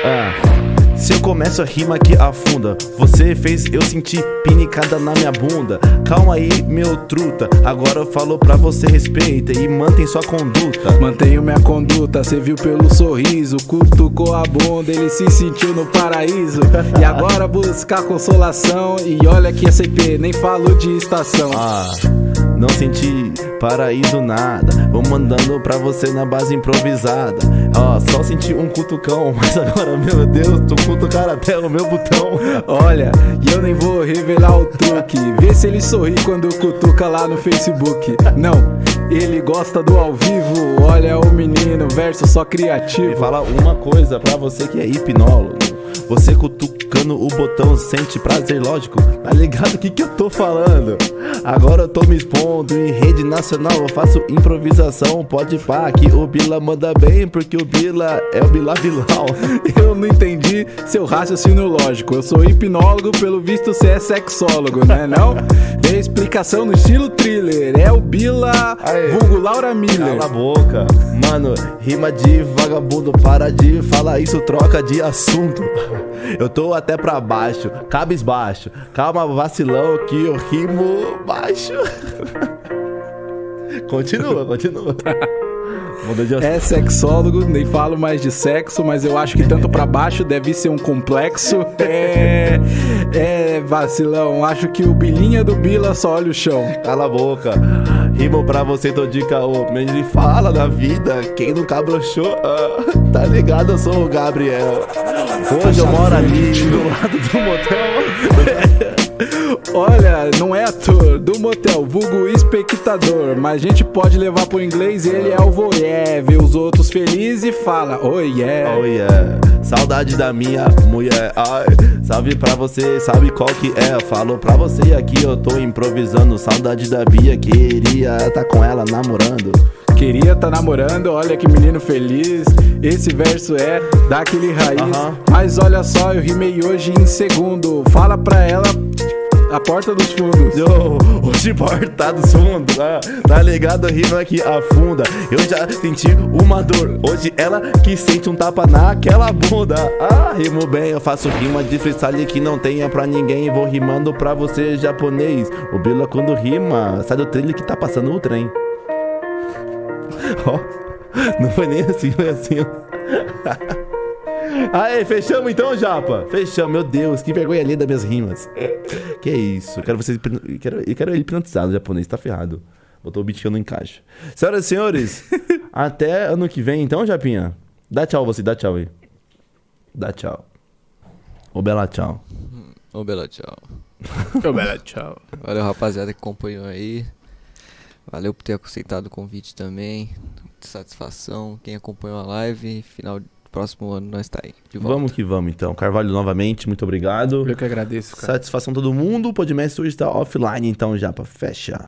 ah. Se eu começo a rima que afunda, você fez eu sentir pinicada na minha bunda. Calma aí, meu truta, agora eu falo pra você, respeita e mantém sua conduta. Mantenho minha conduta, cê viu pelo sorriso, cutucou a bunda, ele se sentiu no paraíso. E agora buscar consolação, e olha que A C P, nem falo de estação. Ah, não senti paraíso nada, vou mandando pra você na base improvisada. Ó, oh, só senti um cutucão, mas agora, meu Deus, tu cutucar até o meu botão. Olha, e eu nem vou revelar o truque, vê se ele sorri quando cutuca lá no Facebook. Não, ele gosta do ao vivo, olha o menino, verso só criativo. E fala uma coisa pra você que é hipnólogo, você cutucando o botão sente prazer, lógico. Tá ligado o que que eu tô falando? Agora eu tô me expondo em rede nacional, eu faço improvisação, pode pá, que o Bila manda bem, porque o Bila é o Bila Bilal. Eu não entendi seu raciocínio lógico, eu sou hipnólogo, pelo visto você é sexólogo, né não? Tem explicação no estilo thriller, é o Bila, aê, vulgo Laura Miller. Cala a boca, mano, rima de vagabundo, para de falar isso, troca de assunto. Eu tô até pra baixo, cabisbaixo, calma vacilão que eu rimo baixo. Continua, continua. É sexólogo, nem falo mais de sexo, mas eu acho que tanto pra baixo deve ser um complexo. É, é vacilão, acho que o Bilinha do Bila só olha o chão. Cala a boca, rimo pra você, tô de caô, mas ele fala da vida, quem nunca broxou, tá ligado, eu sou o Gabriel. Hoje eu moro ali do lado do motel. Olha, não é ator do motel, vulgo espectador, mas a gente pode levar pro inglês, ele é o voyeur, vê os outros felizes e fala, oh yeah, oh yeah, saudade da minha mulher, ai, salve pra você, sabe qual que é, falou pra você aqui, eu tô improvisando, saudade da Bia, queria tá com ela namorando. Queria tá namorando, olha que menino feliz. Esse verso é daquele raiz. Uhum. Mas olha só, eu rimei hoje em segundo. Fala pra ela a porta dos fundos. Yo, hoje porta dos fundos. Ah, tá ligado, rima que afunda. Eu já senti uma dor. Hoje ela que sente um tapa naquela bunda. Ah, rimo bem, eu faço rima de freestyle que não tenha pra ninguém. Vou rimando pra você, japonês. O Bila quando rima, sai do trilho que tá passando o trem. Ó, oh, não foi nem assim, foi assim. Aê, fechamos então, Japa? Fechamos, meu Deus, que vergonha ali das minhas rimas. Que isso, eu quero vocês, eu quero, eu quero ele hipnotizado, o japonês tá ferrado. Botou o beat que eu não encaixo. Senhoras e senhores, até ano que vem então, Japinha. Dá tchau você, dá tchau aí. Dá tchau. Ô Bela tchau. Ô Bela tchau. Ô Bela tchau. Valeu rapaziada que acompanhou aí. Valeu por ter aceitado o convite também. De satisfação. Quem acompanhou a live, final do próximo ano nós tá aí. De volta. Vamos que vamos então. Carvalho novamente, muito obrigado. Eu que agradeço, cara. Satisfação todo mundo. O Podmestre hoje tá offline, então já pra fechar.